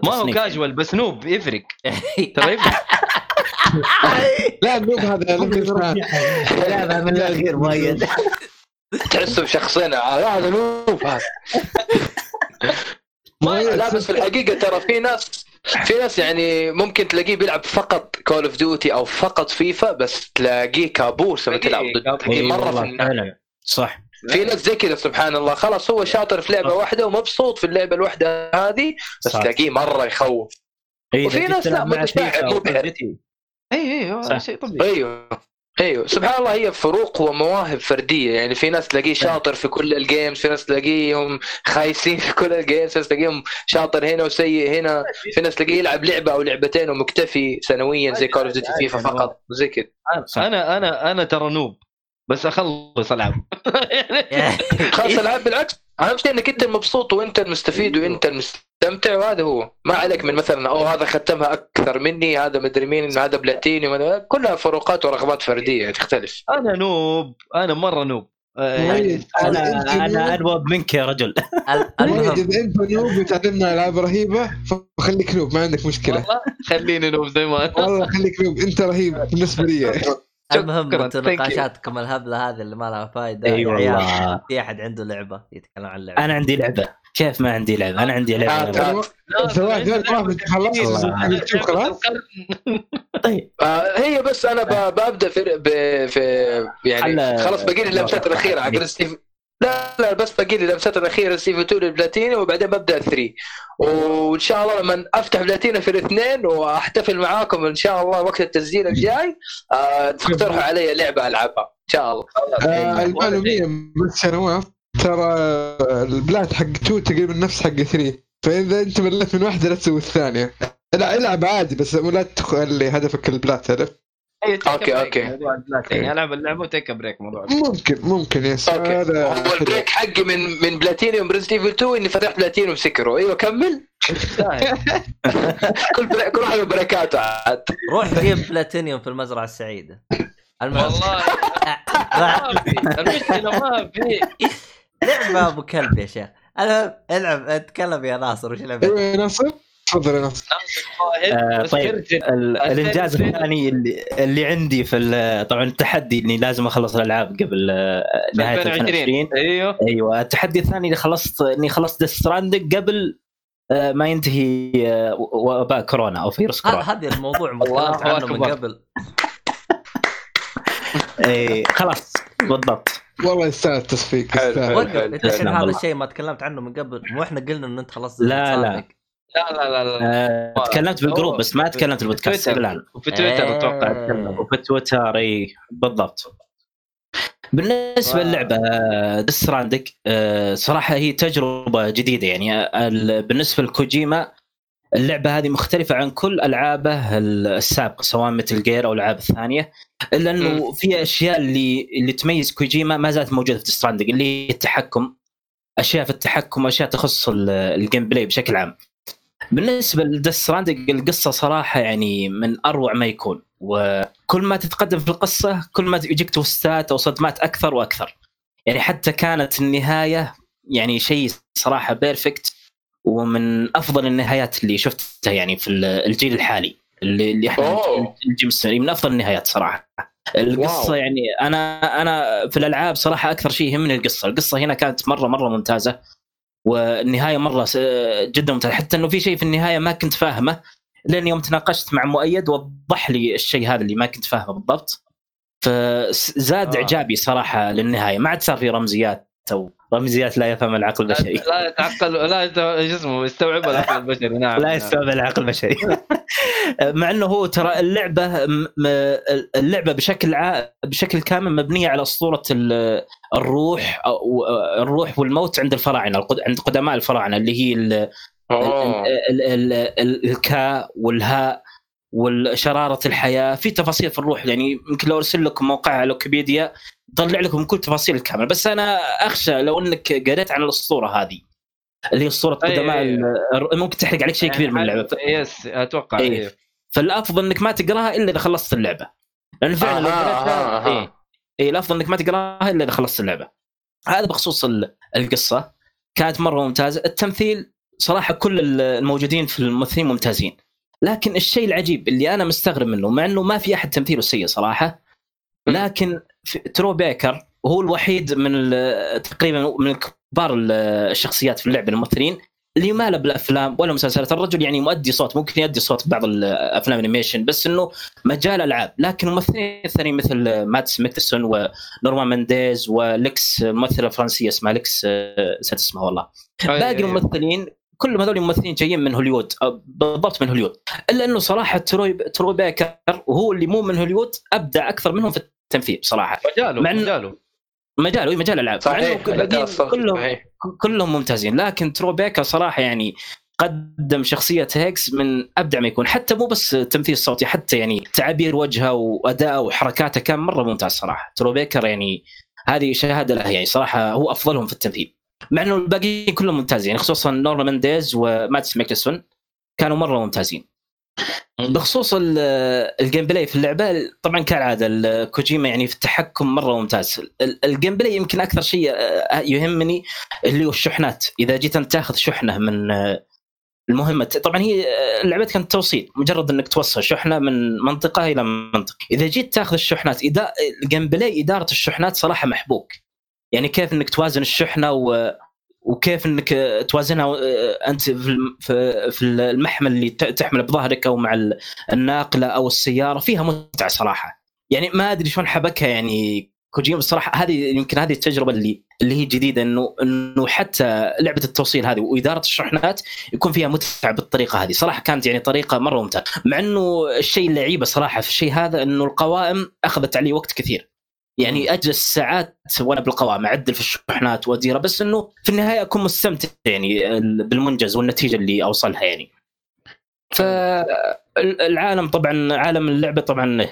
ما هو كاجوال بس نوب يفرق ترى لا نوب هذا لا من غير مؤيد تحسه بشخصنا هذا نوب هذا لا بس في الحقيقه ترى في ناس في ناس يعني ممكن تلاقيه بيلعب فقط كول اوف ديوتي او فقط فيفا بس تلاقيه كابوس لما تلعب ضده مره في صح في ناس زي كذا سبحان الله خلاص هو شاطر في لعبه واحده ومبسوط في اللعبه الواحده هذه بس تلاقيه مره يخوف وفي ناس لا متشعب مبهر اي اي شيء طبيعي ايوه ايوه سبحان الله هي فروق ومواهب فرديه يعني في ناس تلاقيه شاطر في كل الجيمز في ناس تلاقيهم خايسين في كل الجيمز في ناس تلاقيهم شاطر هنا وسيء هنا في ناس تلاقيه يلعب لعبه او لعبتين ومكتفي سنويا زي كول اوف ديوتي فيفا فقط زي كذا انا انا انا ترى نوب بس اخلص العب خلص العب بالعكس اهم شيء انك انت المبسوط وانت المستفيد وانت المستمتع وهذا هو ما عليك من مثلا او هذا ختمها اكثر مني هذا مدري مين هذا بلاتيني كلها فروقات ورغبات فرديه تختلف انا نوب انا مره نوب يعني انا انا انوب منك يا رجل اذا انت نوب وتعلمنا العاب رهيبه فخليك نوب ما عندك مشكله والله خليني نوب زي ما انا والله خليك نوب انت رهيب بالنسبه لي المهم انتوا نقاشاتكم الهبله هذه اللي ما لها فايده اي أيوة والله في احد عنده لعبه يتكلم عن لعبه انا عندي لعبه كيف ما عندي لعبه انا عندي لعبه سواء قال خلاص شوف خلاص طيب هي بس انا ببدا في في يعني خلاص باقي لي لمسات الاخيره على جريستيف لا لا بس باقي لي لمسات الاخيره سي في اثنين البلاتيني وبعدين ببدا ثلاثة وان شاء الله لما افتح بلاتيني في الاثنين واحتفل معاكم ان شاء الله وقت التسجيل الجاي تقترحوا علي لعبه العبها ان شاء الله المعلوميه بس نواف ترى البلات حق اثنين تقريبا نفس حق ثلاثة فاذا انت ملت من واحده لا تسوي الثانيه لا العب عادي بس لا تخلي هدفك البلات هدف أيوة اوكي اوكي موضوع البلاتيني العب اللعبه وتيك بريك موضوع ممكن ممكن يس هذا هو البريك حقي من من بلاتيني وبريزنت ايفل اثنين اني فتحت بلاتيني ومسكره. ايوه كمل كل بريك كل واحد بريكاته عاد روح جيب بلاتينيوم في المزرعه السعيده والله المشكله ما في لعبه ابو كلب يا شيخ. انا العب اتكلم يا ناصر وش لعبه ايه ناصر تفضل ناصر. آه طيب الانجاز الثاني اللي, اللي عندي في طبعا التحدي اني لازم اخلص الالعاب قبل نهايه ألفين وعشرين. ايوه ايوه التحدي الثاني اللي خلصت اني خلصت الستراند قبل ما ينتهي وباء كورونا او فيروس كورونا. هذا الموضوع مطلع عنه من قبل اي خلاص بالضبط والله يستاهل تصفيق يستاهل. الحين هذا الشيء ما تكلمت عنه من قبل مو احنا قلنا ان انت خلاص لا لا لا لا لا لا تكلمت بالجروب بس ما تكلمت بالبودكاست الان وفي تويتر اتوقع اتكلم وفي تويتر اي بالضبط. بالنسبه للعبه ديستراندك صراحه هي تجربه جديده يعني بالنسبه لكوجيما اللعبه هذه مختلفه عن كل العابه السابقه سواء مثل جير او العاب الثانيه الا انه في اشياء اللي اللي تميز كوجيما ما زالت موجوده في ديستراندك اللي هي التحكم اشياء في التحكم اشياء تخص الجيم بلاي بشكل عام. بالنسبة لديستراندك القصة صراحة يعني من أروع ما يكون وكل ما تتقدم في القصة كل ما يجيك توستات أو صدمات أكثر وأكثر يعني حتى كانت النهاية يعني شيء صراحة بيرفكت ومن أفضل النهايات اللي شفتها يعني في الجيل الحالي اللي, اللي إحنا الجيمسون من أفضل النهايات صراحة القصة. واو. يعني أنا أنا في الألعاب صراحة أكثر شيء يهمني القصة. القصة هنا كانت مرة مرة ممتازة والنهاية مرة جدا ممتازة حتى أنه في شيء في النهاية ما كنت فاهمه لأن يوم تناقشت مع مؤيد وضح لي الشيء هذا اللي ما كنت فاهمه بالضبط فزاد آه. إعجابي صراحة للنهاية ما عاد صار في رمزيات أو رمزيات لا يفهم العقل البشري لا يتعقل لا جسمه يستوعب العقل البشري نعم لا يستوعب العقل البشري مع أنه هو ترى اللعبة م... اللعبة بشكل ع... بشكل كامل مبنية على أسطورة ال... الروح أو الروح والموت عند الفراعنة القد... عند قدماء الفراعنة اللي هي ال... ال... ال... ال... ال... الكاء والهاء والشرارة الحياة في تفاصيل في الروح يعني يمكن لو أرسل لكم موقع على ويكيبيديا طلع لكم كل تفاصيل الكامل بس أنا أخشى لو أنك قريت عن الأسطورة هذه اللي هي أسطورة قدماء أيه ال... ممكن تحرق عليك شيء يعني كبير من اللعبة يس أتوقع أيه. أيه. فالأفضل أنك ما تقراها إلا إذا خلصت اللعبة لأن فعلا لو قرأتها إيه إيه الأفضل أنك ما تقراها إلا إذا خلصت اللعبة. هذا بخصوص القصة كانت مرة ممتازة. التمثيل صراحة كل الموجودين في الممثلين ممتازين لكن الشيء العجيب اللي أنا مستغرب منه مع أنه ما في أحد تمثيله سيء صراحة لكن ترو بيكر هو الوحيد من تقريبا من كبار الشخصيات في اللعبة الممثلين اللي ما له بالأفلام ولا مسلسلات. الرجل يعني مؤدي صوت ممكن يؤدي صوت بعض الأفلام الانيميشن بس أنه مجال ألعاب لكن الممثلين الثانيين مثل ماتس ميكلسون ونورما منديز وليكس الممثلة الفرنسية اسمها ليكس نسيت اسمها والله باقي الممثلين كل هذول الممثلين جايين من هوليوود بالضبط من هوليوود الا انه صراحه تروي ترو بيكر وهو اللي مو من هوليوود ابدع اكثر منهم في التمثيل صراحه مجاله مجاله مجاله مجال العاب كلهم كلهم ممتازين لكن ترو بيكر صراحه يعني قدم شخصيه هيكس من ابدع ما يكون حتى مو بس تمثيل صوتي حتى يعني تعبير وجهه واداءه وحركاته كان مره ممتاز صراحه. ترو بيكر يعني هذه شهاده له يعني صراحه هو افضلهم في التمثيل مع أنه الباقي كلهم ممتازين يعني خصوصاً نورما منديز وماتس ميكلسون كانوا مرة ممتازين. بخصوص الجيم بلاي في اللعبة طبعاً كالعادة الكوجيما يعني في التحكم مرة ممتاز. الجيم بلاي يمكن أكثر شيء يهمني اللي هو الشحنات إذا جيت أن تأخذ شحنة من المهمة طبعاً هي اللعبة كانت توصيل مجرد أنك توصل شحنة من منطقة إلى منطقة إذا جيت تأخذ الشحنات إذا الجيم بلاي إدارة الشحنات صراحة محبوك يعني كيف انك توازن الشحنه و... وكيف انك توازنها انت في في المحمل اللي تحمله بظهرك او مع الناقله او السياره فيها متعه صراحه يعني ما ادري شلون حبكها يعني كوجيما الصراحه. هذه يمكن هذه التجربه اللي اللي هي جديده انه انه حتى لعبه التوصيل هذه واداره الشحنات يكون فيها متعه بالطريقه هذه صراحه كانت يعني طريقه مره ممتازه مع انه الشيء اللعيبه صراحه في الشيء هذا انه القوائم اخذت عليه وقت كثير يعني أجلس ساعات وأنا بالقوام أعدل في الشحنات وأديرها بس إنه في النهاية أكون مستمتع يعني بالمنجز والنتيجة اللي أوصلها يعني. فالعالم طبعا عالم اللعبة طبعا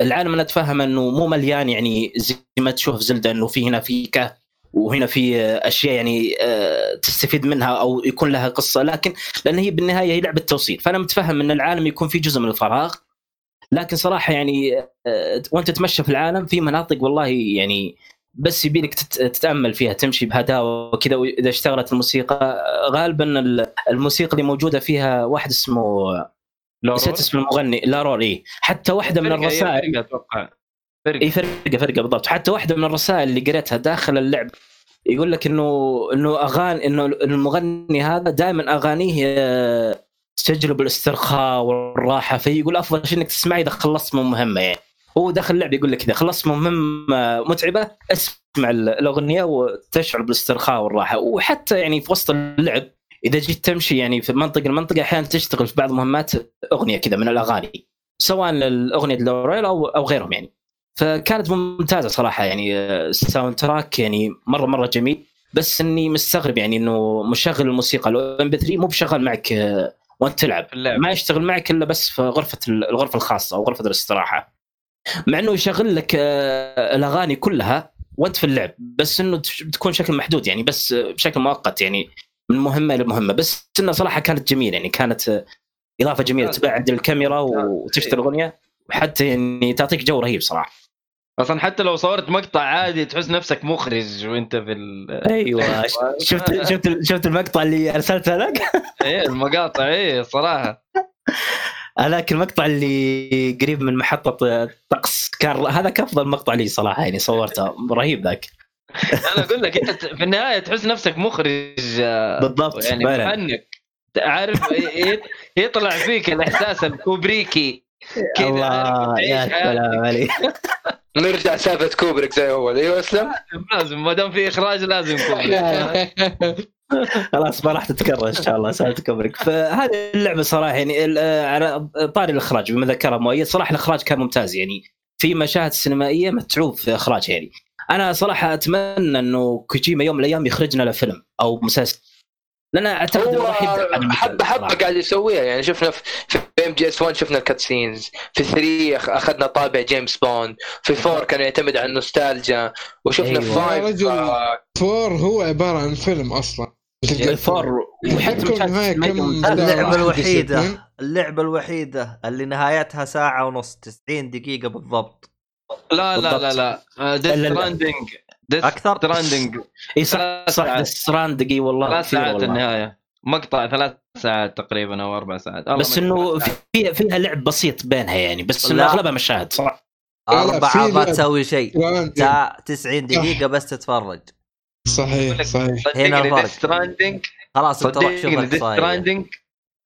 العالم انا اتفهم انه مو مليان يعني زي ما تشوف زلدة انه في هنا في كهف وهنا في اشياء يعني تستفيد منها او يكون لها قصه، لكن لان هي بالنهايه هي لعبه توصيل، فانا متفهم ان العالم يكون في جزء من الفراغ. لكن صراحه يعني وانت تمشي في العالم في مناطق والله يعني بس يبيلك تتامل فيها، تمشي بهداوه وكذا. واذا اشتغلت الموسيقى غالبا الموسيقى اللي موجوده فيها واحد اسمه نسيت اسم المغني لارور، اي حتى واحده من الرسائل اتوقع فرقة. اي فرقة فرقة بالضبط. حتى واحدة من الرسائل اللي قريتها داخل اللعب يقول لك انه انه اغاني انه المغني هذا دائما اغانيه تجلب الاسترخاء والراحة، فيقول افضل شيء انك تسمعي اذا خلصت من مهمة. يعني هو داخل اللعب يقول لك اذا خلصت من مهمة متعبة اسمع الاغنية وتشعر بالاسترخاء والراحة. وحتى يعني في وسط اللعب اذا جيت تمشي يعني في منطقة المنطقة احيانا تشتغل في بعض مهمات اغنية كذا من الاغاني، سواء الاغنية لوريل او او غيرهم يعني. فكانت ممتازة صراحة يعني. الساوند تراك يعني مرة مرة جميل، بس اني مستغرب يعني انه مشغل الموسيقى الام بي ثلاثة مو بشغل معك وانت تلعب، ما يشتغل معك الا بس في غرفة الغرفة الخاصة او غرفة الاستراحة، مع انه يشغل لك الاغاني كلها وانت في اللعب، بس انه تكون شكل محدود يعني، بس بشكل مؤقت يعني من مهمة لمهمة. بس انه صراحة كانت جميلة يعني، كانت اضافة جميلة تبقى عند الكاميرا وتشتغل اغنية، وحتى يعني تعطيك جو رهيب صراحة. اصلا حتى لو صورت مقطع عادي تحس نفسك مخرج وانت في ال... ايوه شفت شفت شفت المقطع اللي ارسلته لك. ايه المقاطع ايه صراحه هذاك المقطع اللي قريب من محطه طقس كان هذا افضل مقطع لي صراحه يعني، صورته رهيب ذاك. انا اقول لك انت في النهايه تحس نفسك مخرج بالضبط يعني، فنك عارف يطلع فيك الاحساس الكوبريكي كذا. يا سلام عليك. نرجع سالفة كوبريك زي اول. ايوه اسلم لازم، ما دام في اخراج لازم كوبريك. خلاص ما راح تتكرر ان شاء الله سالفة كوبريك. فهذه اللعبة صراحة يعني على طاري الاخراج بما ذكرها مؤيد، صراحة الاخراج كان ممتاز يعني، في مشاهد سينمائية متعوب في اخراج يعني. انا صراحة اتمنى انه كوجيما يوم من الايام يخرجنا لفيلم او مسلسل، لأنا أعتقد حبة حبة حب قاعد يسويها يعني. شفنا في إم جي إس واحد شفنا الكاتسينز، في ثري أخذنا طابع جيمس بوند، في فور كان يعتمد على النوستالجيا، وشفنا أيوة. فايف آه. فور هو عبارة عن فيلم أصلا يعني فور، وحتى اللعبة الوحيدة اللعبة الوحيدة اللي نهايتها ساعة ونص تسعين دقيقة بالضبط. لا لا لا لا ديث ستراندينج اكثر تراندنج اي صح صح التراندنج اي والله ثلاث ساعات النهايه، مقطع ثلاث ساعات تقريبا او اربع ساعات، بس انه فيها فيها لعب بسيط بينها يعني، بس انه اغلبها مشاهد صراحه اربعه ما تسوي شيء، تسعين دقيقه بس تتفرج. صحيح صحيح هنا التراندنج خلاص تروح شوف التراندنج.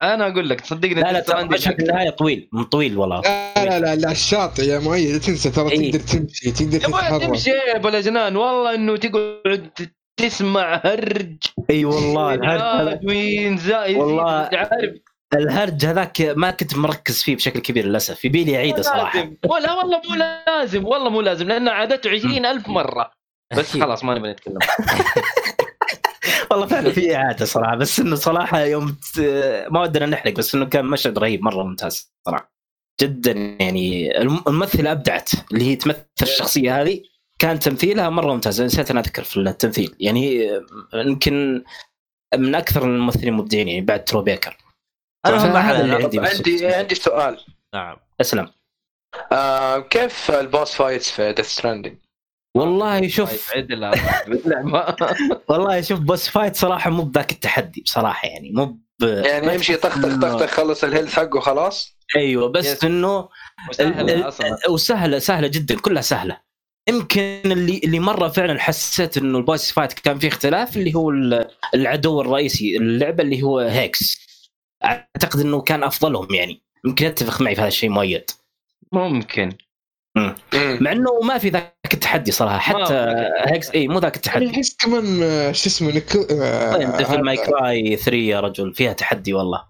انا اقول لك صدقني لا لا شكل النهايه طويل من طويل والله. لا لا لا الشاطئ يا مؤيد تنسى ترى إيه؟ تقدر تمشي تقدر تتحرك تمشي بلا جنان والله، انه تقعد تسمع هرج. اي والله الهرج وين زايد والله تعرف الهرج هذاك ما كنت مركز فيه بشكل كبير للاسف، يبي لي اعيده صراحه. ولا والله مو لازم والله مو لازم لانه عادته عشرين ألف مره بس خلاص ما نبي نتكلم. والله فعلا في إعادة صراحة، بس إنه صراحة يوم ما ودنا نحرق، بس إنه كان مشهد رهيب مرة ممتاز صراحة جدا يعني. الممثلة أبدعت اللي هي تمثل الشخصية هذه، كان تمثيلها مرة ممتاز. نسيت أنا أذكر في التمثيل يعني، يمكن من أكثر الممثلين مبدعين يعني بعد ترو بيكر. أنا عندي عندي عندي سؤال. نعم أسلم. آه كيف البوس فايتس في ديث ستراندينج؟ والله شوف والله شوف بوس فايت صراحة مو بذاك التحدي بصراحة يعني، مو يعني يمشي طخ طخ طخ خلص الهيلث حقه خلاص. ايوه بس انه وسهلة سهلة جدا كلها سهلة. يمكن اللي اللي مرة فعلا حسيت انه البوس فايت كان فيه اختلاف اللي هو العدو الرئيسي اللعبة اللي هو هيكس، اعتقد انه كان افضلهم يعني. يمكن اتفق معي في هذا الشيء مؤيد ممكن مم. مع انه ما في ذاك التحدي صراحه حتى هيكس اي مو ذاك التحدي. احس كمان شو اسمه نيكو في مايكراي ثلاثة يا رجل فيها تحدي والله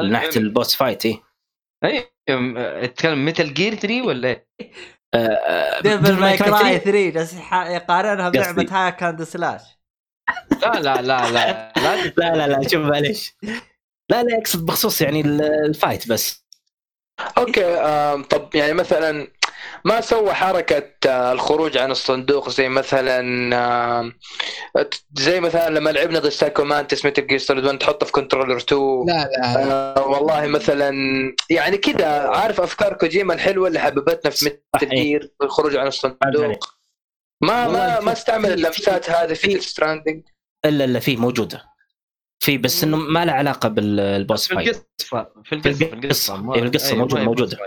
من ناحيه البوس فايت. اي اي اتكلم ميتال جير ثلاثة ولا ديفل مايكراي ثلاثة بس يقارنها بلعبه هاك اند سلاش. لا لا لا لا لا لا لا شوف معليش لا لا اقصد بخصوص يعني الفايت بس اوكي. طب يعني مثلا ما سوى حركة الخروج عن الصندوق زي مثلا زي مثلا لما لعبنا غستا كومان تسميت الجيستر دوان تحطه في كنترولر تو؟ لا لا والله مثلا يعني كده عارف أفكار كوجيما الحلوة اللي حببتنا في متجير الخروج عن الصندوق ما ما ما استعمل اللمسات هذه في ستراندينج إلا إلا فيه موجودة في بس انه ما له علاقه بالبوس فايت في القصه في القصه يعني القصه موجوده موجوده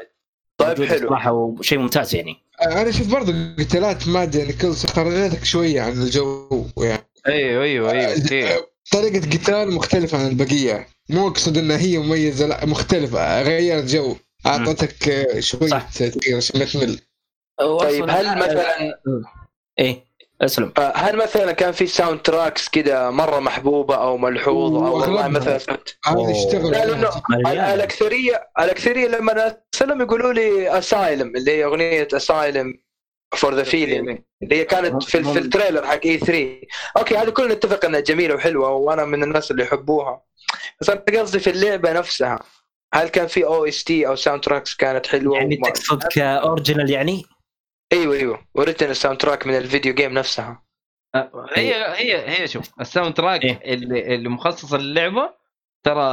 طيب حلو صراحه وشيء ممتاز. يعني انا شفت برضه قتالات ما ادري كل خرجتك شويه عن الجو يعني ايوه ايوه ايوه طريقه قتال مختلفه عن البقيه، مو اقصد انها هي مميزه لا مختلفه غيرت جو اعطتك شويه تغيير عشان ما تمل. طيب هل مثلا ايه اسلم هل مثلا كان في ساوند تراكس كده مره محبوبه او ملحوظه او والله مثلا هذا اشتغل الاكثريه الاكثريه لما اسلم يقولوا لي اسايلم اللي هي اغنيه اسايلم فور ذا فيلينج اللي هي كانت في في التريلر حق اي ثري. اوكي هذه كلنا نتفق انها جميله وحلوه وانا من الناس اللي يحبوها، بس انا قصدي في اللعبه نفسها هل كان في او اس تي او ساوند تراكس كانت حلوه؟ يعني تقصد كاورجينال يعني؟ ايوه ايوه وريتنا الساوند تراك من الفيديو جيم نفسها. هي هي هي شوف الساوند تراك إيه؟ اللي, اللي مخصص للعبه ترى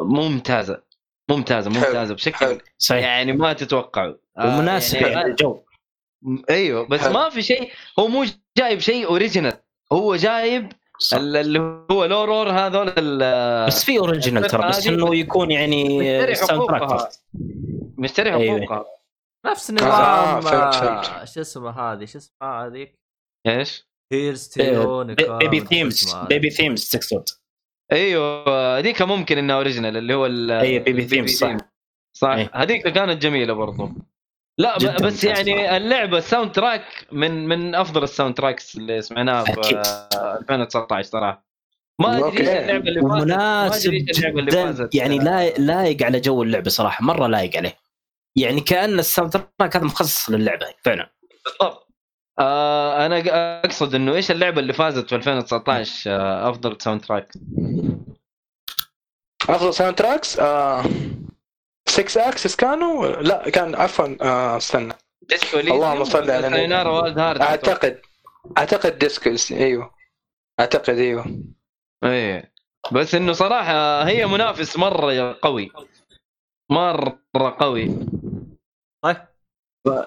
ممتازه ممتازه ممتازه بشكل صحيح. يعني ما تتوقع ومناسبه يعني للجو. ايوه بس حلو. ما في شيء، هو مو جايب شيء اوريجينال، هو جايب صح. اللي هو لورور هذول بس في اوريجينال ترى، بس انه يكون يعني ساوند تراك مشتري حقوقها نفس نظام آه، شو اسمه هذه شو اسمها هذيك ايش هيرز تيون بيبي ثيمز بيبي ثيمز تقصد؟ ايوه هذيك ممكن انها اوريجينال اللي هو اي بيبي ثيمز صح صح هذيك كانت جميله برضو. لا بس يعني اللعبه الساوند تراك من من افضل الساوند تراكس اللي سمعناها في ألفين وتسعة عشر صراحه. ما ادري اللعبه اللي مناسب جدا يعني لايق على جو اللعبه صراحه، مره لايق عليه يعني كأن الساوند تراك هذا مخصص للعبة فعلا. بالضبط آه أنا أقصد إنه إيش اللعبة اللي فازت في ألفين وتسعة عشر آه أفضل ساوند تراك؟ أفضل ساوند تراكس آه ستة أكسس كانوا لا كان عفوا آه استنى اللهم صل على النبي أعتقد أعتقد ديسكوس أيوه أعتقد أيوه إيه بس إنه صراحة هي منافس مرة قوي مرة قوي طيب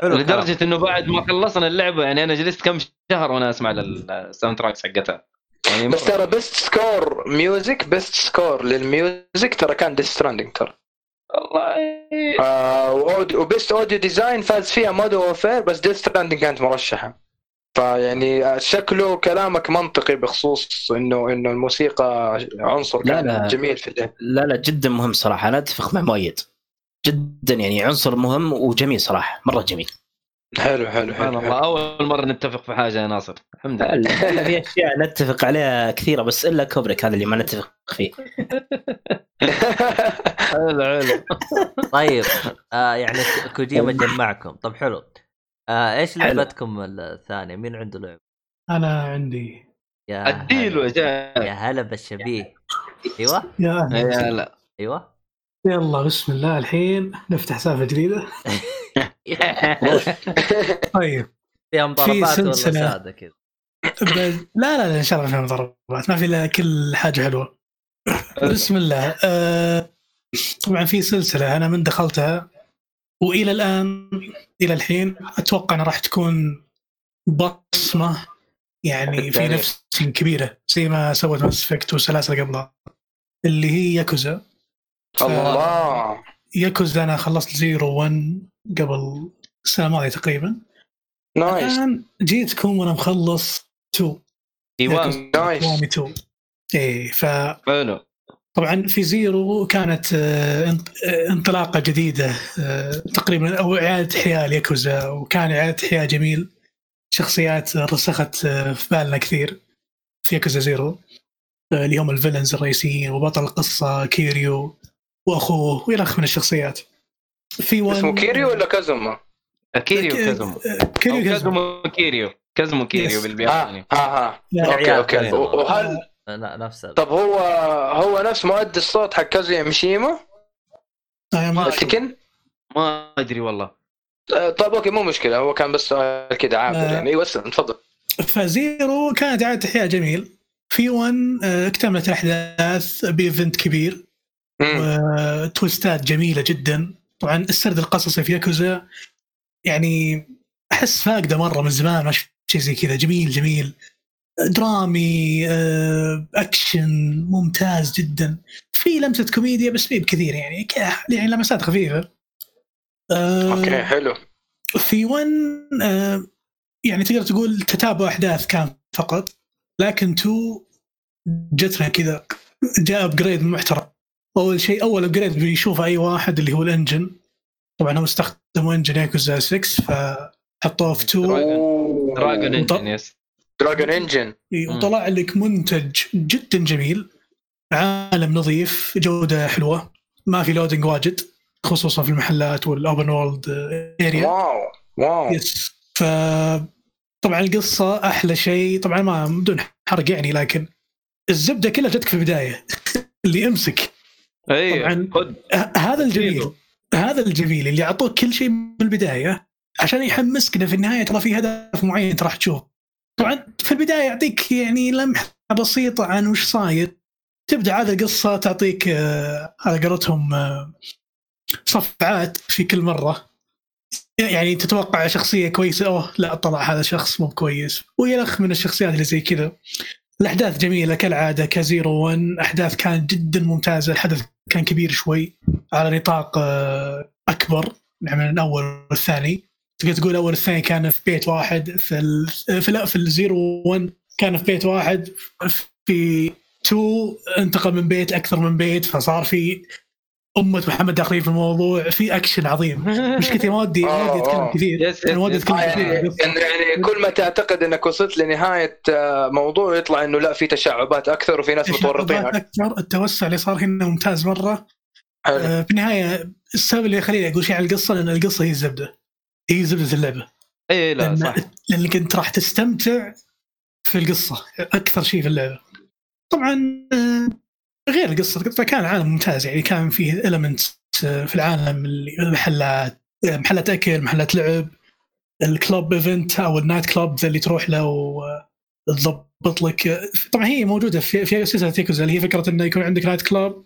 لدرجة انه بعد ما خلصنا اللعبة يعني انا جلست كم شهر وانا اسمع للساوند تراكس حقتها يعني. بس ترى بيست سكور ميوزك بيست سكور للميوزك ترى كان ديث ستراندينج ترى والله آه وبيست اوديو ديزاين فاز فيها مودو وفير بس ديث ستراندينج كانت مرشحة. فيعني شكله كلامك منطقي بخصوص انه انه الموسيقى عنصر لا لا جميل في اللعبة. لا لا جدا مهم صراحة، انا اتفق مع مؤيد جدا يعني عنصر مهم وجميل صراحة مرة جميل. حلو حلو حلو, حلو. اول مرة نتفق في حاجة يا ناصر الحمد لله. في اشياء نتفق عليها كثيرة بس الا كوبريك هذا اللي ما نتفق فيه. حلو حلو طيب آه يعني كوجيما جمعكم. طب حلو آه، إيش لعبتكم الثانية؟ مين عنده لعبة؟ أنا عندي. أديله جاء. يا هلا بالشبيه. أيوة. يا هلا. أيوة. يلا بسم الله الحين نفتح سالفة جديدة. طيب. فيها مضاربات ولا سادة كذا؟ لا لا إن شاء الله فيها مضاربات ما في إلا كل حاجة حلوة. بسم الله. آه، طبعًا في سلسلة أنا من دخلتها. وإلى الآن إلى الحين أتوقع أن راح تكون بصمة يعني في نفس كبيرة زي ما سوت ماس إفكت وسلاسل قبلها اللي هي ياكوزا. الله ياكوزا أنا خلصت زيرو ون قبل السنة الماضية تقريبا. نايس الآن جيتكم وأنا مخلص تو إيوان نايس تو إيه ف فأنا. طبعا في زيرو كانت انطلاقه جديده تقريبا او اعاده حياه لياكوزا وكان اعاده حياه جميل شخصيات رسخت في بالنا كثير في ياكوزا زيرو اللي هم الفيلنز الرئيسيين وبطل القصه كيريو واخوه ويرخ من الشخصيات في وان... اسمه كيريو ولا كازوما؟ كيريو كازوما كيريو كازوما كيريو كازوما كيريو بالياباني اه اه اوكي اوكي وهل نفسه. طب هو هو نفس مؤدي الصوت حق كازويا ميشيما؟ اي ما ما ادري والله. طيب اوكي مو مشكله، هو كان بس سؤال كده عابر يعني. بس تفضل. فزيرو كانت عادة احياء جميل. في ون اكتملت الاحداث بايفنت كبير وتويستات جميله جدا. طبعا السرد القصصي في ياكوزا يعني احس فاقده مره من زمان، ما شفت شيء زي كذا. جميل جميل، درامي، اكشن ممتاز جدا، في لمسه كوميديا بس مي بكثير يعني، يعني لمسات خفيفه. اوكي حلو. في ون يعني تقدر تقول تتابع احداث كان فقط، لكن تو جتها كذا، جاء ابجريد محترم. اول شيء اول ابجريد بيشوفه اي واحد اللي هو الانجن. طبعا هم استخدموا انجن ياكوزا ستة، فحطوه في اثنين دراجون انجن. يس دراجون انجن. وطلع لك منتج جدا جميل، عالم نظيف، جوده حلوه، ما في لودنج واجد خصوصا في المحلات والاوبن وورلد اريا. واو واو يس. ف طبعا القصه احلى شيء، طبعا ما بدون حرق يعني، لكن الزبده كلها جتك في البدايه اللي امسك. ايوه طبعا هذا الجميل، هذا الجميل اللي يعطوك كل شيء من البدايه عشان يحمسك في النهايه ترى في هدف معين راح تشوف. طبعا في البدايه يعطيك يعني لمحه بسيطه عن وش صاير، تبدا هذه القصه تعطيك على قولتهم صفعات في كل مره، يعني تتوقع شخصيه كويسه اوه لا طلع هذا شخص مو كويس، ويلخ من الشخصيات اللي زي كذا. الاحداث جميله كالعاده كزيرو ون، احداث كانت جدا ممتازه. الحدث كان كبير شوي على نطاق اكبر من الاول والثاني. تقدر تقول اول الثاني كان في بيت واحد، في ال... في لا في الزيرو ون كان في بيت واحد، في تو انتقل من بيت اكثر من بيت، فصار في امه محمد داخلين في الموضوع. في اكشن عظيم، مش كثير ما ودي اتكلم كثير، انا ودي اتكلم كثير يعني, يعني كل ما تعتقد انك وصلت لنهايه موضوع يطلع انه لا في تشعبات اكثر وفي ناس متورطين اكثر. التوسع اللي صار هنا ممتاز مره. آه في النهايه السبب اللي خليني اقول شيء عن القصه، لان القصه هي الزبده، هي زبدة اللعبة. اي لا صح، لأنك أنت راح تستمتع في القصة أكثر شيء في اللعبة. طبعا غير القصة فكان عالم ممتاز يعني، كان فيه elements في العالم، المحلات، محلات أكل، محلات لعب، الكلوب إيفنت أو النايت كلوب اللي تروح له وتضبط لك. طبعا هي موجودة في في سلسلة ياكوزا اللي هي فكرة إنه يكون عندك نايت كلوب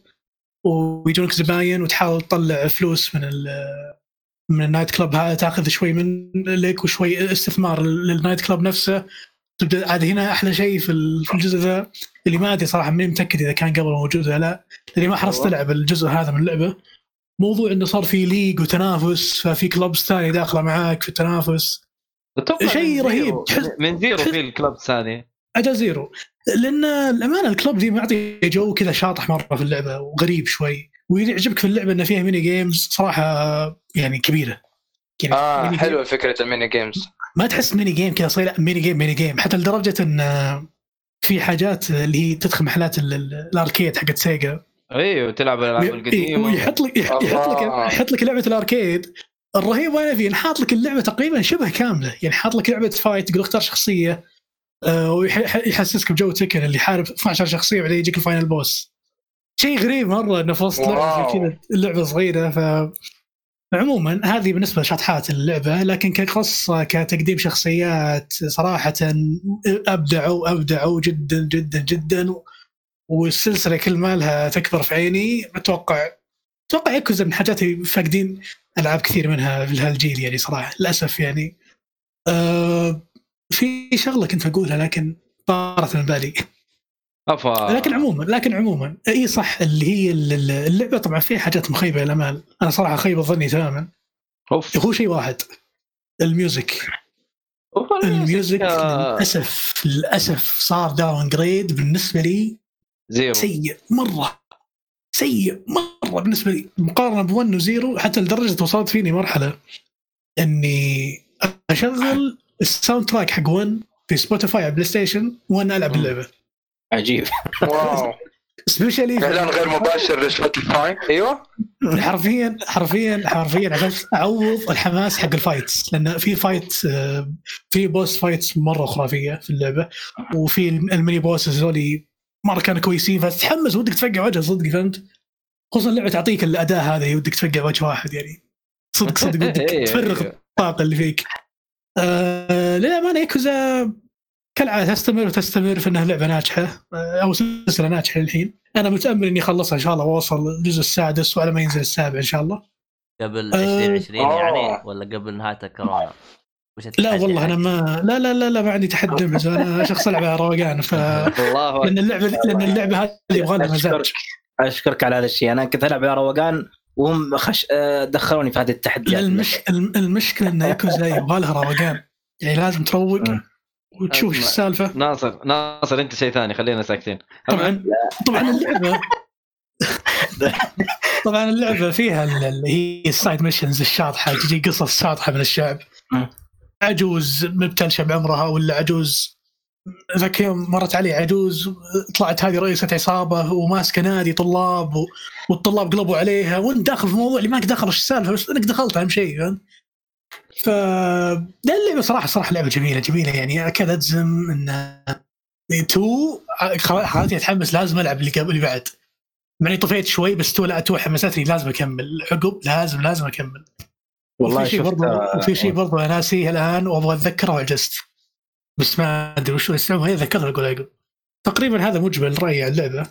ويجونك زباين وتحاول تطلع فلوس من ال من النايت كلوب هذا، تاخذ شوي من لك وشوي استثمار للنايت كلوب نفسه. تبدا عاد هنا احلى شيء في الجزء ذا اللي ما ادري صراحه ماني متاكد اذا كان قبل موجود ولا لا، لاني ما حرصت العب الجزء هذا من اللعبه. موضوع انه صار في ليج وتنافس، ففي كلوبس ثانيه داخله معاك في التنافس، شيء رهيب. من زيرو في الكلوب ثانيه اجا زيرو، لان الامانه الكلوب دي معطي جو كذا شاطح مره في اللعبه وغريب شوي. ويعجبك في اللعبه ان فيها ميني جيمز صراحه يعني كبيره يعني. اه حلوه فكره الميني جيمز، ما تحس ميني جيم كذا صاير، ميني جيم ميني جيم حتى لدرجه ان في حاجات اللي هي تدخل محلات الاركيد حقت سيجا. ايوه تلعب الالعاب القديمه ويحط لك يحط لك يحط لك لعبه الاركيد الرهيبه. انا في حاط لك اللعبه تقريبا شبه كامله يعني، حاط لك لعبه فايت تقدر تختار شخصيه ويحسسك بجو تكن اللي حارب اثنا عشر شخصيه وبعدين يجيك الفاينل بوس. شيء غريب مرة إنه فصل لعبة كذا، اللعبة صغيرة. فعموما هذه بالنسبة لشطحات اللعبة، لكن كقصة كتقديم شخصيات صراحة أبدعوا أبدعوا جدا جدا جدا. والسلسلة كل مالها تكبر في عيني. أتوقع أتوقع ياكوزا من حاجاتي فاقدين ألعاب كثير منها في هالجيل يعني صراحة للأسف يعني. أه في شغلة كنت أقولها لكن طارت من بالي. أفا. لكن عموما لكن عموما اي صح، اللي هي اللعبه طبعا فيها حاجات مخيبه الامال. انا صراحه خيب ظني تماما. اوف هو شيء واحد، الميوزك. الميوزك آه. للاسف للاسف صار داون جريد بالنسبه لي، زيرو سيء مره، سيء مره بالنسبه لي مقارنه بون وزيرو. حتى لدرجه وصلت فيني مرحله اني اشغل الساوند تراك حق ون في سبوتيفاي على بلاي ستيشن وانا العب اللعبه. عجيب واو سبيشالي اعلان غير مباشر لسبوتيفاي. ايوه حرفيا حرفيا حرفيا عشان اعوض الحماس حق الفايتس، لان في فايت في بوس فايتس مره خرافيه في اللعبه، وفي الميني بوس هذول مره كانوا كويسين، فتحمس ودك تفقع وجه صدق. فهمت خصوصا اللعبه تعطيك الاداء هذا، ودك تفقع وجه واحد يعني. صدق صدق بدك تفرغ الطاقة اللي فيك. آه للأمانة ياكوزا كالعادة تستمر وتستمر في أنها لعبة ناجحة أو سلسلة ناجحة الحين. أنا متأمل إني خلصها إن شاء الله ووصل الجزء السادس وعلى ما ينزل السابع إن شاء الله قبل عشرين عشرين يعني ولا قبل نهاية الكورونا. لا والله أنا ما لا لا لا لا ما عندي تحدي مزاج. أنا شخص لعبة روقان ف لأن اللعبة لأن اللعبة هذه يبغى لها مزاج. أشكرك على هذا الشيء. أنا كنت ألعب على روقان وهم خش دخلوني في هذه التحديات. المش... المشكلة إن ياكوزا يبغى لها روقان يعني لازم تروق وتشوف أسمع. السالفة ناصر ناصر أنت شيء ثاني خلينا ساكتين. طبعا طبعا اللعبة طبعا اللعبة فيها اللي هي السايد ميشنز الشاطحة تجي قصص شاطحة من الشعب. عجوز مبتلشة بعمرها ولا عجوز ذاك يوم مرت علي عجوز طلعت هذه رئيسة عصابة وماسكة نادي طلاب و... والطلاب قلبوا عليها وانت داخل في موضوع اللي ما دخلش السالفة بس انك دخلت أهم شيء. ف اللعبة صراحة صراحة لعبة جميلة جميلة يعني أكاد أجزم إن تو خلاتني أتحمس لازم ألعب اللي قبل اللي بعد يعني طفيت شوي بس تو لا تو حمستني لازم أكمل عقب لازم لازم أكمل. والله في شيء برضه في شيء برضه أنا ناسيه الآن وأبغى أتذكره وعجزت بس ما أدري وش اسمه هي ذكرها أقول أقول تقريبا. هذا مجمل رأيي عن اللعبة.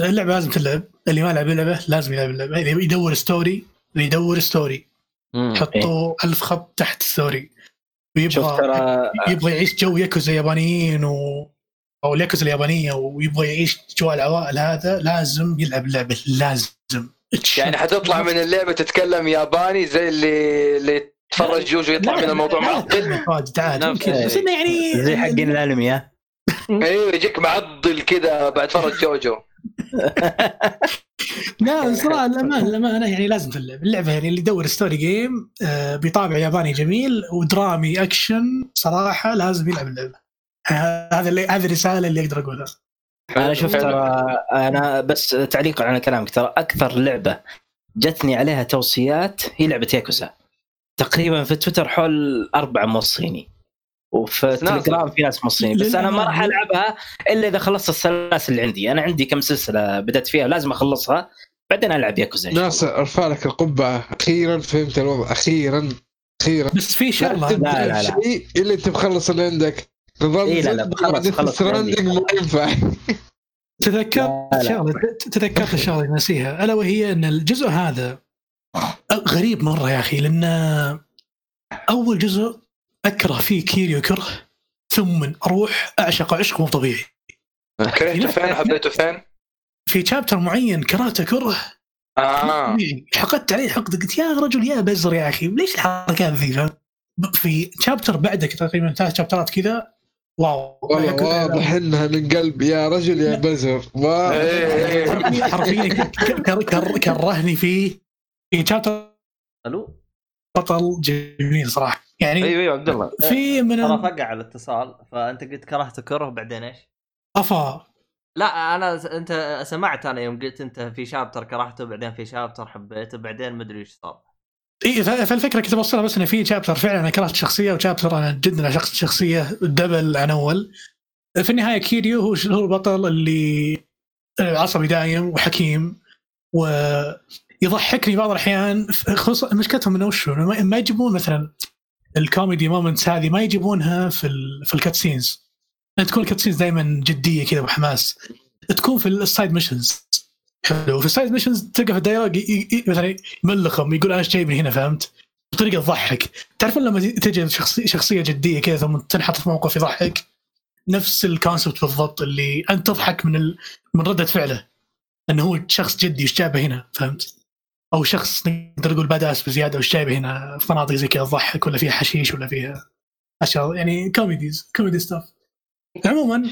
اللعبة لازم تلعب اللي ما لعب اللعبة لازم يلعب اللعبة. اللي يدور ستوري اللي يدور ستوري حطوا إيه. ألف خط تحت ستوري ويبغى ترى... يبغى يعيش جو ياكوزا يابانيين و... أو ياكوزا اليابانية ويبغى يعيش جو العوائل هذا لازم يلعب اللعبة لازم يعني حتطلع من اللعبة تتكلم ياباني زي اللي اللي تفرج جوجو يطلع من الموضوع معضل تعال بس انه يعني زي حقين الانمي ها ايوه يجيك معضل كذا بعد فرج جوجو. لا صراحة الأمان الأمان يعني لازم تلعب اللعبة يعني اللي يدور ستوري جيم بطابع ياباني جميل ودرامي أكشن صراحة لازم يلعب اللعبة. هذا اللي هذه الرسالة اللي أقدر أقولها. أنا شفت أنا بس تعليقا على كلامك ترى أكثر لعبة جتني عليها توصيات هي لعبة ياكوزا تقريبا في تويتر حول أربعة موصيني وفي تليجرام في ناس موصيني بس أنا ما راح ألعبها إلا إذا خلصت السلاسل اللي عندي. أنا عندي كم سلسلة بدأت فيها لازم أخلصها بعدين ألعب ياكوزا. ناس أرفع لك القبعة أخيرا فهمت الوضع أخيرا أخيرا بس في شغلة لا لا لا شيء إلا أنت مخلص اللي عندك إيه لا لا خلاص خلاص ما ينفع. تذكرت شغلة تذكرت شغلة نسيها ألا وهي أن الجزء هذا غريب مرة يا أخي لأن أول جزء أكره فيه كيريو كره ثم أروح أعشق عشق مو طبيعي. كرهته فين حبيته فين في شابتر معين كرهته كره آه. حقدت عليه حقد قلت يا رجل يا بزر يا أخي ليش الحركات ذي في شابتر بعدك تقريبا ثلاث شابترات كذا واو واضح انها من قلب يا رجل يا بزر واو حرفيا كرهني فيه في شابتر الو بطل جميل صراحه يعني ايوه ايوه عبد الله في من انا فقع على الاتصال فانت قلت كرهته كره بعدين ايش افا لا انا انت سمعت انا يوم قلت انت في شابتر كرهته بعدين في شابتر حبيته بعدين ما ادري ايش صار إيه فالفكرة كنت بوصلها بس إن في شابتر فعلًا أنا كرهت شخصية وشابتر أنا جدًا شخص شخصية دبل عن أول. في النهاية كيريو هو هو البطل اللي عصبي دايم وحكيم ويضحكني بعض الأحيان. خصوصًا مشكلتهم إنه وشو ما يجيبون مثلًا الكوميدي مومنتس هذه ما يجيبونها في ال في الكاتسينز. أنت تكون الكاتسينز دايمًا جدية كذا وحماس. تكون في السايد ميشنز حلو في السايد ميشنز تلقى في الديالوج مثلا يملخهم يقول انا جاي من هنا فهمت بطريقه تضحك. تعرفون لما تجي شخصيه شخصيه جديه كذا ثم تنحط في موقف يضحك نفس الكونسبت بالضبط اللي انت تضحك من ال... من رده فعله انه هو شخص جدي وش جابه هنا فهمت او شخص نقدر نقول باداس بزياده وش جايبه هنا في مناطق زي كذا تضحك ولا فيها حشيش ولا فيها اشياء يعني كوميديز كوميدي ستاف. عموما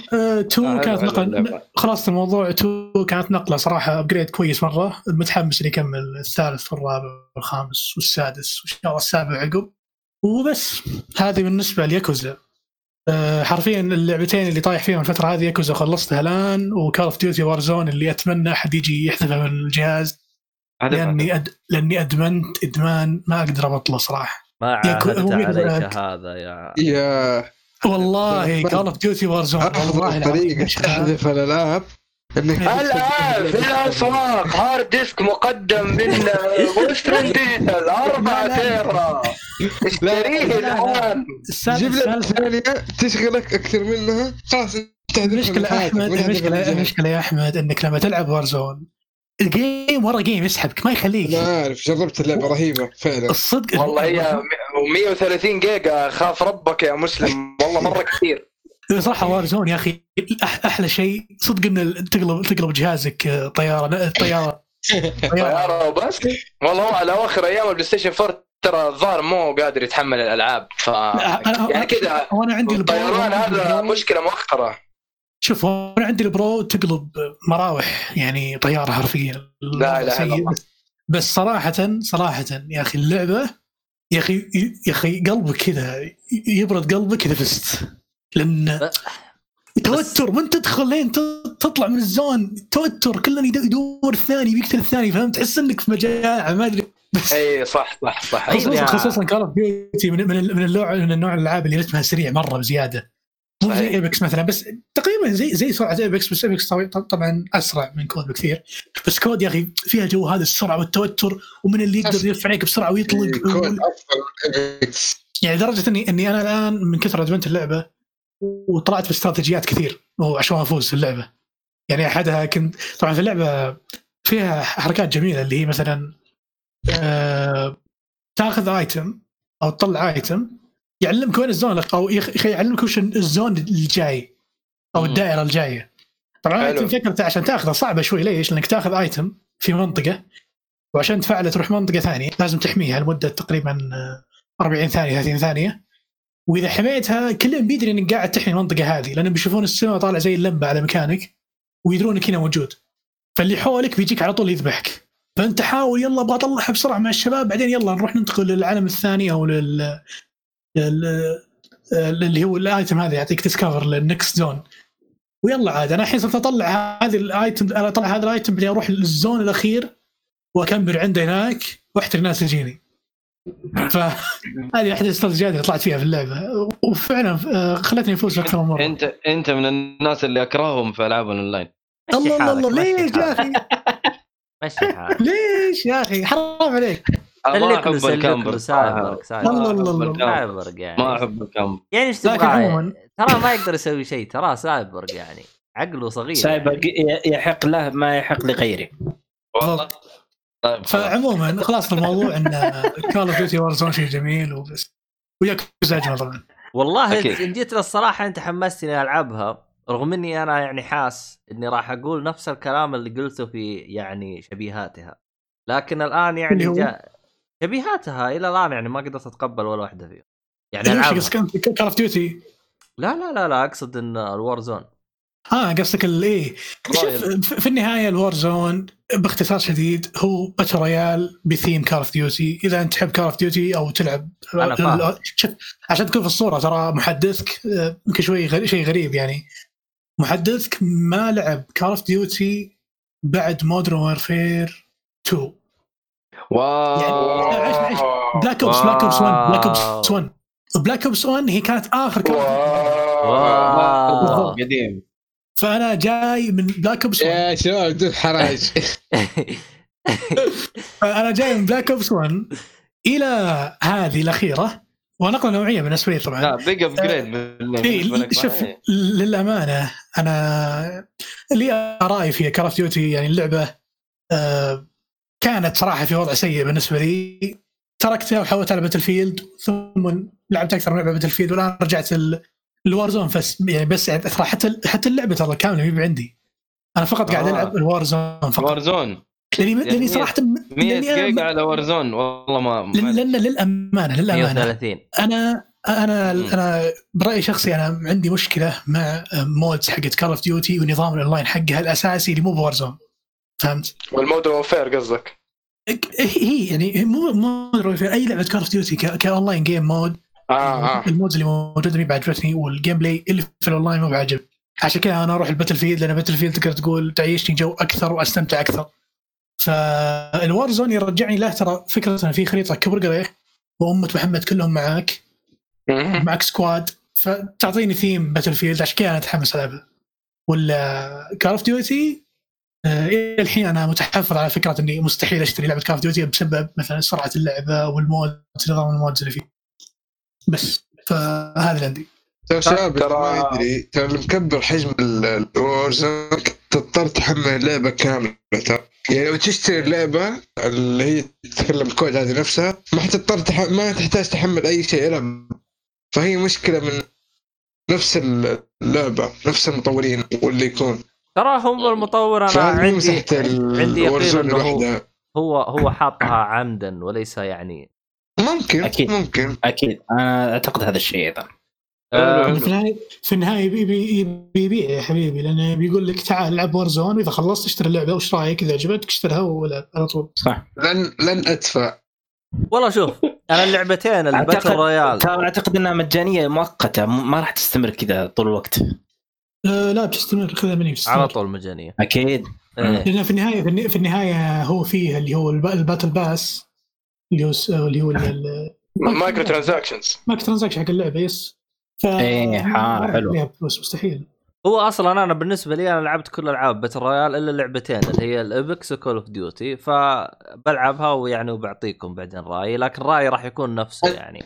تو كانت نقلة خلاص الموضوع تو كانت نقلة صراحة أبجريد كويس مرة. متحمس نكمل الثالث والرابع والخامس والسادس وإن شاء الله السابع عقب وبس. هذه بالنسبة لياكوزا حرفيا اللعبتين اللي طايح فيهم الفترة هذه ياكوزا خلصتها الآن وكول أوف ديوتي وارزون اللي أتمنى حد يجي يحذفها من الجهاز لأني أد... لأني أدمنت إدمان ما أقدر أبطله صراحة. ما عاهدت عليك هذا يا يا والله كانت جوتي وارزون والله الطريقه تحذف الالعاب الآن في الأسواق هارد ديسك مقدم من وسترن ديجيتال أربعة تيرا. اشتريه الآن، جيب لك ثانية تشغلك أكثر منها. خلاص المشكلة أحمد، المشكلة المشكلة يا أحمد إنك لما تلعب وارزون الجيم ورا جيم يسحبك ما يخليك. لا أعرف، جربت اللعبة رهيبة فعلا الصدق والله. هي مية وثلاثين جيجا، خاف ربك يا مسلم والله مرة كثير صراحة. وارزون يا أخي أحلى شيء صدق إن تقلب تقلب جهازك طيارة طيارة طيارة وبس. والله هو على آخر أيام البلاي ستيشن فور ترى الظاهر مو قادر يتحمل الألعاب، ف يعني كده الطيران هذا مشكلة مؤخرة. شوف أنا عندي البرو تقلب مراوح يعني طيارة حرفيا. لا لا بس صراحة صراحة يا أخي اللعبة يا أخي يا أخي قلبك كذا يبرد قلبك إذا فزت، لأن توتر من تدخل لين تطلع من الزون توتر، كلنا يدور الثاني بيقتل الثاني، فهمت؟ تحس إنك في مجاعة ما أدري. أي صح صح صح. خصوصا خصوصا كول أوف ديوتي من من من النوع من النوع الألعاب اللي رتمها سريع مرة بزيادة، مو زي إبكس مثلا، بس تقريبا زي زي سرعة إبكس، بس إبكس طبعا أسرع من كود بكثير. بس كود يا أخي فيها جو هذا السرعة والتوتر، ومن اللي يقدر يرفع عليك بسرعة ويطلق كود إبكس. يعني درجة إني إني أنا الآن من كثرة أدمنت اللعبة وطلعت باستراتيجيات كثير وعشان أفوز في اللعبة. يعني أحدها كنت طبعا في اللعبة فيها حركات جميلة اللي هي مثلا آه تأخذ آيتم أو تطلع آيتم يعلمك وين الزون، أو يعلمك وش الزون الجاي أو الدائرة الجاية. طبعا آيتم فكرة عشان تأخذها صعبة شوي. ليش؟ لأنك تأخذ آيتم في منطقة وعشان تفعله تروح منطقة ثانية لازم تحميها لمدة تقريبا أربعين ثانية ثلاثين ثانية، وإذا حميتها كلهم بيدري إنك قاعد تحمي المنطقة هذه، لأنهم بيشوفون السماء طالع زي اللمبة على مكانك ويدرونك هنا موجود، فاللي حولك بيجيك على طول يذبحك. فأنت حاول يلا أبغى أطلعها بسرعة مع الشباب، بعدين يلا نروح ننتقل للعالم الثاني أو لل اللي هو الآيتم هذا يعطيك تسكافر للنكست زون. ويلا عاد أنا الحين صرت أطلع هذه الآيتم، أطلع هذا الآيتم بدي أروح للزون الأخير وأكمل عنده هناك وأحتر الناس يجيني. فهذه أحد الاستراتيجيات اللي طلعت فيها في اللعبة وفعلا خلتني أفوز أكثر مرة. أنت أنت من الناس اللي أكرههم في ألعاب الأونلاين. الله الله ليش يا أخي؟ ليش يا أخي؟ حرام عليك. ما أحب الكامبر. الله الله ما أحب الكامبر. يعني إيش تبغى؟ ترى ما يقدر يسوي شيء، ترى سايبر يعني عقله صغير. سايبر يحق له ما يحق لغيره. والله. طيب فعموما خلاص الموضوع ان كول اوف ديوتي وارزون شيء جميل وبس وياكوزا اجمل طبعا. والله ان جيت للصراحه انت حمستني العبها، رغم اني انا يعني حاس اني راح اقول نفس الكلام اللي قلته في يعني شبيهاتها، لكن الان يعني جاء شبيهاتها الى الان يعني ما قدرت اتقبل ولا واحده فيها. يعني العاب كول اوف ديوتي لا لا لا لا اقصد ان الوارزون ها آه قصدك الايه. في النهايه الوارزون باختصار شديد هو باتل رويال بثيم كول اوف ديوتي. اذا انت تحب كول اوف ديوتي او تلعب عشان تكون في الصوره، ترى محدثك يمكن شوي غريب، شيء غريب يعني محدثك ما لعب كول اوف ديوتي بعد مودرن وارفير تو. واو يعني عش عش بلاك اوبس بلاك اوبس واحد بلاك اوبس واحد بلاك اوبس واحد هي كانت اخر كول واو قديم. فأنا جاي من بلاك أوبس واحد يا شباب بدون حراج. أنا جاي من بلاك أوبس واحد إلى هذه الأخيرة ونقلة نوعية بالنسبة لي طبعاً. لا بيج أبجريد. شوف للأمانة أنا اللي أرائي فيها كول أوف ديوتي يعني اللعبة أه كانت صراحة في وضع سيء بالنسبة لي، تركتها وحولت على باتل فيلد ثم لعبت أكثر من لعبة باتل فيلد، والآن رجعت ال الوارزون بس يعني بس أثر حتى حتى اللعبة ترى كاملة ميب عندي. أنا فقط قاعد ألعب الوارزون فقط. وارزون. لأني لأني صراحة مية جيجا على وارزون والله ما. لأن للأمانة للأمانة. ثلاثين. أنا أنا أنا برأيي شخصي أنا عندي مشكلة مع مودز حقت كول أوف ديوتي ونظام الأونلاين حقها الأساسي اللي مو بوارزون، فهمت؟ والمودرن وفير قصدك؟ هي يعني مو مودرن وفير، أي لعبة كول أوف ديوتي ك كأونلاين جيم مود. آه. المودز اللي موجودة مي بعجبتني والجيم بلاي اللي في الأونلاين مو بعجب، عشان كذا أنا أروح الباتل فيلد، لأن باتل فيلد تقدر تقول تعيشني جو أكثر وأستمتع أكثر. فالوارزون يرجعني له، ترى فكرة في خريطة كبر قريح وأمة محمد كلهم معاك معاك سكواد، فتعطيني ثيم باتل فيلد، عشان كذا أنا أتحمس ألعبها. ولا كول اوف ديوتي. إلى الحين أنا متحفظ على فكرة أني مستحيل أشتري لعبة كول اوف ديوتي بسبب مثلا سرعة اللعبة والمود نظام المود اللي فيه، بس فهذا اللي عندي. ترى شباب ما يدري ترى المكبر حجم الوزن تضطر تحمل اللعبة كاملة، يعني لو تشتري اللعبة اللي هي تتكلم كود هذه نفسها ما تضطر تح... ما تحتاج تحمل أي شيء إلها، فهي مشكلة من نفس اللعبة نفس المطورين واللي يكون ترى هم المطور. أنا عندي عندي يقين هو... هو هو حاطها عمدا وليس يعني ممكن أكيد. ممكن أكيد أنا أعتقد هذا الشيء أيضا. أه في النهاية في النهاية بيبيع يا حبيبي، لأنه بيقول لك تعال لعب وارزون وإذا خلصت اشتري اللعبة وش رأيك إذا عجبتك اشترها ولا على طول. صح لن لن أدفع والله. شوف أنا اللعبتين الباتل رويال ترى أعتقد أنها مجانية مؤقتة، ما راح تستمر كذا طول الوقت. أه لا بتستمر خذها مني بتستمر. على طول مجانية أكيد. أه. لأن في النهاية في النهاية هو فيها اللي هو الباتل باس اللي هو اللي هو مايكرو ترانزاكشنز مايكرو ترانزاكشن حق اللعبة يس. ف... ايه حلو مستحيل. هو اصلا انا بالنسبه لي انا لعبت كل العاب باتل رويال الا لعبتين اللي هي الابكس وكول اوف ديوتي، فبلعبها ويعني وبعطيكم بعدين رايي، لكن رايي راح يكون نفسه. يعني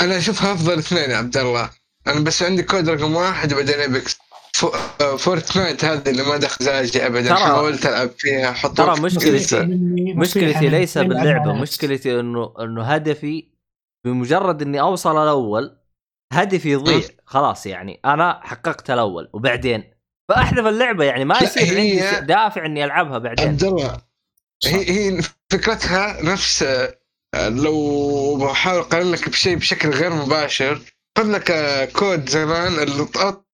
انا اشوفها افضل اثنين يا عبد الله، انا بس عندي كود رقم واحد وبعدين ابكس. ف... فورتنايت هذه اللي ما دخل زاجي ابدا، حاولت العب فيها حط ترى مشكلتي مشكلتي ليس باللعبه، مشكلتي انه انه هدفي بمجرد اني اوصل الاول هدفي يضيع خلاص، يعني أنا حققت الأول وبعدين فأحذف اللعبة، يعني ما يصير عندي دافع إني ألعبها بعدين. أبدأ هي هي فكرتها نفس لو بحاول قال لك بشيء بشكل غير مباشر قد لك كود زمان اللي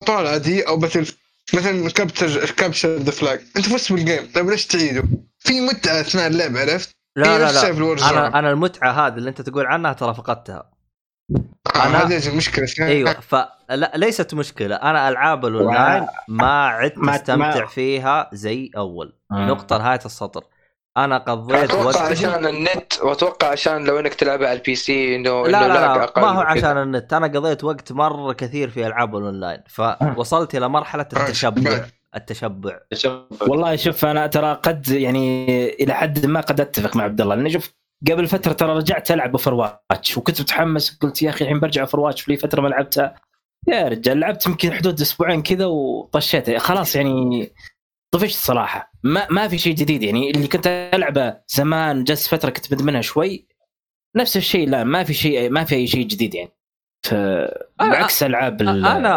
طالع دي أو بتل مثلا كابتر كابتر ذا فلاج أنت فزت بالجيم، طيب ليش تعيده؟ في متعة أثناء اللعب عرفت؟ لا لا لا أنا أنا المتعة هذه اللي أنت تقول عنها ترى فقدتها. أنا هذه مشكلة. أيوة فلا ليست مشكلة، أنا ألعاب الأونلاين ما عدت مستمتع فيها زي أول. آه. نقطة نهاية السطر. أنا قضيت وقت عشان النت، وأتوقع عشان لو إنك تلعبها على البي سي إنه لا لا أقل. ما هو عشان النت، أنا قضيت وقت مرة كثير في ألعاب الأونلاين فوصلت إلى مرحلة التشبع. التشبع والله شوف أنا ترى قد يعني إلى حد ما قد أتفق مع عبد الله، لأني شوف قبل فترة ترى رجعت ألعب أوفرواتش وكنت متحمس قلت يا أخي الحين برجع أوفرواتش لي فترة ما لعبتها يا رجال، لعبت يمكن حدود أسبوعين كذا وطشيتها خلاص، يعني طفشت الصراحة. ما ما في شيء جديد يعني اللي كنت ألعبه زمان جلس فترة كنت بدمنها شوي نفس الشيء، لا ما في شيء ما في أي شيء جديد يعني. بعكس ألعاب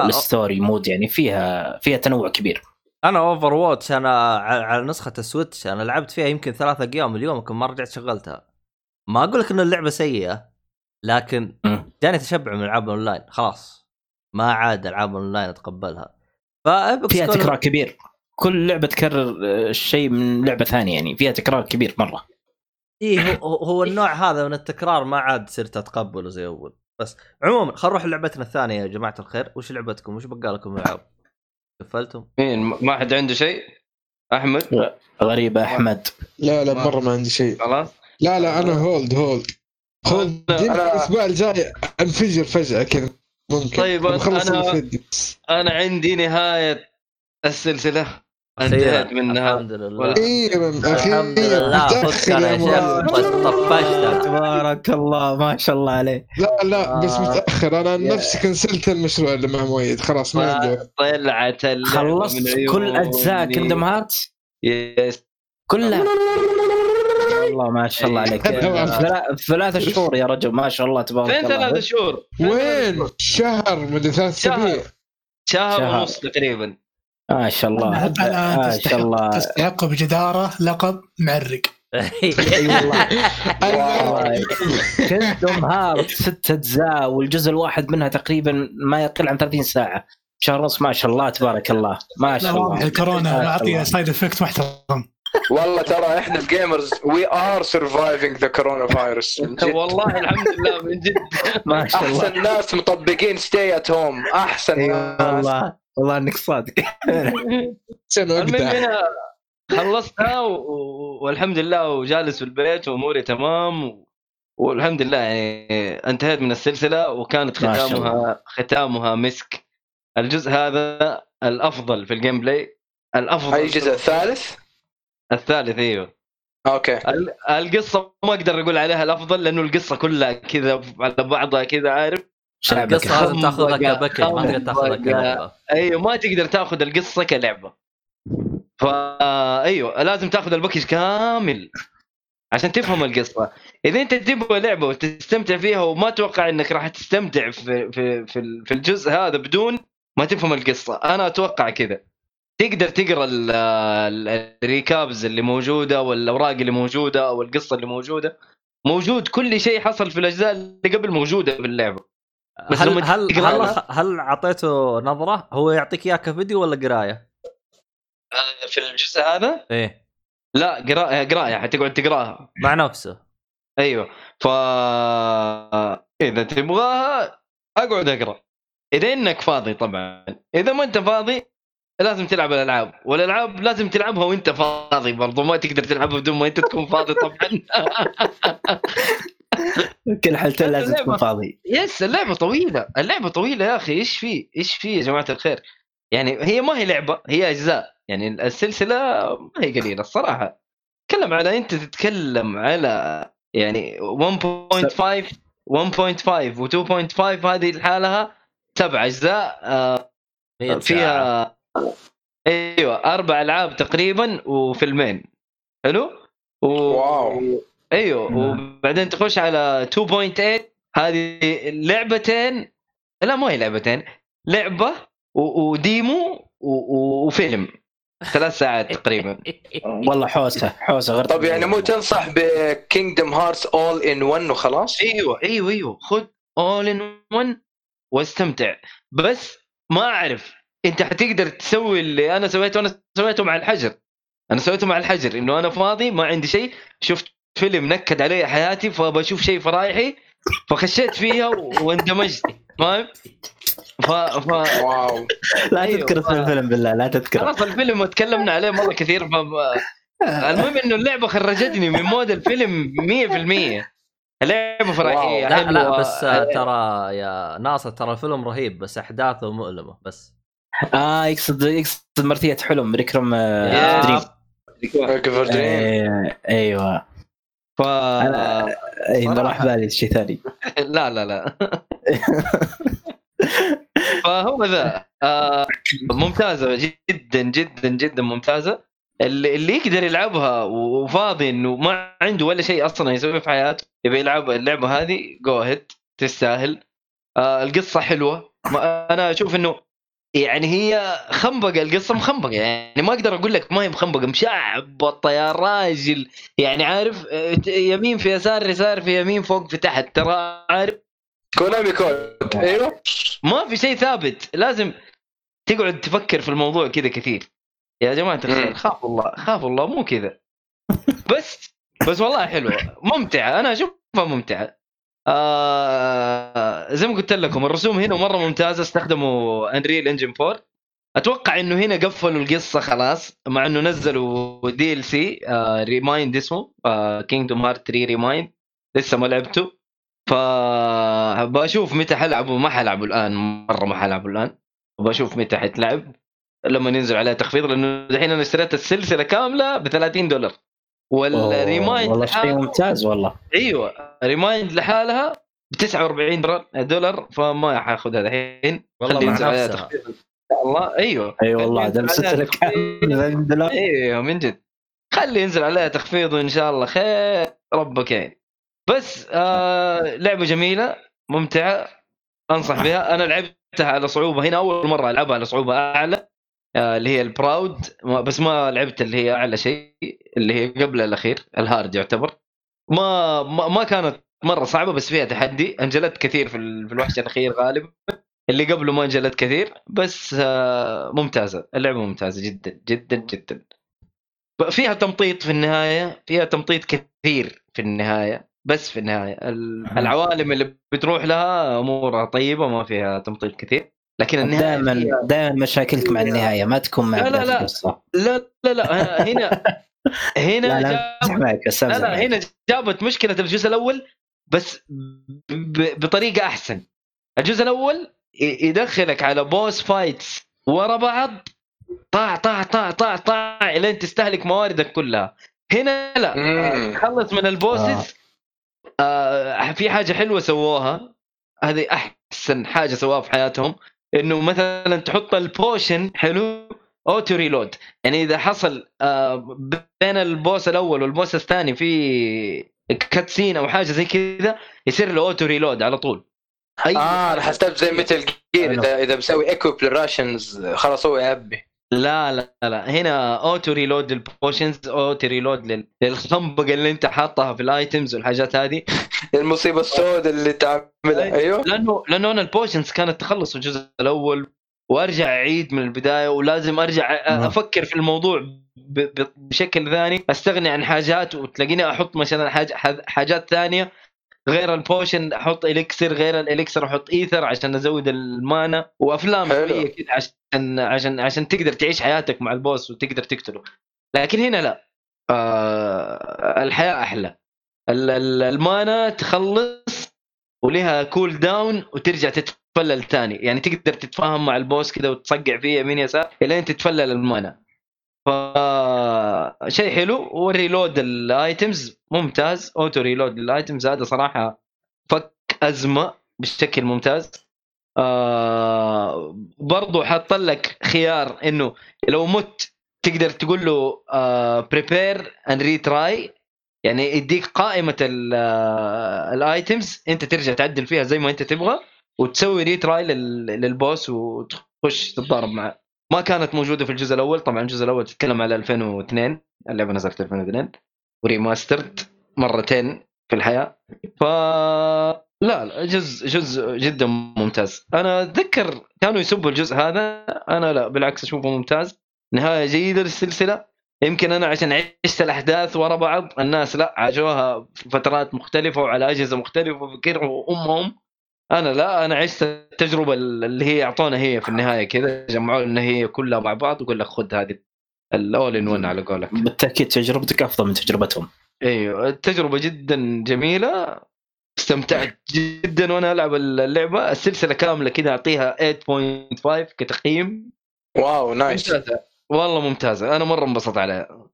الستوري مود يعني فيها فيها تنوع كبير. أنا أوفرواتش أنا على نسخة السويتش أنا لعبت فيها يمكن ثلاثة أيام، اليوم يمكن ما رجعت شغلتها. ما أقولك إنه اللعبة سيئة لكن جاني تشبع من ألعاب أونلاين خلاص، ما عاد ألعاب أونلاين أتقبلها. فيها تكرار كبير، كل لعبة تكرر الشيء من لعبة ثانية يعني فيها تكرار كبير مرة. إيه هو, هو النوع هذا من التكرار ما عاد صرت أتقبله زي أول. بس عموما خل نروح لعبتنا الثانية يا جماعة الخير. وش لعبتكم؟ وش بقى لكم ألعاب قفلتم؟ مين ما حد عنده شيء؟ أحمد لا. غريبة أحمد لا لا مرة ما عندي شيء خلاص. لا لا أنا هولد هولد هولد الأسبوع الجاي أنفجر فجأة كذا ممكن. طيب أنا أنا عندي نهاية السلسلة انتهت منها الحمد لله. إيه الحمد لله طفشت تبارك الله ما شاء الله عليه. لا لا بس متأخر أنا نفسي كنسلت المشروع اللي مع مويد خلاص ما عندي طلعت خلصت كل أجزاء كيندم هارتس كلها والله ما شاء الله عليك. ثلاثة شهور يا رجل ما شاء الله تبارك الله. فين ثلاثة شهور؟ وين؟ شهر مدة ثلاث أسابيع شهر ونص تقريبا. ما شاء الله ما شاء الله تستحق بجدارة لقب معرق. اي والله كندم هارت ستة أجزاء والجزء الواحد منها تقريبا ما يقل عن ثلاثين ساعة شهر ونص ما شاء الله تبارك الله ما شاء الله. الكورونا أعطي سايد إفكت محترم والله. ترى احنا الجيمرز we are surviving the coronavirus والله الحمد لله من جد ما شاء الله. احسن ناس مطبقين stay at home احسن والله والله انك صادق. انا خلصتها والحمد لله وجالس في البيت واموري تمام والحمد لله، يعني انتهيت من السلسلة وكانت ختامها ختامها مسك الجزء هذا الأفضل في الجيم بلاي. الأفضل الجزء الثالث الثالث ايوه اوكي. القصة ما اقدر اقول عليها الأفضل لأنه القصة كلها كذا على بعضها كذا عارف. القصة لازم تاخذها كبكة ما تقدر تاخذها كلعبة. ايوه ما تقدر تاخذ القصة كلعبة. فا ايوه لازم تاخذ الباكج كامل عشان تفهم القصة. إذا أنت تجيبها لعبة وتستمتع فيها وما توقع إنك راح تستمتع في في في الجزء هذا بدون ما تفهم القصة. أنا أتوقع كذا. تقدر تقرأ الريكابز اللي موجودة والأوراق اللي موجودة أو القصة اللي موجودة موجود كل شيء حصل في الأجزاء اللي قبل موجودة باللعبة. هل هل هل, هل عطيته نظرة هو يعطيك إياه كفيديو ولا قراية؟ في الجزء هذا؟ إيه. لا قراءة قراءة حتقعد تقراها مع نفسه. أيوة فاا إذا تبغاها أقعد أقرأ إذا إنك فاضي طبعًا. إذا ما أنت فاضي لازم تلعب الألعاب والألعاب لازم تلعبها وأنت فاضي برضو ما تقدر تلعبها بدون ما أنت تكون فاضي طبعًا. كل حالتين لازم تكون فاضي. يس اللعبة طويلة اللعبة طويلة يا أخي إيش فيه إيش فيه يا جماعة الخير. يعني هي ما هي لعبة هي أجزاء يعني السلسلة ما هي قليلة الصراحة. تكلم على أنت تتكلم على يعني واحد فاصلة خمسة و2.5 هذه الحالها سبع أجزاء فيها أيوة أربع ألعاب تقريبا وفيلمين حلو و... واو أيوة. وبعدين تخش على اثنين فاصلة ثمانية هذه لعبتين لا ما هي لعبتين لعبة وديمو وفيلم ثلاث ساعات تقريبا. والله حوسه حوسه غير. طب يعني مو تنصح بكينجدم هارتس اول ان ون وخلاص؟ ايوه ايوه ايوه خذ اول ان ون واستمتع. بس ما اعرف انت حتقدر تسوي اللي انا سويته. انا سويته مع الحجر انا سويته مع الحجر انه انا فاضي ما عندي شيء شفت فيلم نكد علي حياتي فبشوف شيء فرايحي فخشيت فيها واندمجت فاهم. ف... ف... واو لا أيوه. تذكر اسم الفيلم بالله لا تذكر خلاص الفيلم وتكلمنا عليه مرة كثير. ف... المهم انه اللعبة خرجتني من مود الفيلم مية بالمية. اللعبة فرعية لا لا بس ترى يا ناصر ترى الفيلم رهيب بس احداثه مؤلمة. بس اه يقصد يقصد مرثية حلم ريكرم دريم ريكفر دريم ايوه. ف اي راح بالي شيء ثاني لا لا لا فهو ذا آه ممتازة جدا جدا جدا ممتازة. اللي, اللي يقدر يلعبها وفاضي انه ما عنده ولا شيء اصلا يسويه في حياته يبي يلعب اللعبة هذه جوهد تستاهل. آه القصة حلوة انا اشوف انه يعني هي خنبقة القصة مخنبقة يعني ما اقدر اقول لك ما هي مخنبقة مشعبطة يا راجل يعني عارف يمين في يسار يسار في يمين فوق في تحت ترى عارف كلامي كود ايوه ما في شيء ثابت. لازم تقعد تفكر في الموضوع كذا كثير يا جماعة الخير. خاف الله خاف الله مو كذا بس بس والله حلوة ممتعة انا اشوفها ممتعة. آه زي ما قلت لكم الرسوم هنا مرة ممتازة استخدموا أنريل إنجن فور. اتوقع انه هنا قفلوا القصة خلاص مع انه نزلوا دي ال سي آه ريمايند اسمه آه كينغدم هارت ثري ريمايند لسه ما لعبته فباشوف متى حلعبه. ما حلعبه الآن مرة ما حلعبه الآن وباشوف متى حتلعب لما ننزل عليه تخفيض لأنه دحين أنا اشتريت السلسلة كاملة بثلاثين دولار والريمايند والله شيء ممتاز والله. أيوة ريمايند لحالها بتسعة وأربعين دولار فما حاخدها دحين والله مع نفسها الله. أيوة أي أيوة والله ده السلسلة كاملة أيوة من جد خلي ينزل عليها تخفيض وإن شاء الله خير ربك يعني. بس آه لعبة جميلة ممتعة أنصح بها. أنا لعبتها على صعوبة هنا أول مرة ألعبها على صعوبة أعلى آه اللي هي البراود بس ما لعبت اللي هي أعلى شيء اللي هي قبل الأخير الهارد يعتبر ما ما كانت مرة صعبة بس فيها تحدي. انجلت كثير في الوحش الأخير غالبا اللي قبله ما انجلت كثير بس آه ممتازة اللعبة ممتازة جدا جدا جدا. فيها تمطيط في النهاية فيها تمطيط كثير في النهاية بس في النهاية العوالم اللي بتروح لها أمورها طيبة ما فيها تمطيط كثير لكن النهاية دائما دائما مشاكلك مع النهاية ما تكون مع لا لا لا, لا لا لا هنا هنا لا جابت لا لا هنا جابت مشكلة الجزء الأول بس ب... بطريقة أحسن. الجزء الأول يدخلك على بوس فايتس ورا بعض طاع طاع طاع طاع طاع لين تستهلك مواردك كلها. هنا لا مم. خلص من البوسز. آه. آه في حاجه حلوه سووها، هذه احسن حاجه سووها في حياتهم، انه مثلا تحط البوشن حلو اوتو ريلود، يعني اذا حصل آه بين البوس الاول والبوس الثاني في كاتسين او حاجه زي كذا يصير له اوتو ريلود على طول. أي اه حسبت زي ميتل جير اذا اذا بسوي اكويب للراشنز خلاص هو يعبي. لا لا لا، هنا اوتو ريلود للبوشنز، اوتو ريلود للخنبقه اللي انت حاطها في الايتمز والحاجات هذه المصيبه السوداء اللي تعملها. ايوه لانه لانه انا البوشنز كانت تخلص في الجزء الاول وارجع اعيد من البدايه، ولازم ارجع افكر في الموضوع بشكل ثاني، استغني عن حاجات وتلاقيني احط مثلا حاجات ثانيه غير البوشن، احط اليكسر غير الاليكسر، احط ايثر عشان ازود المانا، وافلام شويه كده عشان عشان عشان تقدر تعيش حياتك مع البوس وتقدر تقتله. لكن هنا لا، آه الحياه احلى، المانا تخلص ولها كول داون وترجع تتفلل تاني، يعني تقدر تتفاهم مع البوس كده وتصقع فيه يمين يسار لين تتفلل المانا. ف شيء حلو. والريلود الايتمز ممتاز، اوتو ريلود الايتمز هذا صراحه فك ازمه بشكل ممتاز. آه برضو حاط لك خيار انه لو مت تقدر تقول له بريبير اند ريتراي، يعني يديك قائمه الايتمز انت ترجع تعدل فيها زي ما انت تبغى وتسوي ريتراي للبوس وتخش تتضارب معه. ما كانت موجوده في الجزء الاول. طبعا الجزء الاول تتكلم على ألفين واثنين، اللعبه نزلت ألفين واثنين وريماسترد مرتين في الحياه. ف لا لا جزء جزء جدا ممتاز. انا اتذكر كانوا يسبوا الجزء هذا، انا لا بالعكس اشوفه ممتاز، نهايه جيده للسلسله. يمكن انا عشان عشت الاحداث ورا بعض، الناس لا عاشوها في فترات مختلفه وعلى اجهزه مختلفه وفكروا امهم، انا لا انا عشت التجربه اللي هي اعطونا هي في النهايه كذا، جمعوا لنا هي كلها مع بعض وقال لك خذ هذه الاول ان ون. على قولك بالتاكيد تجربتك افضل من تجربتهم. ايوه التجربه جدا جميله، استمتعت جدا وانا العب اللعبه. السلسله كامله كذا اعطيها ثمانية فاصلة خمسة كتقييم. واو نايس ممتازة. والله ممتازه، انا مره انبسطت عليها.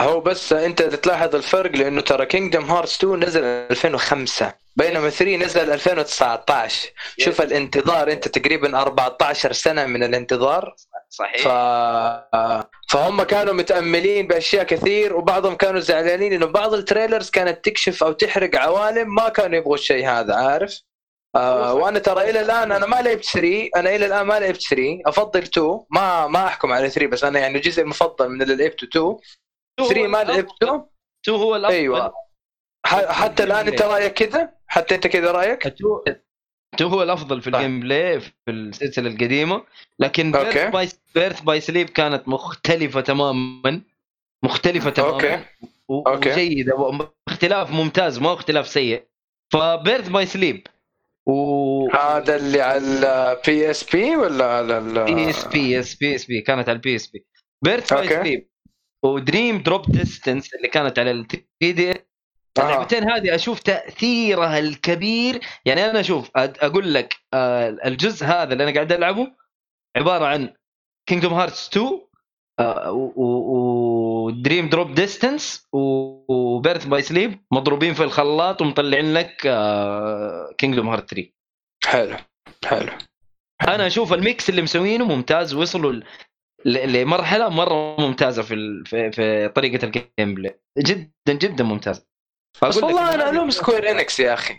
هو بس انت تلاحظ الفرق لانه ترى كينجدم هارتس اثنين نزل ألفين وخمسة بينما ثلاثة نزل ألفين وتسعة عشر. شوف الانتظار، انت تقريبا أربعة عشر سنه من الانتظار. صحيح. ف... فهم كانوا متاملين باشياء كثير، وبعضهم كانوا زعلانين انه بعض التريلرز كانت تكشف او تحرق عوالم ما كانوا يبغوا الشيء هذا، عارف. آه وانا ترى الى الان انا ما لعبت ثلاثة، انا الى الان ما لعبت ثلاثة، افضل اثنين. ما ما احكم على ثلاثة، بس انا يعني جزء مفضل من اللي لعبته اثنين. ثلاثة ما لعبته، اثنين هو الافضل. ايوه حتى الان انت رايك كذا، حتى انت كذا رايك اثنين هو الافضل في الجيم بلاي في السلسله القديمه. لكن بيرث باي سليب كانت مختلفه تماما، مختلفه تماما وجيده، واختلاف ممتاز ما اختلاف سيء. فبيرث باي سليب و... هذا اللي على بي اس بي ولا على بي اس بي اس بي اس بي كانت على بي اس بي. بيرث باي سليب ودريم دروب ديستنس اللي كانت على التي دي. اللعبتين هذه اشوف تاثيرها الكبير، يعني انا اشوف اقول لك الجزء هذا اللي انا قاعد العبه عباره عن كينجدم هارتس اثنين ودريم دروب ديستنس وبيرث باي سليب مضروبين في الخلاط ومطلعين لك كينجدم هارت ثلاثة. حلو حلو. انا اشوف الميكس اللي مسوينه ممتاز، وصلوا لمرحله مره ممتازه في في طريقه الجيم بلاي، جدا جدا ممتازه. بس والله انا الوم سكوير انكس يا اخي،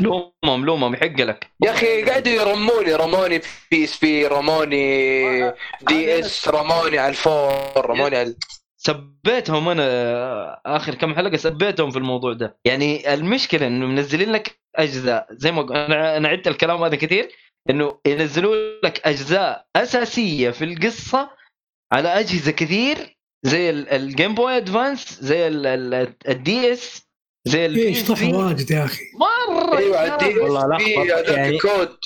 لومهم لومهم يحق لك يا اخي. قاعدوا يرموني، رموني بي اس بي، رموني دي اس، رموني على الفور، رموني على... سبيتهم انا اخر كم حلقه سبيتهم في الموضوع ده. يعني المشكله انه منزلين لك اجزاء زي ما انا عدت الكلام هذا كثير، انه ينزلوا لك اجزاء اساسيه في القصه على اجهزه كثير زي الجيم بوي ادفانس، زي الدي اس، زي ايش طح واجد يا اخي مره. ايوه والله لخبطه، يعني كود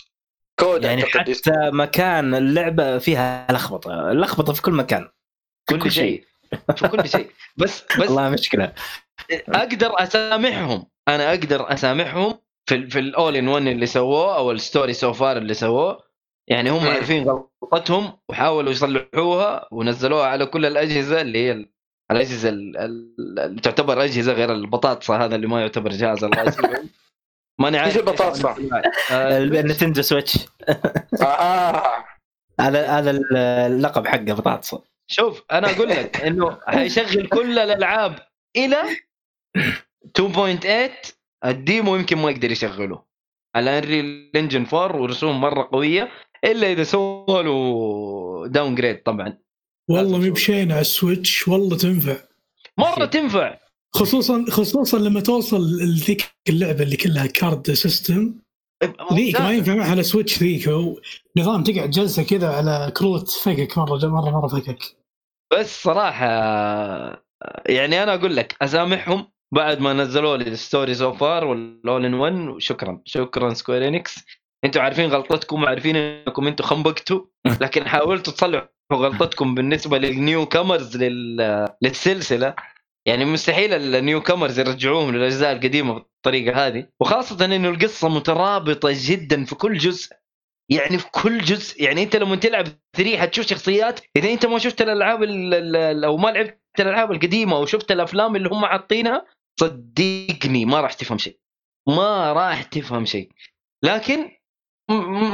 كود يعني حتى مكان اللعبه فيها لخبطه، لخبطه في كل مكان، كل, كل شيء في كل شيء. بس بس والله مشكله. اقدر اسامحهم، انا اقدر اسامحهم في في الاول ان ون اللي سووه او الستوري سو فار اللي سووه، يعني هم عارفين غلطتهم وحاولوا يصلحوها ونزلوها على كل الاجهزه اللي هي الاجهزه اللي تعتبر اجهزه غير البطاطسه، هذا اللي ما يعتبر جهاز الله يسلمك. ماني عارف ايش البطاطسه، النينتندو سويتش هذا هذا اللقب حقه بطاطسه. شوف انا اقول لك انه هيشغل كل الالعاب الى اثنين نقطة ثمانية، الديمو يمكن ما يقدر يشغله، الانريل انجن أربعة ورسوم مره قويه، الا اذا سووا له داون جريد طبعا. والله مبشين على السويتش، والله تنفع مره تنفع، خصوصا خصوصا لما توصل لذيك اللعبه اللي كلها كارد سيستم، ذيك ما ينفع على سويتش، ذيك نظام تقعد جلسه كذا على كروت فكك مره مره مره فكك. بس صراحه يعني انا اقول لك اسامحهم بعد ما نزلوا لي الستوري سو فار والأول إن ون، وشكرا شكرا سكوير إنكس، انتوا عارفين غلطتكم، عارفين انكم انتوا خنبقتوا، لكن حاولتوا تصلحوا غلطتكم بالنسبه للنيو كامرز لل... للسلسله. يعني مستحيل النيو كامرز يرجعوهم للاجزاء القديمه بالطريقه هذه، وخاصه انه القصه مترابطه جدا في كل جزء، يعني في كل جزء، يعني انت لما تلعب ثري حتشوف شخصيات، اذا انت ما شفت الالعاب ال... او ما لعبت الالعاب القديمه او شفت الافلام اللي هم عاطينها، صدقني ما راح تفهم شيء، ما راح تفهم شيء. لكن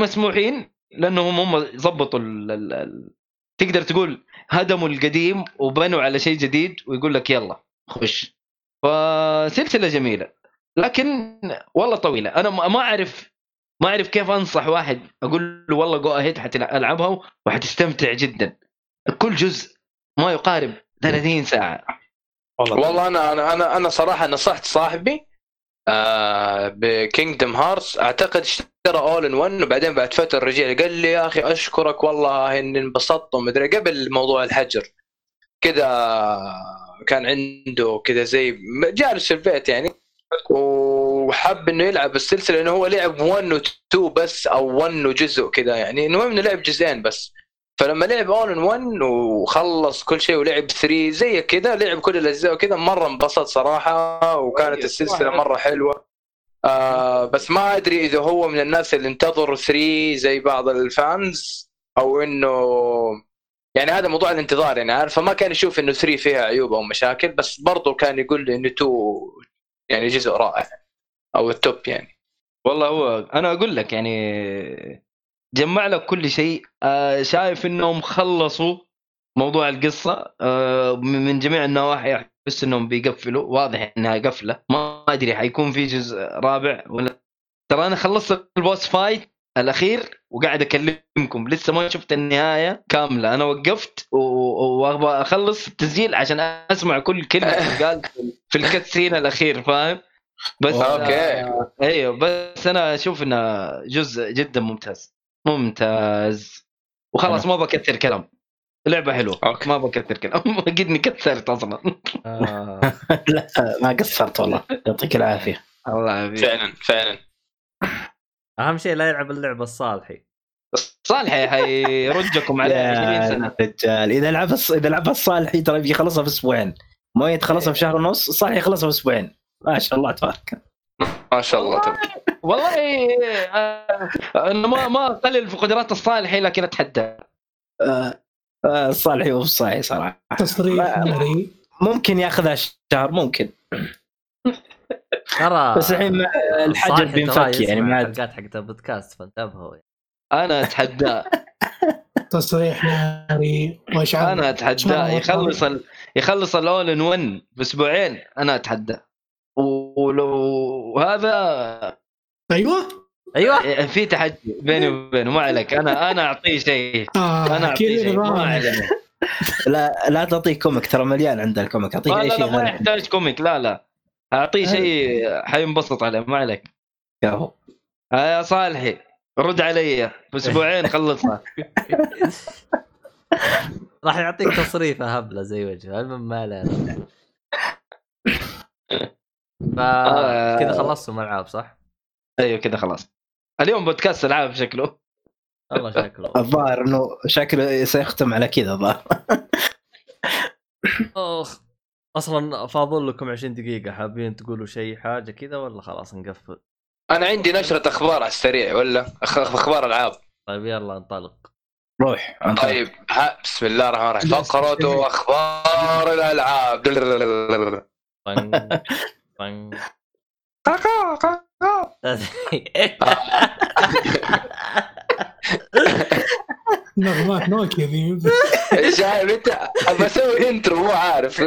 مسموحين لأنهم هم ضبطوا ال ال ال تقدر تقول هدموا القديم وبنوا على شيء جديد، ويقول لك يلا خش. فسلسلة جميلة لكن والله طويلة. أنا ما أعرف ما أعرف كيف أنصح واحد أقول له والله جو أهيد حتلعبها وحتستمتع جدا، كل جزء ما يقارب ثلاثين ساعة. والله, والله أنا أنا أنا أنا صراحة نصحت صاحبي آه بكينجدم هارتس، أعتقد اشترى أول إن ون، وبعدين بعد فترة رجع قال لي يا أخي أشكرك والله إن انبسطت ومدري، قبل موضوع الحجر كذا كان عنده كذا زي جالس البيت يعني، وحب إنه يلعب السلسلة، لأنه هو لعب ون وتو بس أو ون وجزء كذا، يعني إنه هم لعب جزئين بس. فلما لعب أول إن ون وخلص كل شيء ولعب ثري زي كده، لعب كل الأجزاء وكده، مرة انبسط صراحة، وكانت السلسلة مرة حلوة. آه بس ما أدري إذا هو من الناس اللي انتظروا ثري زي بعض الفانز، أو إنه يعني هذا موضوع الانتظار يعني عارف، فما كان يشوف إنه ثري فيها عيوب أو مشاكل، بس برضو كان يقول إنه تو يعني جزء رائع أو التوب يعني. والله هو أنا أقول لك يعني جمع لك كل شيء، شايف انهم خلصوا موضوع القصة من جميع النواحي، بس انهم بيقفلوا، واضح انها قفلة، ما ادري حيكون في جزء رابع ولا. ترى انا خلصت البوس فايت الاخير وقاعد اكلمكم لسه ما شفت النهاية كاملة، انا وقفت وابغى اخلص التسجيل عشان اسمع كل كلمة قال في الكاتسين الاخير، فاهم؟ بس اوكي ايوه، بس انا اشوف انه جزء جدا ممتاز ممتاز، وخلاص ما بكثر كلام، لعبة حلوة أوكي. ما بكثر كلام، أكيدني كثرت أصلاً. لا ما قصرت والله، يعطيك العافية. الله يعافيك فعلاً فعلاً. أهم شيء لا يلعب اللعبة الصالحي، الصالحي حيرجكم على عشرين سنة رجال. إذا لعب إذا لعبها الصالحي ترى بيخلصها في أسبوعين، ما يتخلصها في شهر ونص، الصالحي يخلصها في أسبوعين. ما شاء الله تبارك ما شاء الله تبارك. والله أنا ما ما أقلل في قدرات الصالحي، لكن أتحدى الصالحي هو الصالحي صراحة. تصريح ممكن يأخذها شهر ممكن، ترى بس الحين الحجر بينفك يعني، ما حلقات حقت البودكاست فانتبهوا. أنا أتحدى تصريح ناري، أنا أتحدى يخلص ال... يخلص الأول إن ون بأسبوعين، أنا أتحدى. ولو هذا ايوه ايوه في تحدي بيني وبينه، ما عليك، انا انا اعطيه شيء آه انا اعطيه شيء ما عليك. لا لا تعطيه كوميك، ترى مليان عند الكوميك، اعطيه اي شيء. لا ما يحتاج كوميك، لا لا اعطيه شيء حينبسط عليه، ما عليك يا هو. آه يا صالحي رد علي باسبوعين خلصها. راح يعطيك تصريفه هبله زي وجهه، المهم ما لا آه كذا خلصتوا ملعب صح؟ ايوه كذا خلاص، اليوم بودكاست العاب شكله، الله شكله الظاهر انه شكله سيختم على كذا الظاهر. اخ اصلا فاضل لكم عشرين دقيقة، حابين تقولوا شيء حاجة كذا ولا خلاص نقفل؟ انا عندي نشرة اخبار على السريع ولا اخبار العاب. طيب يلا انطلق روح انطلق. طيب بسم الله الرحمن الرحيم. فقرة اخبار الالعاب. نغمات نوكيا ذي شايف انت بسوي انترو مو عارف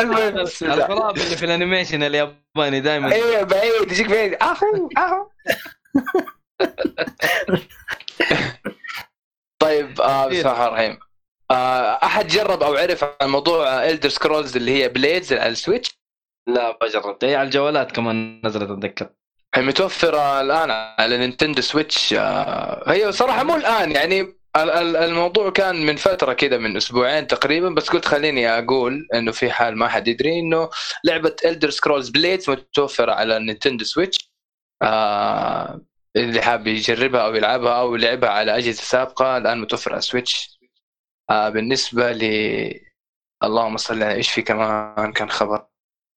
الغراب اللي في الانيميشن الياباني دائما. ايوه بعيد يجيك بعيد اخو اخو. طيب بسم الله الرحيم. احد جرب او عرف عن موضوع إلدر سكرولز اللي هي بليدز على السويتش؟ لا بجربت. هي على الجوالات كمان نزلت اتذكر. هي متوفرة الآن على نينتندو سويتش. هي صراحة مو الآن يعني الموضوع كان من فترة كده من أسبوعين تقريبا، بس قلت خليني أقول إنه في حال ما حد يدري إنه لعبة إلدر سكرولز بليدز متوفرة على نينتندو سويتش. اللي حاب يجربها أو يلعبها أو لعبها على أجهزة سابقة الآن متوفرة على سويتش. بالنسبة ل اللهم صل على إيش في كمان كان خبر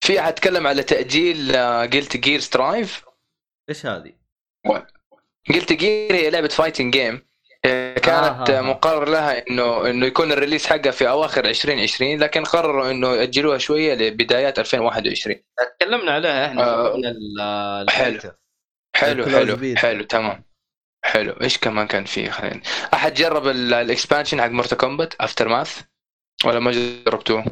في هتكلم على تأجيل قلت جير سترايف. إيش هذه؟ قلت جير هي لعبة فايتنج جيم كانت آه مقرر لها إنه إنه يكون الريليس حقها في أواخر عشرين عشرين، لكن قرروا إنه يأجلوها شوية لبدايات ألفين وواحد وعشرين. تكلمنا عليها إحنا. آه ال حلو حلو حلو حلو تمام حلو. إيش كمان كان فيه؟ خلينا أحد جرب الإكسبانشن حق مورتال كومبات أفتر ماث ولا ما جربتوه؟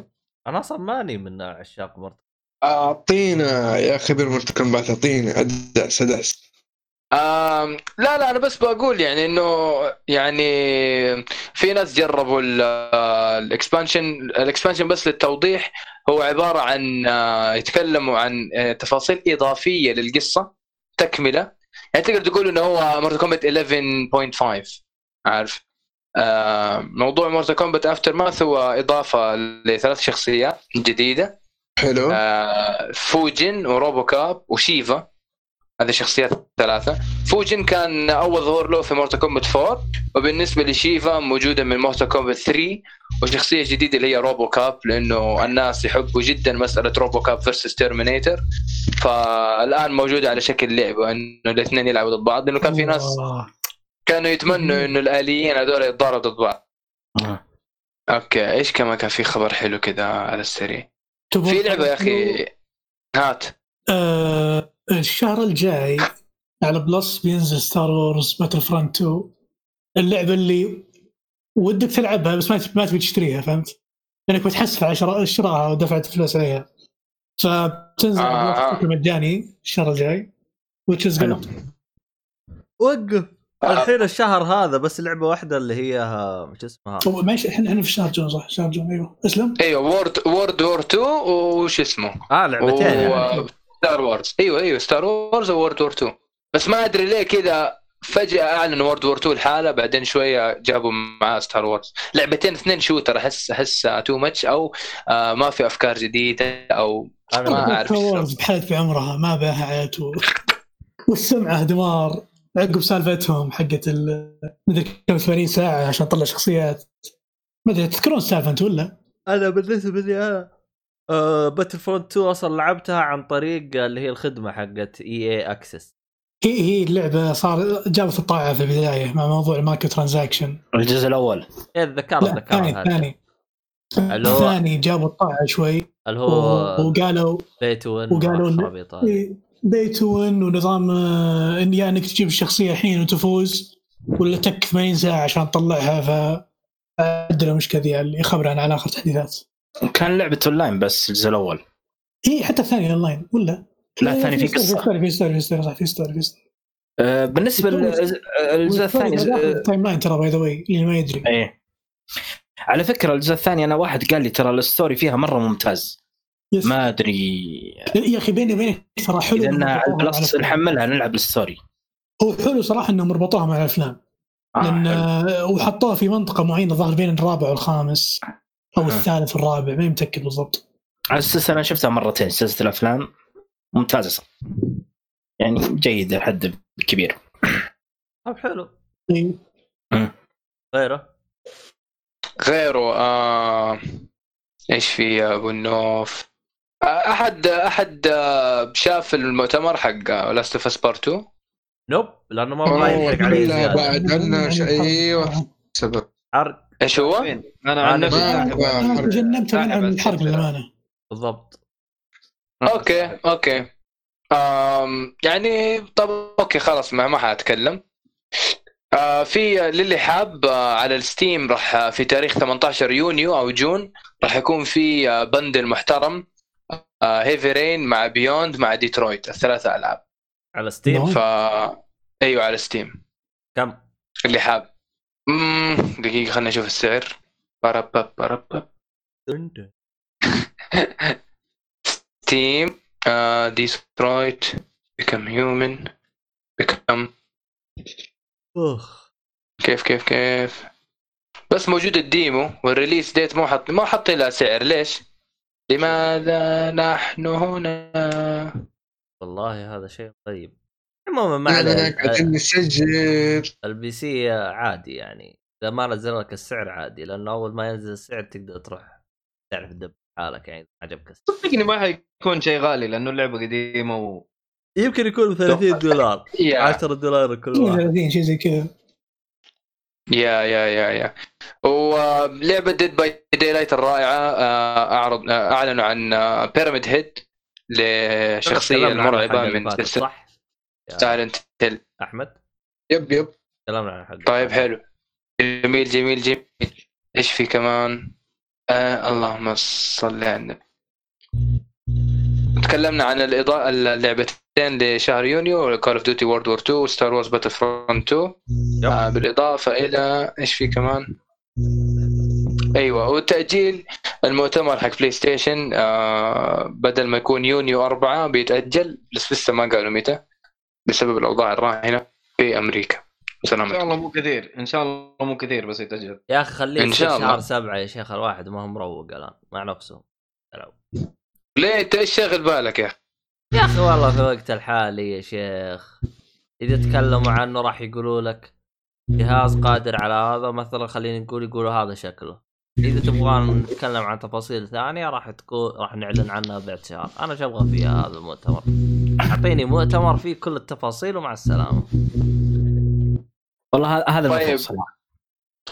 أنا أصلا ماني من عشاق مورتال. أعطينا يا خبير مورتال كومبات أعطينا أدعس أدعس. آم لا لا أنا بس بقول يعني إنه يعني في ناس جربوا الإكسبانشن. الإكسبانشن بس للتوضيح هو عبارة عن يتكلموا عن تفاصيل إضافية للقصة تكملة، يعني تقدر تقول إنه هو مورتال كومبات إحدى عشر نقطة خمسة عارف. آم موضوع مورتال كومبات أفتر ماث هو إضافة لثلاث شخصيات جديدة. حلو. آه، فوجن وروبوكاب وشيفا، هذه شخصيات ثلاثة. فوجن كان أول ظهور له في مورتال كومبات أربعة، وبالنسبة لشيفا موجودة من مورتال كومبات ثلاثة، وشخصية جديدة اللي هي روبوكاب لأنه الناس يحبوا جدا مسألة روبوكاب versus تيرمينيتر، فالآن موجودة على شكل لعبة إنه الاثنين يلعبوا ضد بعض، لأنه كان في ناس كانوا يتمنوا إنه الآليين هذول يتضاربوا ضد بعض. أوكي إيش كمان كان في خبر حلو كده على السريع؟ في لعبة يا أخي هات آه الشهر الجاي على بلس بينزل ستار وورز باتل فرونت اثنين، اللعبة اللي ودك تلعبها بس ما تبي تشتريها، فهمت؟ لأنك بتحسف على شرائها ودفعت فلوس عليها، فبتنزل على بلس مجاني الشهر الجاي. وقف الحين الشهر هذا بس لعبة واحدة اللي هي مش اسمها ماشي. احنا احنا في شهر جون صح؟ شهر جون ايوه اسلم ايوه وورد وورد وور اثنين وش اسمه اه لعبتين يعني. ستار وورز ايوه ايوه ستار وورز وورد وور اثنين، بس ما ادري ليه كذا فجأة اعلنوا وورد وور اثنين الحالة، بعدين شوية جابوا معاه ستار وورز. لعبتين اثنين شوتر احس احس تو ماتش او آه ما في افكار جديدة او انا ما اعرف. ستار وورز بحالت بعمرها ما باها حياته والسمعة دمار عقب سالفتهم حقت ال مدري كم ثمانين ساعة عشان طلع شخصيات مدري تذكرون السالفة أنت ولا؟ أنا بالنسبة لي أنا أه باتل فرونت اثنين أصلا لعبتها عن طريق اللي هي الخدمة حقت إي إيه Access. هي هي اللعبة صار جابت الطاعة في البداية مع موضوع الماركت ترانزاكشن الجزء الأول. إيه ذكرت ذكرت الثاني الثاني جابوا الطاعة شوي اللي هو وقالوا وقالوا بيتون ونظام إن يعني إنك تجيب الشخصية حين وتفوز ولا تك ثمانين ساعة عشان تطلعها، فأدري مش كذي اللي خبر عن على آخر تحديثات. كان لعبة أونلاين بس الجزء الأول. إيه حتى الثاني أونلاين ولا؟ لا الثاني في قصة. في ستار في ستار في ستار صح في ستار في ستار. أه بالنسبة للجزء الثاني. تايم لاين ترى باي ذا واي اللي ما يدري. إيه. على فكرة الجزء الثاني أنا واحد قال لي ترى الستوري فيها مرة ممتاز. ما أدري يا أخي بيني وبينك صراحة حلو لأن على بلس نحملها نلعب الستوري. هو حلو صراحة إنه مربطوها مع الأفلام آه لأن وحطوها في منطقة معينة ظهر بين الرابع والخامس أو آه. الثالث والرابع ما متأكد بالضبط. على أساس أنا شفتها مرتين سلسلة الأفلام ممتازة صراحة يعني جيدة لحد كبير. طب حلو غيره غيره آه... إيش في يا أبو النوف؟ احد احد شاف المؤتمر حق لاست اوف اس بارت تو؟ نوب، لانه ما راح يحرق عليه زياده بعد عندنا شيء. ايوه سبب حرق. ايش هو؟ انا عن نفسي تجنبت من الحرق للامانه. بالضبط. اوكي اوكي امم يعني طب اوكي خلاص ما ما حاتكلم. آه في للي حاب آه على الستيم راح في تاريخ ثمانية عشر يونيو او جون راح يكون في آه بندل محترم آه هيفي رين مع بيوند مع ديترويت، الثلاثه العاب على ستيم. ف ايوه على ستيم. كم اللي حاب؟ امم دقيقه خلنا نشوف السعر. برب برب ستيم آه ديترويت بيكم هيومن بيكم أوخ. كيف كيف كيف بس موجود الديمو والريليس ديت مو حط ما حط لها سعر. ليش؟ لماذا نحن هنا؟ والله هذا شيء طيب. المهم ما عليك عشان نسجل. البي سي عادي يعني اذا ما نزل لك السعر عادي، لانه اول ما ينزل السعر تقدر تروح تعرف تدب حالك يعني. عجبك صدقني ما حيكون شيء غالي لانه اللعبه قديمه و... يمكن يكون ثلاثين دولار عشرة دولار كل واحد. ثلاثين شيء زي كذا. يا يا يا يا ولعبة ديد باي داي لايت الرائعة أعرض أعلنوا عن بيراميد هيد لشخصية المرعبة من سلسلة سايلنت هيل. أحمد يب يب كلامنا عن حق. طيب حلو جميل جميل جميل. إيش في كمان؟ آه اللهم صل على النبي. تكلمنا عن الإضاءة اللعبتين لشهر يونيو Call of Duty World War تو Star Wars Battlefront تو آه بالإضافة إلى إيش في كمان؟ أيوة وتأجيل المؤتمر حق بلاي ستيشن آه بدل ما يكون يونيو أربعة بيتأجل، بس لسه ما قالوا متى بسبب الأوضاع الراهنة في أمريكا. سلامت. إن شاء الله مو كثير، إن شاء الله مو كثير بس يتأجل يا أخي. خليه شهر سبعة يا شيخ. الواحد ما هم مروق الآن مع نفسه. ليه انت ايش شاغل بالك يا يا اخي؟ والله في الوقت الحالي يا شيخ اذا تكلموا عنه راح يقولوا لك جهاز قادر على هذا مثلا، خلينا نقول يقولوا هذا شكله. اذا تبغى نتكلم عن تفاصيل ثانيه راح تكون راح نعلن عنها بعد شهر. انا ايش ابغى فيها هذا المؤتمر؟ اعطيني مؤتمر فيه كل التفاصيل ومع السلامه. والله هذا طيب.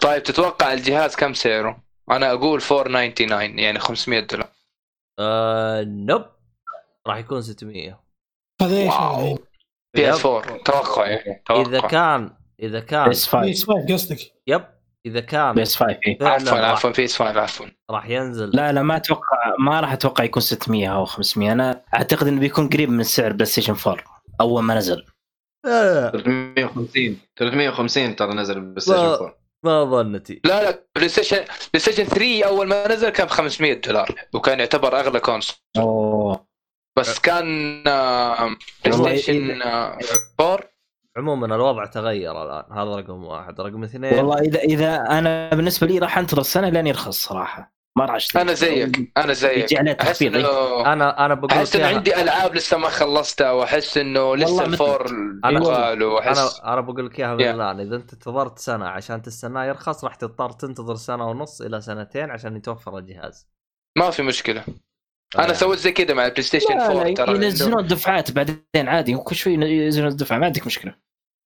طيب تتوقع الجهاز كم سعره؟ انا اقول أربعمية وتسعة وتسعين يعني خمسمية دولار. آه، نوب راح يكون ستمية. هذا ايش يعني؟ بي اس أربعة توقع يعني. توقع اذا كان اذا كان بي اس خمسة قصدك؟ يب اذا كان بي اس خمسة. عفوا عفوا بي اس خمسة عفوا راح ينزل. لا لا ما اتوقع، ما راح اتوقع يكون ستمية او خمسمية. انا اعتقد انه بيكون قريب من سعر بلاي ستيشن أربعة اول ما نزل. لا لا ثلاثمية وخمسين ثلاثمية وخمسين ترى نزل بلاي ستيشن أربعة. ما ظنتي. لا لا بلاي ستيشن بلاي ستيشن ثلاثة اول ما نزل كان خمسمية دولار وكان يعتبر اغلى كونسول. اوه بس كان بلاي ستيشن أربعة. عموما الوضع تغير الان. هذا رقم واحد. رقم اثنين والله اذا اذا انا بالنسبه لي راح انتظر السنه لين يرخص صراحه. ما راح اشتري. انا زيك انا زيك احس انه انا انا بقول انا عندي العاب لسه ما خلصتها واحس انه لسه الفور قالوا واحس انا انا بقول لك اياها بالله. اذا انت انتظرت سنه عشان تستنى يرخص راح تضطر تنتظر سنه ونص الى سنتين عشان يتوفر الجهاز. ما في مشكله. انا يعني. سويت زي كده مع البلاي ستيشن أربعة ترى ينزلون دفعات بعدين عادي وكل شوي ينزلون الدفعه ما عندك مشكله.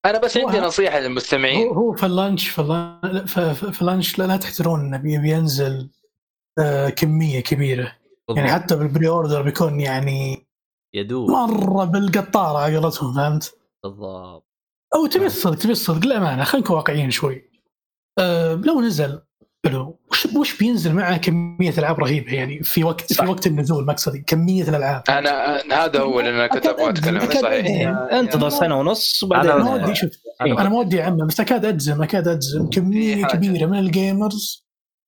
انا بس عندي نصيحه للمستمعين. هو في اللانش في اللانش لا تحترون بينزل كمية كبيرة بالضبط. يعني حتى بالبري اوردر بيكون يعني يدوب مرة بالقطارة عقلتهم فهمت؟ بالضبط. أو تبي الصدق تبي الصدق لا معنا خلينا نكون واقعيين شوي. أه لو نزل حلو وش وش بينزل معه كمية ألعاب رهيبة يعني في وقت صح. في وقت النزول مقصدي كمية الألعاب. أنا هذا هو اللي أنا كنت أبغى أتكلم عنه صحيح. انتظر سنة ونص وبعدين أنا ما ودي شوف أنا ما ودي عمّا بس أكاد أجزم أكاد أجزم كمية كبيرة من الجيمرز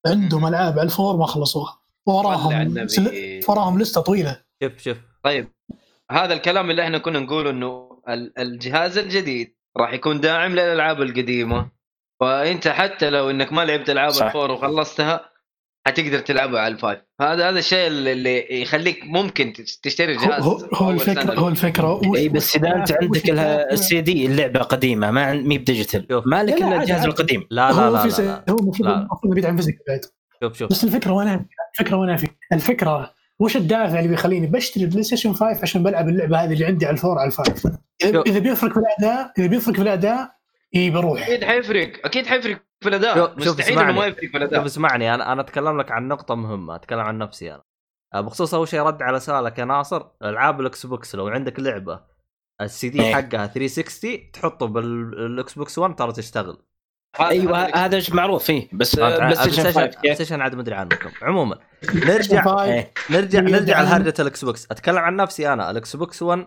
عندهم ألعاب على الفور ما خلصوها وراهم سل... وراهم لسته طويله. شوف شوف طيب هذا الكلام اللي احنا كنا نقوله انه الجهاز الجديد راح يكون داعم للالعاب القديمه، فانت حتى لو انك ما لعبت العاب الفور وخلصتها هتقدر تلعبها على الفايف. هذا هذا الشيء اللي يخليك ممكن تشتري الجهاز. هو, هو الفكره هو الفكره اي بس اذا انت عندك السي دي اللعبه قديمه ما مي بديجيتال ما لك الا الجهاز القديم. لا لا لا هو المفروض المفروض بيدعم فيزيك بعد. شوف شوف بس الفكره وانا الفكره وانا في الفكره وش الدافع اللي بيخليني بشتري بلاي ستيشن خمسة عشان بلعب اللعبه هذه اللي عندي على الفور على الفايف؟ اذا بيفرق في الاداء اذا بيفرق في الاداء اي بروح اكيد حيفرق اكيد حيفرق في الاداء مستحيل انه ما يفرق في الاداء. بس اسمعني انا انا اتكلم لك عن نقطه مهمه، اتكلم عن نفسي انا بخصوص اول شيء رد على سؤالك يا ناصر. العاب الاكس بوكس لو عندك لعبه السي دي حقها ثلاثمية وستين تحطه بالاكس بوكس واحد ترى تشتغل. ايوه هذا شيء معروف فيه بس بلايستيشن عاد ما ادري عنكم. عموما نرجع نرجع نرجع لهرجه الاكس بوكس. اتكلم عن نفسي انا الاكس بوكس واحد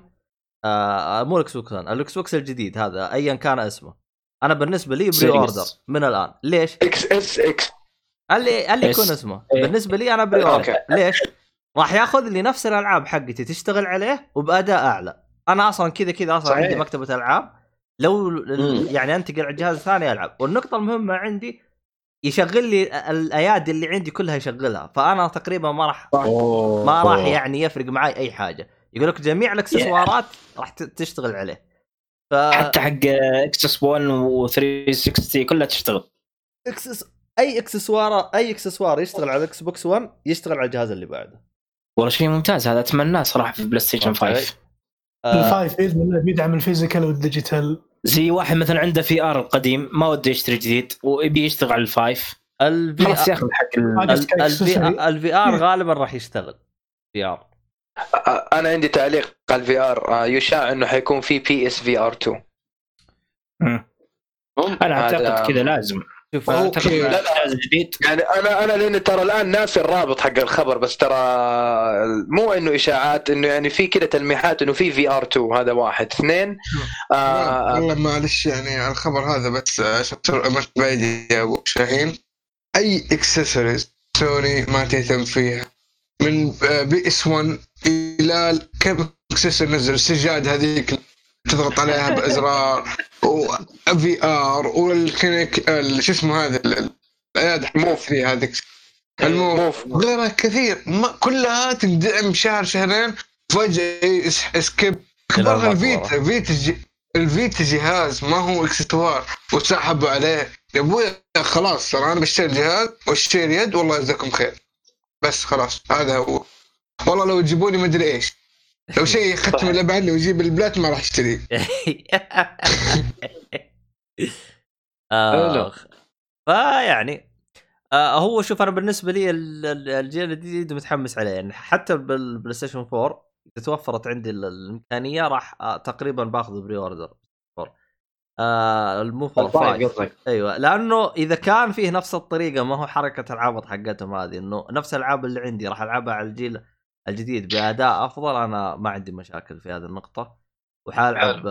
آه مو الاكس بوكس واحد الاكس بوكس الجديد هذا ايا كان اسمه، انا بالنسبه لي بري اوردر من الان. ليش اكس اس اكس اللي اللي يكون اسمه بالنسبه لي انا بري اوردر؟ ليش؟ راح ياخذ لي نفس الالعاب حقتي تشتغل عليه وباداء اعلى. انا اصلا كذا كذا اصلا صحيح. عندي مكتبه العاب لو مم. يعني انتقل على جهاز ثاني العب. والنقطه المهمه عندي يشغل لي الايادي اللي عندي كلها يشغلها، فانا تقريبا ما راح ما راح يعني يفرق معي اي حاجه. يقول لك جميع الاكسسوارات yeah. راح تشتغل عليه ف... حتى حق اكسس واحد و ثلاثمية وستين كلها تشتغل. اكسس اي اكسسوار اي اكسسوار يشتغل على الاكس بوكس واحد يشتغل على الجهاز اللي بعده. والله شيء ممتاز هذا، اتمناه صراحه في بلاي ستيشن خمسة. الخمسة باذن الله بيدعم الفيزيكال والديجيتال. زي واحد مثلا عنده في ار القديم ما وده يشتري جديد ويبي يشتغل على الفايف، خلاص ياخذ حق الفي ار غالبا راح يشتغل في ار. انا عندي تعليق على الفي ار، يشاع انه حيكون في بي اس في ار اتنين. انا اعتقد كذا لازم شوف جهاز جديد يعني. انا انا لان ترى الان ناسي الرابط حق الخبر، بس ترى مو انه اشاعات، انه يعني في كده تلميحات انه في في ار اتنين. هذا واحد اثنين آه والله معلش يعني الخبر هذا بس شطر امرت بايدي يا ابو شاهين. اي اكسسوارز سوري ما تهتم فيها من بي اس واحد الى كم اكسسوار نزل السجاد هذيك تضغط عليها بازرار وفي ار والكنيك شو اسمه هذا الاياد موف لي هذيك الموف غيرها كثير ما كلها تدعم شهر شهرين فجاه سكيب. كبر الفيتا فيتا الفيتا جهاز ما هو اكسسوار وسحبوا عليه يا ابويا. خلاص ترى انا بشتري جهاز واشتري يد والله يجزاكم خير بس خلاص هذا هو. والله لو تجيبوني ما ادري ايش لو شيء ختم اللعبة عني ويجيب البلات ما راح اشتريه. اه فيعني آه هو شوف انا بالنسبه لي الجيل الجديد متحمس عليه يعني. حتى بالبلاي ستيشن أربعة توفرت عندي الامكانيه راح آه تقريبا باخذ بري اوردر آه المو فايف. ايوه لانه اذا كان فيه نفس الطريقه ما هو حركه العابط حقتهم هذه انه نفس العاب اللي عندي راح العبها على الجيل الجديد بأداء أفضل، أنا ما عندي مشاكل في هذه النقطة. وحالعب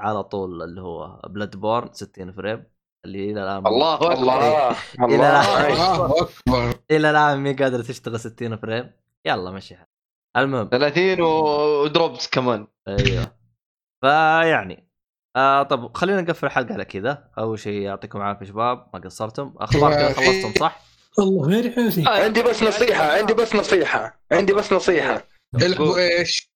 على طول اللي هو بلاد بورن ستين فريم اللي إلى الآن الله إيه الله الله أكبر إلى الآن مي قادر تشتغل ستين فريم. يلا ماشي حال. المهم ثلاثين ودروبس كمان. أيوه فيعني آه طب خلينا نقفل الحلقة على كذا. أول شيء يعطيكم عافية شباب ما قصرتم، أخباركم خلصتم صح؟ الله غير حاسي. عندي بس نصيحة عندي بس نصيحة عندي بس نصيحة الحقوا ايش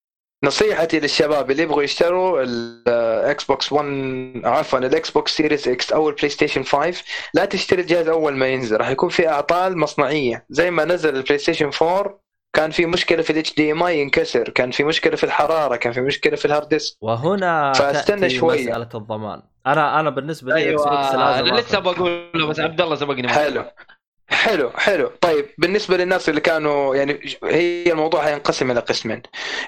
نصيحتي للشباب اللي يبغوا يشتروا الاكس بوكس واحد عفوا الاكس بوكس سيريس اكس او البلاي ستيشن خمسة. لا تشتري الجهاز اول ما ينزل، راح يكون في اعطال مصنعية. زي ما نزل البلاي ستيشن أربعة كان في مشكلة في الاتش دي ام اي ينكسر، كان في مشكلة في الحرارة، كان في مشكلة في الهارد ديسك، وهنا فاستنى شوي مسألة الضمان. انا انا بالنسبة لي اكس بوكس لازم لسه بقوله بس عبد الله سبقني. حلو حلو حلو. طيب بالنسبة للناس اللي كانوا يعني هي الموضوع هينقسم إلى قسمين.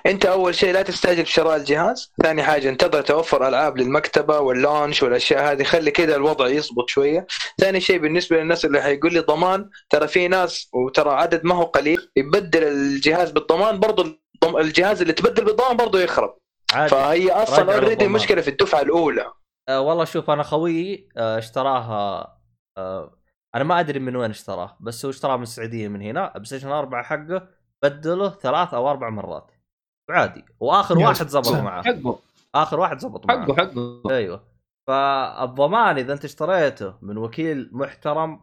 أنت أول شيء لا تستعجل بشراء الجهاز، ثاني حاجة انتظر توفر ألعاب للمكتبة واللانش والأشياء هذه، خلي كده الوضع يصبط شوية. ثاني شيء بالنسبة للناس اللي هيقول لي ضمان، ترى في ناس وترى عدد ما هو قليل يبدل الجهاز بالضمان، برضو الجهاز اللي تبدل بالضمان برضو يخرب عادي. فهي أصلا أوريدي مشكلة في الدفعة الأولى. أه والله شوف أنا خويي اشتراها أه انا ما ادري من وين اشتراه، بس هو اشتراه من السعوديه من هنا بلايستيشن أربعة حقه، بدله ثلاث او اربع مرات عادي، واخر واحد زبط معه حقه اخر واحد زبط معه حقه حقه ايوه. فالضمان اذا انت اشتريته من وكيل محترم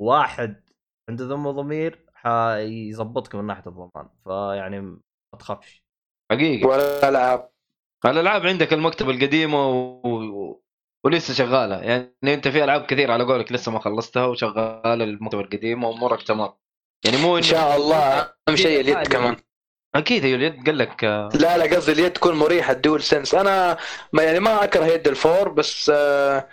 واحد عنده ذم وضمير حيزبطك من ناحيه الضمان، فيعني ما تخافش حقيقي. ولا العاب الالعاب عندك المكتبه القديمه و ولسه شغاله يعني. انت في العاب كثير على قولك لسه ما خلصتها وشغاله المكتبه القديمه وامورك تمام يعني. مو ان شاء الله اهم شيء اليد كمان اكيد هي اليد قال لك آه... لا لا قصدي اليد تكون مريحه الدول سنس. انا ما يعني ما اكره يد الفور بس آه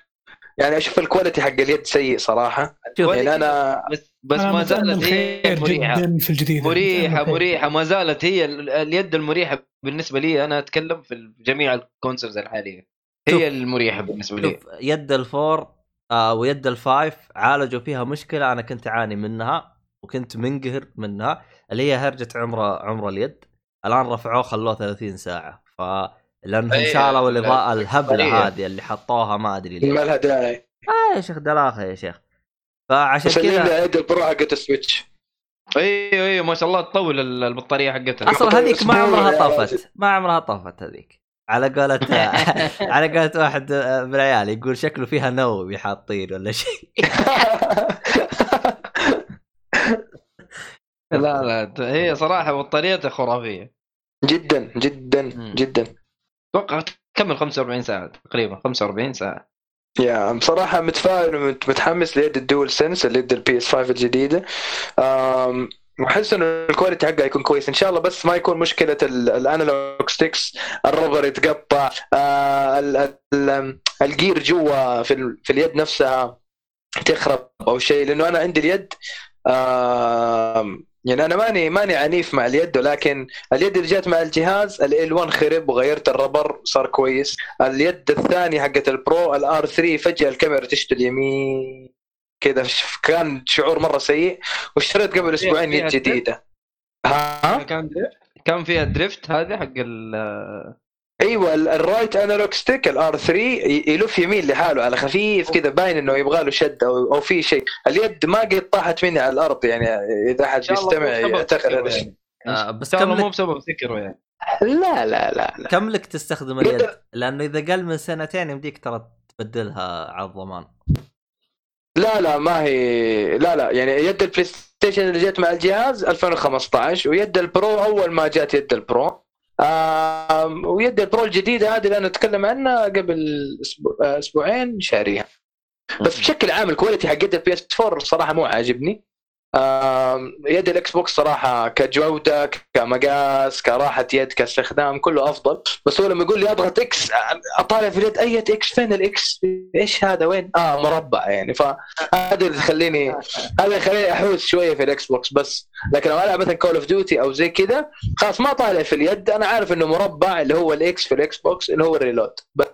يعني اشوف الكواليتي حق اليد سيء صراحه يعني انا بس, بس أنا ما زالت هي مريحه في الجديد مريحه مريحه ما زالت هي اليد المريحه بالنسبه لي. انا اتكلم في جميع الكونسولز الحاليه هي المريحه بالنسبه لي. يد الفور آه ويد الفايف عالجوا فيها مشكله انا كنت اعاني منها وكنت منقهر منها اللي هي هرجة عمره عمره اليد. الآن رفعوه خلوه ثلاثين ساعة فلأنه أيه شالوا الإضاءة الهبلة هذه اللي حطوها ما أدري ليه ما لها داعي. آه يا شيخ دلاخة يا شيخ فعشان كذا يد البرو حقت السويتش أيوه أيوه ما شاء الله تطول البطارية حقتها أصلا هذيك ما عمرها طافت ما عمرها طافت هذيك على قولة على قولة واحد من العيال يقول شكله فيها نووي حاطين ولا شيء. لا لا هي صراحة بطاريتها خرافية جدا جدا م. جدا توقع تكمل خمسة وأربعين ساعة تقريبا خمسة وأربعين ساعة. يا بصراحة متفائل ومتحمس ليد الدول سنس اللي يد البي اس خمسة الجديدة وحس انه الكواليتي حقها يكون كويس ان شاء الله بس ما يكون مشكلة الانالوج ستيكس الربر يتقطع الجير جوا في, في اليد نفسها تخرب او شيء لانه انا عندي اليد آه يعني أنا ماني ماني عنيف مع اليد ولكن اليد اللي جات مع الجهاز ال إل واحد خرب وغيرت الربر صار كويس. اليد الثانية حقة البرو ال آر ثلاثة فجأة الكاميرا تشتل يمين كده كان شعور مرة سيء واشتريت قبل أسبوعين يد جديدة. ها كان كان فيها دريفت هذا حق ال ايوه الرايت انالوج ستيك الار ثلاثة يلف يمين لحاله على خفيف كده باين انه يبغى له شد او او في شيء. اليد ما قد طاحت مني على الارض يعني اذا احد بيستمع يعتقد يعني. آه بس كان مو بسبب سكره يعني لا لا لا, لا. كم لك تستخدم اليد لانه اذا قل من سنتين يمديك ترى تبدلها على الضمان. لا لا ما هي لا لا يعني يد البلاي ستيشن اللي جت مع الجهاز ألفين وخمسة عشر ويد البرو اول ما جت يد البرو آه ويد البرو الجديدة هذه اللي أنا أتكلم عنها قبل أسبوع أسبوعين شاريها بس بشكل عام الكواليتي حق يد البي اس أربعة صراحة مو عاجبني. آه يد الإكس بوكس صراحة كجودة كمقاس كراحة يد كاستخدام كله أفضل. بس هو لما يقول لي أضغط إكس أطالع في اليد أي إكس فين الإكس إيش هذا وين آه مربع يعني فهذا اللي خليني هذا يخليني أحوس شوية في الإكس بوكس بس. لكن لو ألعب مثلا كول أوف ديوتي أو زي كذا خلاص ما طالع في اليد أنا عارف إنه مربع اللي هو الإكس في الإكس بوكس اللي هو الريلود بس.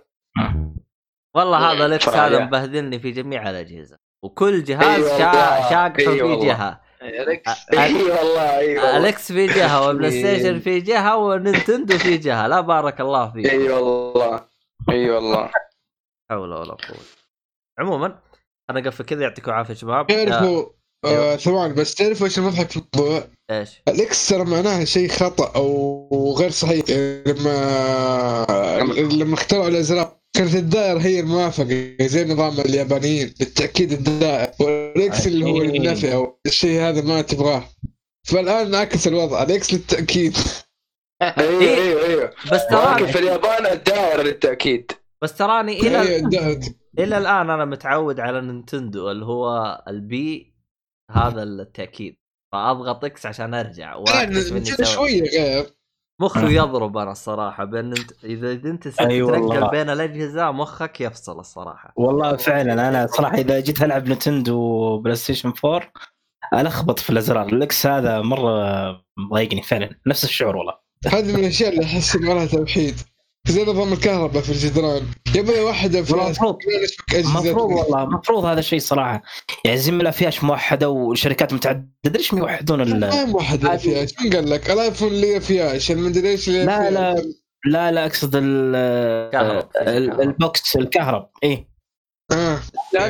والله هذا الإكس هذا مبهذلني في جميع الأجهزة وكل جهاز أيوة شا... شاقح أيوة في جهة أليكس في جهة وبلايستيشن في جهة ونينتندو في جهة لا بارك الله فيك. أي أيوة والله أي أيوة والله حول ولا قوة. عموما أنا قف كذا يعطيكم عافية شباب. تعرفوا آه ثواني بس تعرفوا إيش المضحك في الموضوع إيش أليكس ترى معناها شيء خطأ أو غير صحيح. لما لما اخترعوا الأزرار كانت الدائرة هي الموافقة زي نظام اليابانيين بالتأكيد الدائرة والإكس اللي هو النافع أو الشيء هذا ما تبغاه فالآن نعكس الوضع الإكس للتأكيد. أيوه أيوه أيوه بس تراني في اليابان الدائرة للتأكيد بس تراني إلى أيوة إلى الآن أنا متعود على نينتندو اللي هو البي هذا التأكيد فأضغط إكس عشان أرجع شوية غير مخه يضرب. أنا الصراحة بين انت... إذا أنت ستتنقل بين الأجهزة مخك يفصل الصراحة والله فعلا. أنا صراحة إذا جيت ألعب نتندو بلايستيشن فور ألخبط في الأزرار الإكس هذا مرة مضايقني فعلا نفس الشعور والله. هذا من الأشياء اللي أحس مرة توحيد زي نظام الكهرباء في الجدران يبقى واحدة مفروض مفروض والله مفروض هذا الشيء صراحة يعني زي ما الأفياش موحدة وشركات متعددة ليش ما يوحدون ال ما موحدة الأفياش من قال لك الأيفون اللي أفياش المدريش اللي لا لا لا لا أقصد البوكس الكهرب إيه آه.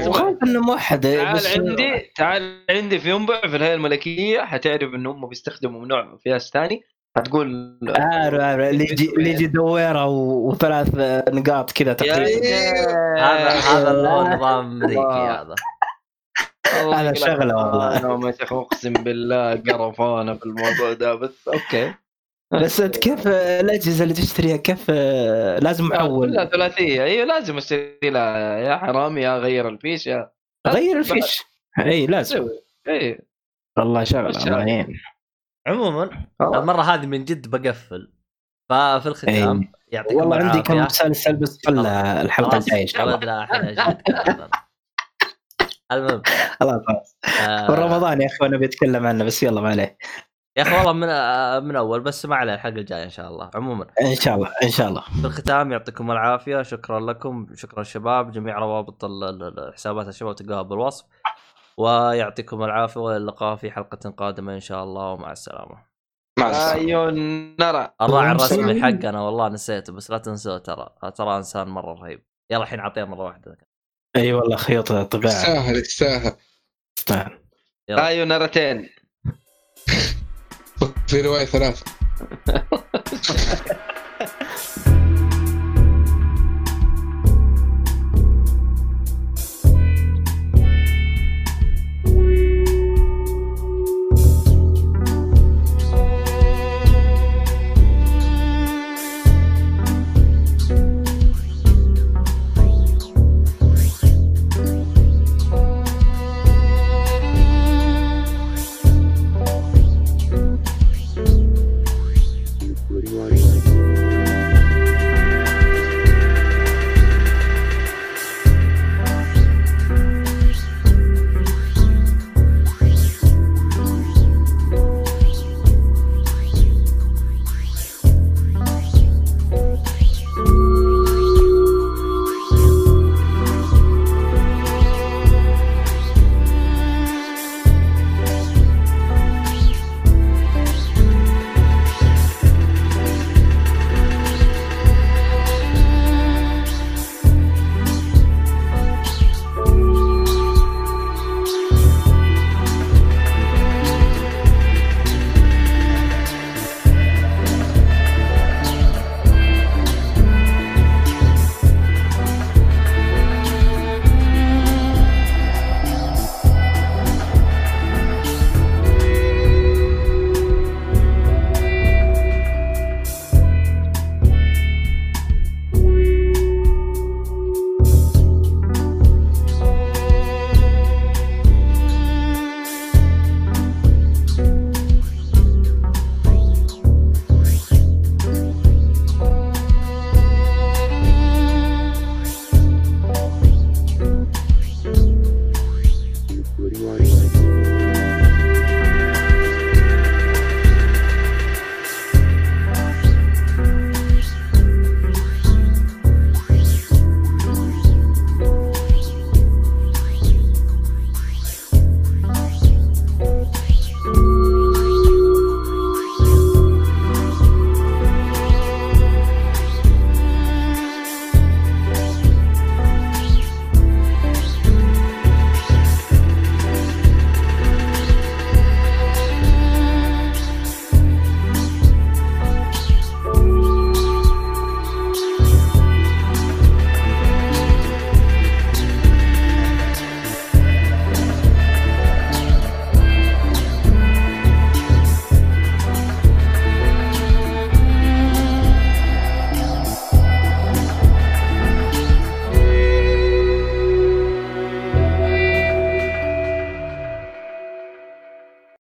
وخاف إنه موحدة. تعال عندي تعال عندي في ينبع في الهيئة الملكية حتعرف إنه هم بيستخدموا نوع أفياش ثاني هتقول عارف عارف ليجي ليجي دويرة وثلاث نقاط كذا تقريبا هذا هذا النظام الأمريكي هذا هذا شغله والله. أنا ما أقسم بالله قرفانة في الموضوع ده بس أوكي بس أنت كيف الأجهزة اللي تشتريها كيف لازم أحول لا ثلاثية هي لازم أشتري لها يا حرامي يا غير الفيش يا غير الفيش أي لازم أي والله شغله. عموما أوه. المرة هذه من جد بقفل. ففي الختام أيه. يعطيكم والله عندي كم مسلسل بس طلع الحلقة الجاية. المهم خلاص آه. رمضان يا اخوان بيتكلم عنه بس يلا ما عليه يا اخي والله من من اول بس ما عليه الحلقه الجايه ان شاء الله. عموما ان شاء الله ان شاء الله في الختام يعطيكم العافيه. شكرا لكم شكرا شباب. جميع روابط الحسابات الشباب تلقاها بالوصف ويعطيكم العافيه واللقاء في حلقه قادمه ان شاء الله ومع السلامه. مع السلامه. الراعي الرسمي حقنا والله نسيته بس لا تنسوه ترى ترى انسان مره رهيب. يلا الحين اعطيه مره واحده. اي أيوة والله خيط طباعه سهل الساهل استنى ايوه نارتين في رواية ثلاثة